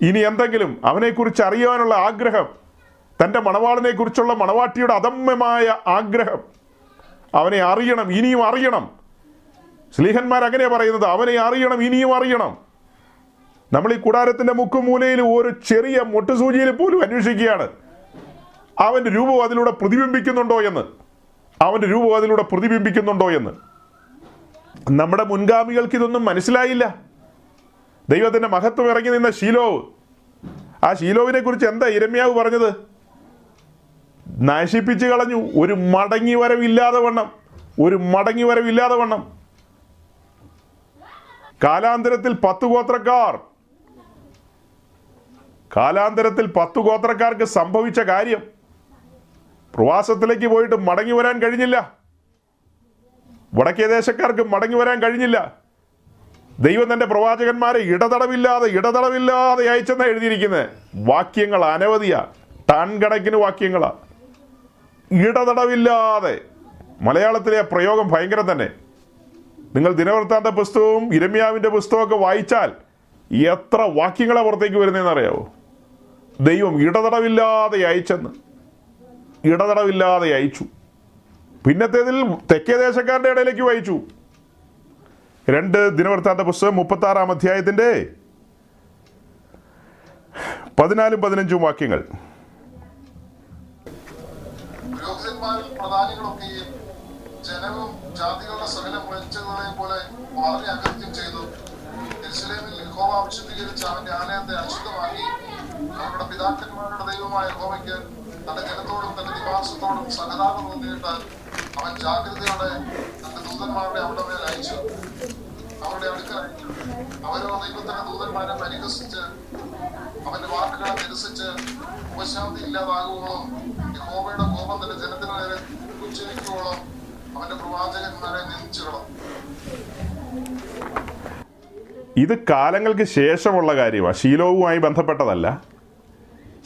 ഇനി എന്തെങ്കിലും അവനെക്കുറിച്ച് അറിയാനുള്ള ആഗ്രഹം, തൻ്റെ മണവാളിനെ കുറിച്ചുള്ള മണവാട്ടിയുടെ അദമ്യമായ ആഗ്രഹം, അവനെ അറിയണം, ഇനിയും അറിയണം. സ്ലീഹന്മാരങ്ങനെ പറയുന്നത്, അവനെ അറിയണം, ഇനിയും അറിയണം. നമ്മൾ ഈ കൂടാരത്തിൻ്റെ മുക്കുമൂലയിൽ ഒരു ചെറിയ മൊട്ടുസൂചിയിൽ പോലും അന്വേഷിക്കുകയാണ്, അവൻ്റെ രൂപം അതിലൂടെ പ്രതിബിംബിക്കുന്നുണ്ടോ എന്ന് അവൻ്റെ രൂപം അതിലൂടെ പ്രതിബിംബിക്കുന്നുണ്ടോ എന്ന് നമ്മുടെ മുൻഗാമികൾക്ക് ഇതൊന്നും മനസ്സിലായില്ല. ദൈവത്തിൻ്റെ മഹത്വം ഇറങ്ങി നിന്ന ശീലോവ്, ആ ശീലോവിനെ കുറിച്ച് എന്താ യിരെമ്യാവ് പറഞ്ഞത്? നശിപ്പിച്ചു കളഞ്ഞു, ഒരു മടങ്ങി വരവില്ലാതെ വണ്ണം ഒരു മടങ്ങി വരവില്ലാതെ വണ്ണം കാലാന്തരത്തിൽ പത്തു ഗോത്രക്കാർ കാലാന്തരത്തിൽ പത്തു ഗോത്രക്കാർക്ക് സംഭവിച്ച കാര്യം. പ്രവാസത്തിലേക്ക് പോയിട്ട് മടങ്ങി വരാൻ കഴിഞ്ഞില്ല, വടക്കേ ദേശക്കാർക്ക് മടങ്ങി വരാൻ കഴിഞ്ഞില്ല. ദൈവം തൻ്റെ പ്രവാചകന്മാരെ ഇടതടവില്ലാതെ ഇടതടവില്ലാതെ അയച്ചെന്നാണ് എഴുതിയിരിക്കുന്നത്. വാക്യങ്ങൾ അനവധിയാ, ടൺ കണക്കിന് വാക്യങ്ങളാ. ഇടതടവില്ലാതെ, മലയാളത്തിലെ ആ പ്രയോഗം ഭയങ്കരം തന്നെ. നിങ്ങൾ ദിനവൃത്താന്ത പുസ്തകവും യിരെമ്യാവിൻ്റെ പുസ്തകമൊക്കെ വായിച്ചാൽ എത്ര വാക്യങ്ങളെ പുറത്തേക്ക് വരുന്നതെന്നറിയാവോ? ദൈവം ഇടതടവില്ലാതെ അയച്ചെന്ന്, ഇടതടവില്ലാതെ അയച്ചു. പിന്നത്തേതിൽ തെക്കേ ദേശക്കാരുടെ ഇടയിലേക്ക് വായിച്ചു. രണ്ട് ദിനവൃത്താന്ത പുസ്തകം മുപ്പത്തി ആറാം അധ്യായത്തിൻ്റെ പതിനാലും പതിനഞ്ചും വാക്യങ്ങൾ. ഇത് കാലങ്ങൾക്ക് ശേഷമുള്ള കാര്യമാണ്, ശീലോവുമായി ബന്ധപ്പെട്ടതല്ല.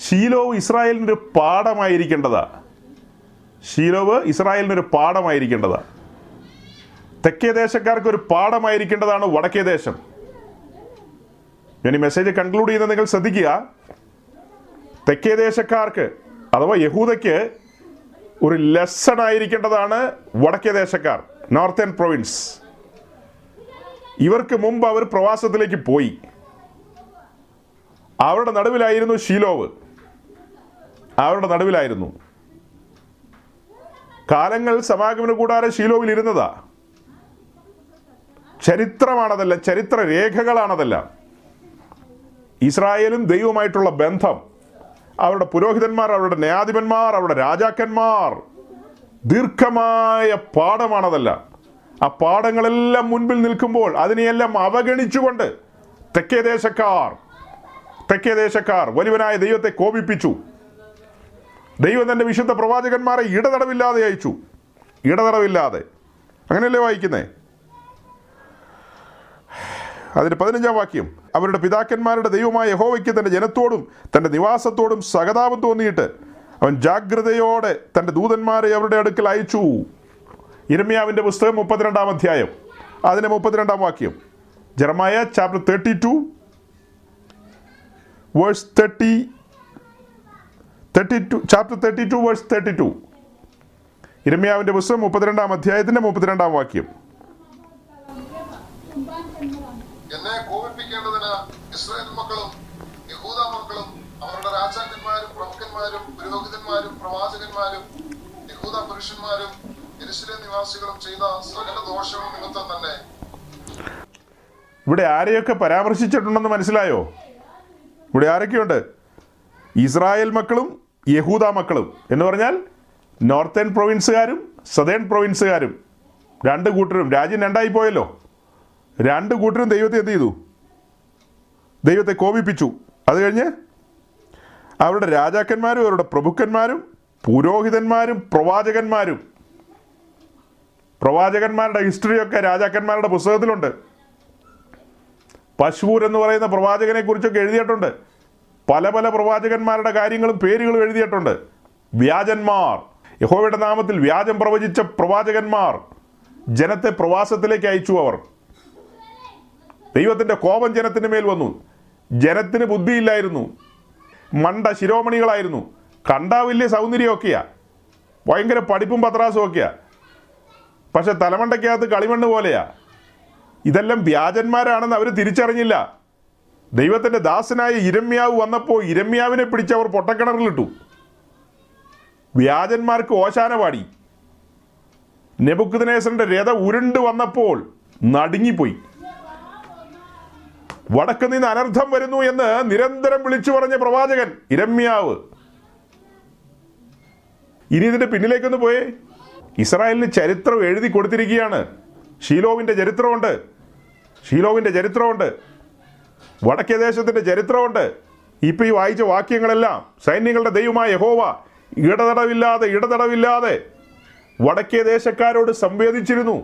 ശീലോവ് ഇസ്രായേലിൻ്റെ ഒരു പാഠമായിരിക്കേണ്ടതാ ശീലോവ് ഇസ്രായേലിൻ്റെ ഒരു പാഠമായിരിക്കേണ്ടതാ തെക്കേ ദേശക്കാർക്ക് ഒരു പാഠമായിരിക്കേണ്ടതാണ് വടക്കേ ദേശം. ഞാൻ ഈ മെസ്സേജ് കൺക്ലൂഡ് ചെയ്യുന്നത് നിങ്ങൾ ശ്രദ്ധിക്കുക. തെക്കേ ദേശക്കാർക്ക് അഥവാ യഹൂദയ്ക്ക് ഒരു ലെസൺ ആയിരിക്കേണ്ടതാണ് വടക്കേ ദേശക്കാർ, നോർത്തേൺ പ്രൊവിൻസ്. ഇവർക്ക് മുമ്പ് അവർ പ്രവാസത്തിലേക്ക് പോയി, അവരുടെ നടുവിലായിരുന്നു ശീലോവ്, അവരുടെ നടുവിലായിരുന്നു. കാലങ്ങൾ സമാഗമന കൂടാരം ശീലോവിൽ ഇരുന്നതാ. ചരിത്രമാണതല്ല, ചരിത്ര രേഖകളാണതല്ല. ഇസ്രായേലും ദൈവവുമായിട്ടുള്ള ബന്ധം, അവരുടെ പുരോഹിതന്മാർ, അവരുടെ ന്യായാധിപന്മാർ, അവരുടെ രാജാക്കന്മാർ, ദീർഘമായ പാഠമാണതല്ല. ആ പാഠങ്ങളെല്ലാം മുൻപിൽ നിൽക്കുമ്പോൾ അതിനെയെല്ലാം അവഗണിച്ചുകൊണ്ട് തെക്കേ ദേശക്കാർ തെക്കേ ദേശക്കാർ വലിയവനായ ദൈവത്തെ കോപിപ്പിച്ചു. ദൈവം തൻ്റെ വിശുദ്ധ പ്രവാചകന്മാരെ ഇടതടവില്ലാതെ അയച്ചു, ഇടതടവില്ലാതെ. അങ്ങനെയല്ലേ വായിക്കുന്നേ? അതിൻ്റെ പതിനഞ്ചാം വാക്യം, അവരുടെ പിതാക്കന്മാരുടെ ദൈവമായ യഹോവയ്ക്ക് തൻ്റെ ജനത്തോടും തൻ്റെ നിവാസത്തോടും സഹതാപം തോന്നിയിട്ട് അവൻ ജാഗ്രതയോടെ തൻ്റെ ദൂതന്മാരെ അവരുടെ അടുക്കൽ അയച്ചു. യിരെമ്യാവിൻ്റെ പുസ്തകം മുപ്പത്തിരണ്ടാം അധ്യായം, അതിൻ്റെ മുപ്പത്തിരണ്ടാം വാക്യം. Jeremiah chapter thirty two verse thirty thirty two chapter thirty two verse thirty two യിരെമ്യാവിൻ്റെ പുസ്തകം മുപ്പത്തിരണ്ടാം അധ്യായത്തിൻ്റെ മുപ്പത്തിരണ്ടാം വാക്യം. എന്നെ കോപിപ്പിക്കേണ്ടതിന് ഇസ്രായേൽ മക്കളും യഹൂദ മക്കളും അവരുടെ രാജാക്കന്മാരും പ്രഭുക്കന്മാരും പുരോഹിതന്മാരും പ്രവാചകന്മാരും യഹൂദ പുരുഷന്മാരും യെരുശലേം നിവാസികളും ചെയ്ത സകല ദോഷവും നിമിത്തം തന്നെ. ഇവിടെ ആരെയൊക്കെ പരാമർശിച്ചിട്ടുണ്ടെന്ന് മനസ്സിലായോ? ഇവിടെ ആരൊക്കെയുണ്ട്? ഇസ്രായേൽ മക്കളും യഹൂദ മക്കളും എന്ന് പറഞ്ഞാൽ നോർത്തേൺ പ്രൊവിൻസുകാരും സതേൺ പ്രൊവിൻസുകാരും, രണ്ട് കൂട്ടരും. രാജ്യം രണ്ടായി പോയല്ലോ. രണ്ട് കൂട്ടരും ദൈവത്തെ എന്ത് ചെയ്തു? ദൈവത്തെ കോപിപ്പിച്ചു. അത് കഴിഞ്ഞ് അവരുടെ രാജാക്കന്മാരും അവരുടെ പ്രഭുക്കന്മാരും പുരോഹിതന്മാരും പ്രവാചകന്മാരും. പ്രവാചകന്മാരുടെ ഹിസ്റ്ററിയൊക്കെ രാജാക്കന്മാരുടെ പുസ്തകത്തിലുണ്ട്. പശൂർ എന്ന് പറയുന്ന പ്രവാചകനെ കുറിച്ചൊക്കെ എഴുതിയിട്ടുണ്ട്. പല പല പ്രവാചകന്മാരുടെ കാര്യങ്ങളും പേരുകളും എഴുതിയിട്ടുണ്ട്. വ്യാജന്മാർ, യഹോവയുടെ നാമത്തിൽ വ്യാജം പ്രവചിച്ച പ്രവാചകന്മാർ, ജനത്തെ പ്രവാസത്തിലേക്ക് അയച്ചു. അവർ ദൈവത്തിൻ്റെ കോപം ജനത്തിന് മേൽ വന്നു. ജനത്തിന് ബുദ്ധിയില്ലായിരുന്നു, മണ്ട ശിരോമണികളായിരുന്നു. കണ്ടാ വലിയ സൗന്ദര്യമൊക്കെയാ, ഭയങ്കര പഠിപ്പും പത്രാസും ഒക്കെയാ, പക്ഷെ തലമണ്ടയ്ക്കകത്ത് കളിമണ്ണ് പോലെയാ. ഇതെല്ലാം വ്യാജന്മാരാണെന്ന് അവർ തിരിച്ചറിഞ്ഞില്ല. ദൈവത്തിൻ്റെ ദാസനായ യിരെമ്യാവ് വന്നപ്പോൾ യിരെമ്യാവിനെ പിടിച്ച് അവർ പൊട്ടക്കിണറിലിട്ടു. വ്യാജന്മാർക്ക് ഓശാന പാടി. നെബൂഖദ്നേസറിൻ്റെ രഥം ഉരുണ്ട് വന്നപ്പോൾ നടുങ്ങിപ്പോയി. വടക്ക് നിന്ന് അനർത്ഥം വരുന്നു എന്ന് നിരന്തരം വിളിച്ചു പറഞ്ഞ പ്രവാചകൻ യിരെമ്യാവ്. ഇനി ഇതിൻ്റെ പിന്നിലേക്കൊന്ന് പോയേ. ഇസ്രായേലിന് ചരിത്രം എഴുതി കൊടുത്തിരിക്കുകയാണ്. ശീലോവിൻ്റെ ചരിത്രമുണ്ട്, ശീലോവിൻ്റെ ചരിത്രമുണ്ട്, വടക്കേ ദേശത്തിൻ്റെ ചരിത്രമുണ്ട്. ഇപ്പം ഈ വായിച്ച വാക്യങ്ങളെല്ലാം സൈന്യങ്ങളുടെ ദൈവമായ യഹോവ ഇടതടവില്ലാതെ ഇടതടവില്ലാതെ വടക്കേ ദേശക്കാരോട് സംവേദിച്ചിരുന്നു.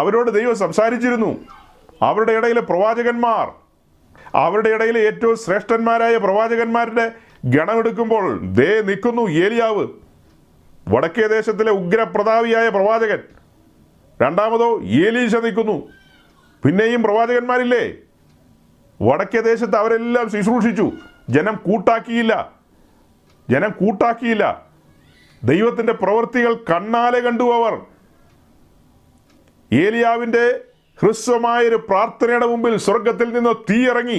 അവരോട് ദൈവം സംസാരിച്ചിരുന്നു. അവരുടെ ഇടയിലെ പ്രവാചകന്മാർ, അവരുടെ ഇടയിലെ ഏറ്റവും ശ്രേഷ്ഠന്മാരായ പ്രവാചകന്മാരുടെ ഗണമെടുക്കുമ്പോൾ ദേ നിൽക്കുന്നു ഏലിയാവ്, വടക്കേ ദേശത്തിലെ ഉഗ്രപ്രതാപിയായ പ്രവാചകൻ. രണ്ടാമതോ ഏലീശ നിൽക്കുന്നു. പിന്നെയും പ്രവാചകന്മാരില്ലേ? വടക്കേ ദേശത്ത് അവരെല്ലാം ശുശ്രൂഷിച്ചു. ജനം കൂട്ടാക്കിയില്ല, ജനം കൂട്ടാക്കിയില്ല. ദൈവത്തിൻ്റെ പ്രവൃത്തികൾ കണ്ണാലെ കണ്ടു അവർ. ഏലിയാവിൻ്റെ ഹ്രസ്വമായൊരു പ്രാർത്ഥനയുടെ മുമ്പിൽ സ്വർഗത്തിൽ നിന്ന് തീയിറങ്ങി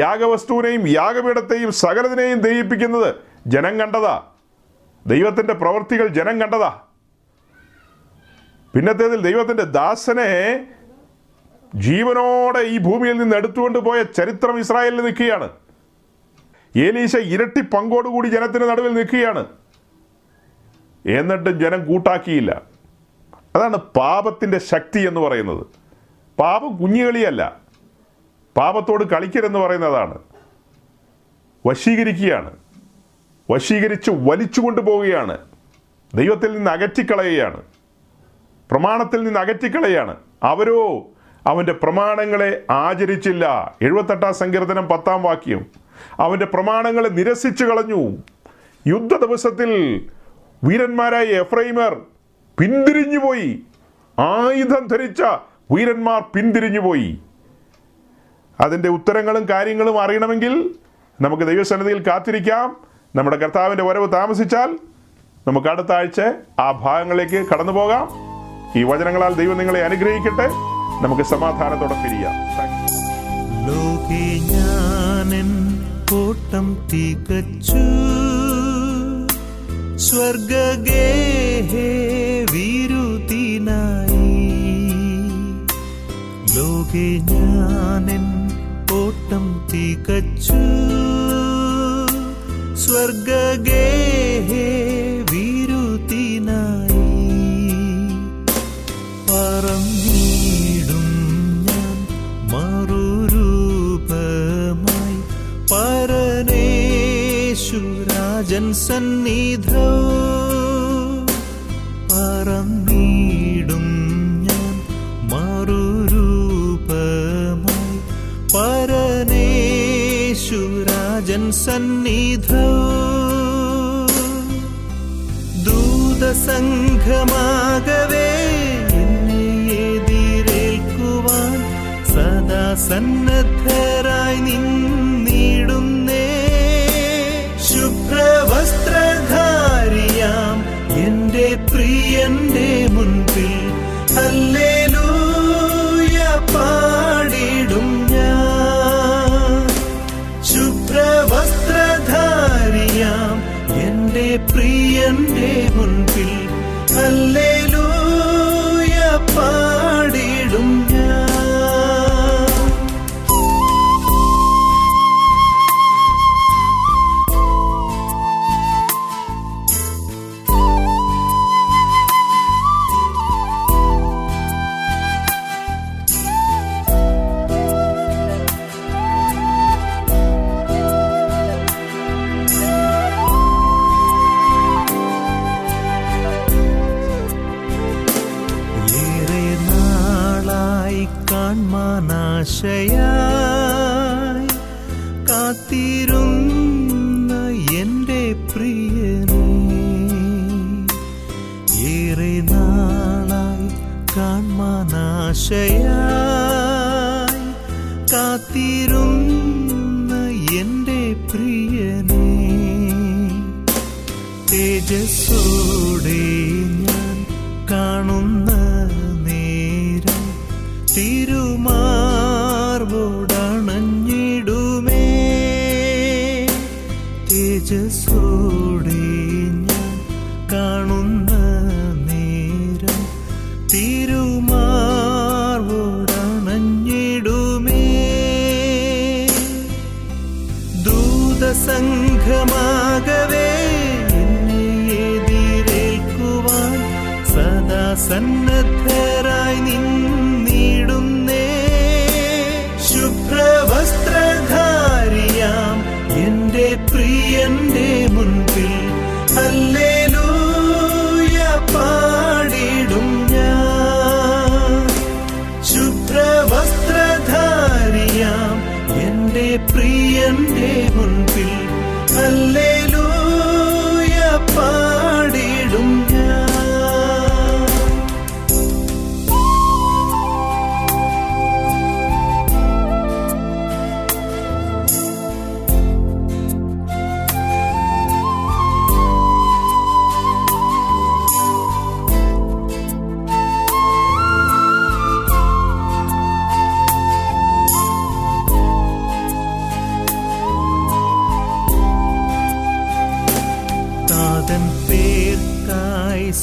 യാഗവസ്തുവിനെയും യാഗപീഠത്തെയും സകലതിനെയും ദഹിപ്പിക്കുന്നത് ജനം കണ്ടതാ. ദൈവത്തിൻ്റെ പ്രവൃത്തികൾ ജനം കണ്ടതാ. പിന്നത്തേതിൽ ദൈവത്തിൻ്റെ ദാസനെ ജീവനോടെ ഈ ഭൂമിയിൽ നിന്ന് എടുത്തുകൊണ്ട് പോയ ചരിത്രം ഇസ്രായേലിൽ നിൽക്കുകയാണ്. ഏലീശ ഇരട്ടി പങ്കോടുകൂടി ജനത്തിന് നടുവിൽ നിൽക്കുകയാണ്. എന്നിട്ടും ജനം കൂട്ടാക്കിയില്ല. അതാണ് പാപത്തിൻ്റെ ശക്തി എന്ന് പറയുന്നത്. പാപം കുഞ്ഞുകളിയല്ല, പാപത്തോട് കളിക്കരുതെന്ന് പറയുന്നതാണ്. വശീകരിക്കുകയാണ്, വശീകരിച്ച് വലിച്ചു കൊണ്ടുപോവുകയാണ്, ദൈവത്തിൽ നിന്ന് അകറ്റിക്കളയുകയാണ്, പ്രമാണത്തിൽ നിന്ന് അകറ്റിക്കളയാണ്. അവരോ അവൻ്റെ പ്രമാണങ്ങളെ ആചരിച്ചില്ല. എഴുപത്തെട്ടാം സങ്കീർത്തനം പത്താം വാക്യം. അവൻ്റെ പ്രമാണങ്ങളെ നിരസിച്ചു കളഞ്ഞു. യുദ്ധ ദിവസത്തിൽ വീരന്മാരായ എഫ്രൈമർ പിന്തിരിഞ്ഞുപോയി. ആയുധം ധരിച്ച വീരന്മാർ പിന്തിരിഞ്ഞുപോയി. അതിൻ്റെ ഉത്തരങ്ങളും കാര്യങ്ങളും അറിയണമെങ്കിൽ നമുക്ക് ദൈവസന്നിധിയിൽ കാത്തിരിക്കാം. നമ്മുടെ കർത്താവിൻ്റെ വരവ് താമസിച്ചാൽ നമുക്ക് അടുത്ത ആഴ്ച ആ ഭാഗങ്ങളിലേക്ക് കടന്നു പോകാം. ഈ വചനങ്ങളാൽ ദൈവം നിങ്ങളെ അനുഗ്രഹിക്കട്ടെ. നമുക്ക് സമാധാനത്തോടെ പിരിയാം. ലോകേ ഞാനെൻ കോട്ടം തികച്ചു, സ്വർഗഗേഹേ വിരുതിനായി. ലോകേ ഞാനെൻ കോട്ടം തികച്ചു, സ്വർഗഗേഹേ വിരുതിനായി. പറന്നിടും ഞാൻ മറുരൂപമായി പരനേശുരാജൻ സന്നിധോ. പറന്നിടും ഞാൻ മറുരൂപമായി പരനേശുരാജൻ സന്നിധോ. ദൂതസംഘമാകവേ സദാ സന്നദ്ധരായി നിന്നിടുന്നേ. ശുഭ്രവസ്ത്രധാരിയാം എന്റെ പ്രിയന്റെ മുൻപിൽ ഹല്ലേലൂയ പാടിടും ഞാൻ. ശുഭ്രവസ്ത്രധാരിയാം എന്റെ പ്രിയന്റെ മുൻപിൽ ഹല്ലേലൂയ പാടിടും ഞാൻ. യായി കാത്തിരുന്ന എന്റെ പ്രിയനേ, ഏറെ നാളായി കാൺമാനാശയായി കാത്തിരുന്ന എന്റെ പ്രിയനേ. തേജസ്സോടെ ഞാൻ കാണുന്ന നേരം തിരുമാ ോടണഞ്ഞിടുമേ. തേജസ്സോടെ ഞാൻ കാണുന്ന നേരം തിരുമാർവോടണഞ്ഞിടുമേ. ദൂതസംഘമാകവേ എന്നെ എതിരേൽക്കുവാൻ സദാ സന്നദ്ധരായി നിന്നിടുന്നേ. വസ്ത്രധാരിയാം എന്റെ പ്രിയന്റെ മുൻപിൽ ഹല്ലേലൂയ പാടിടും ഞാൻ. ശുഭ്രവസ്ത്രധാരിയാം എന്റെ പ്രിയന്റെ മുൻപിൽ ഹല്ലേലൂയ പാടിടും ഞാൻ.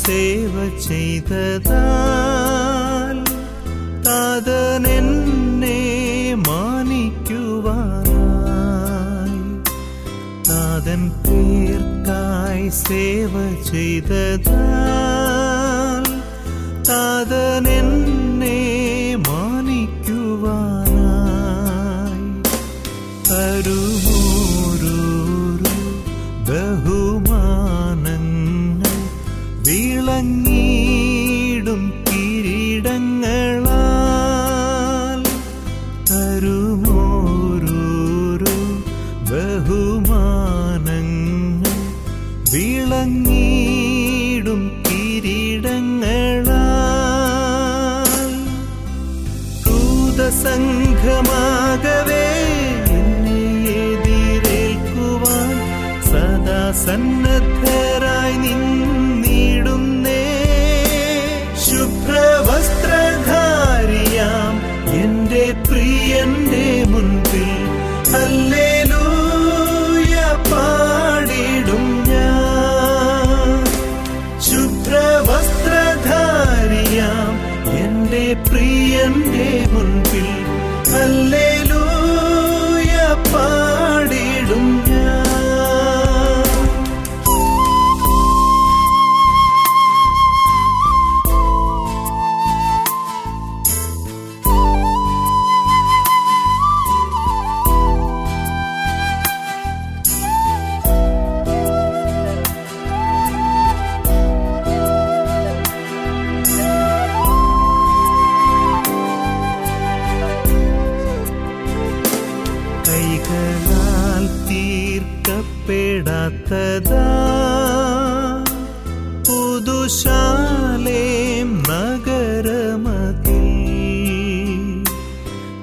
സേവ ചെയ്തതാൽ താതനെന്നെ മാനിക്കുവാനായി. താതൻ പേർക്കായി സേവ ചെയ്തതാൽ താതനെന്നെ മാനിക്കുവാനായി. തരുമോരോ വിളങ്ങിടും കിരീടങ്ങളാൽ തരുമോരോ തദാ പുതുശാലേം നഗരമതിൽ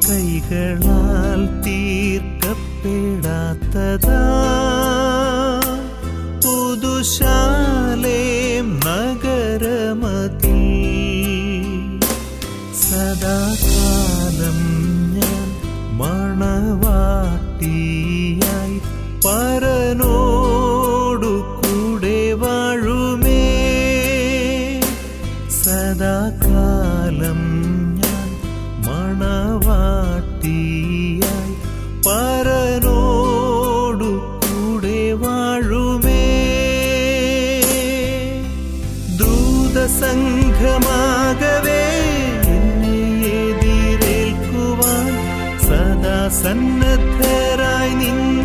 കൈകളാൽ തീർക്കപ്പെടാത്തതാ പുതുശാലേം നഗരമതിൽ സദാകാലം ഞാൻ മണവാട്ടിയായി പരനോടു കൂടെ വാഴുമേ. സദാകാലം ഞാൻ മണവാട്ടിയായി പരനോടു കൂടെ വാഴുമേ. ദൂതസംഘമാകവേ എന്നെ എതിരേൽക്കുവാൻ സദാ സന്നദ്ധരായി നിന്നെ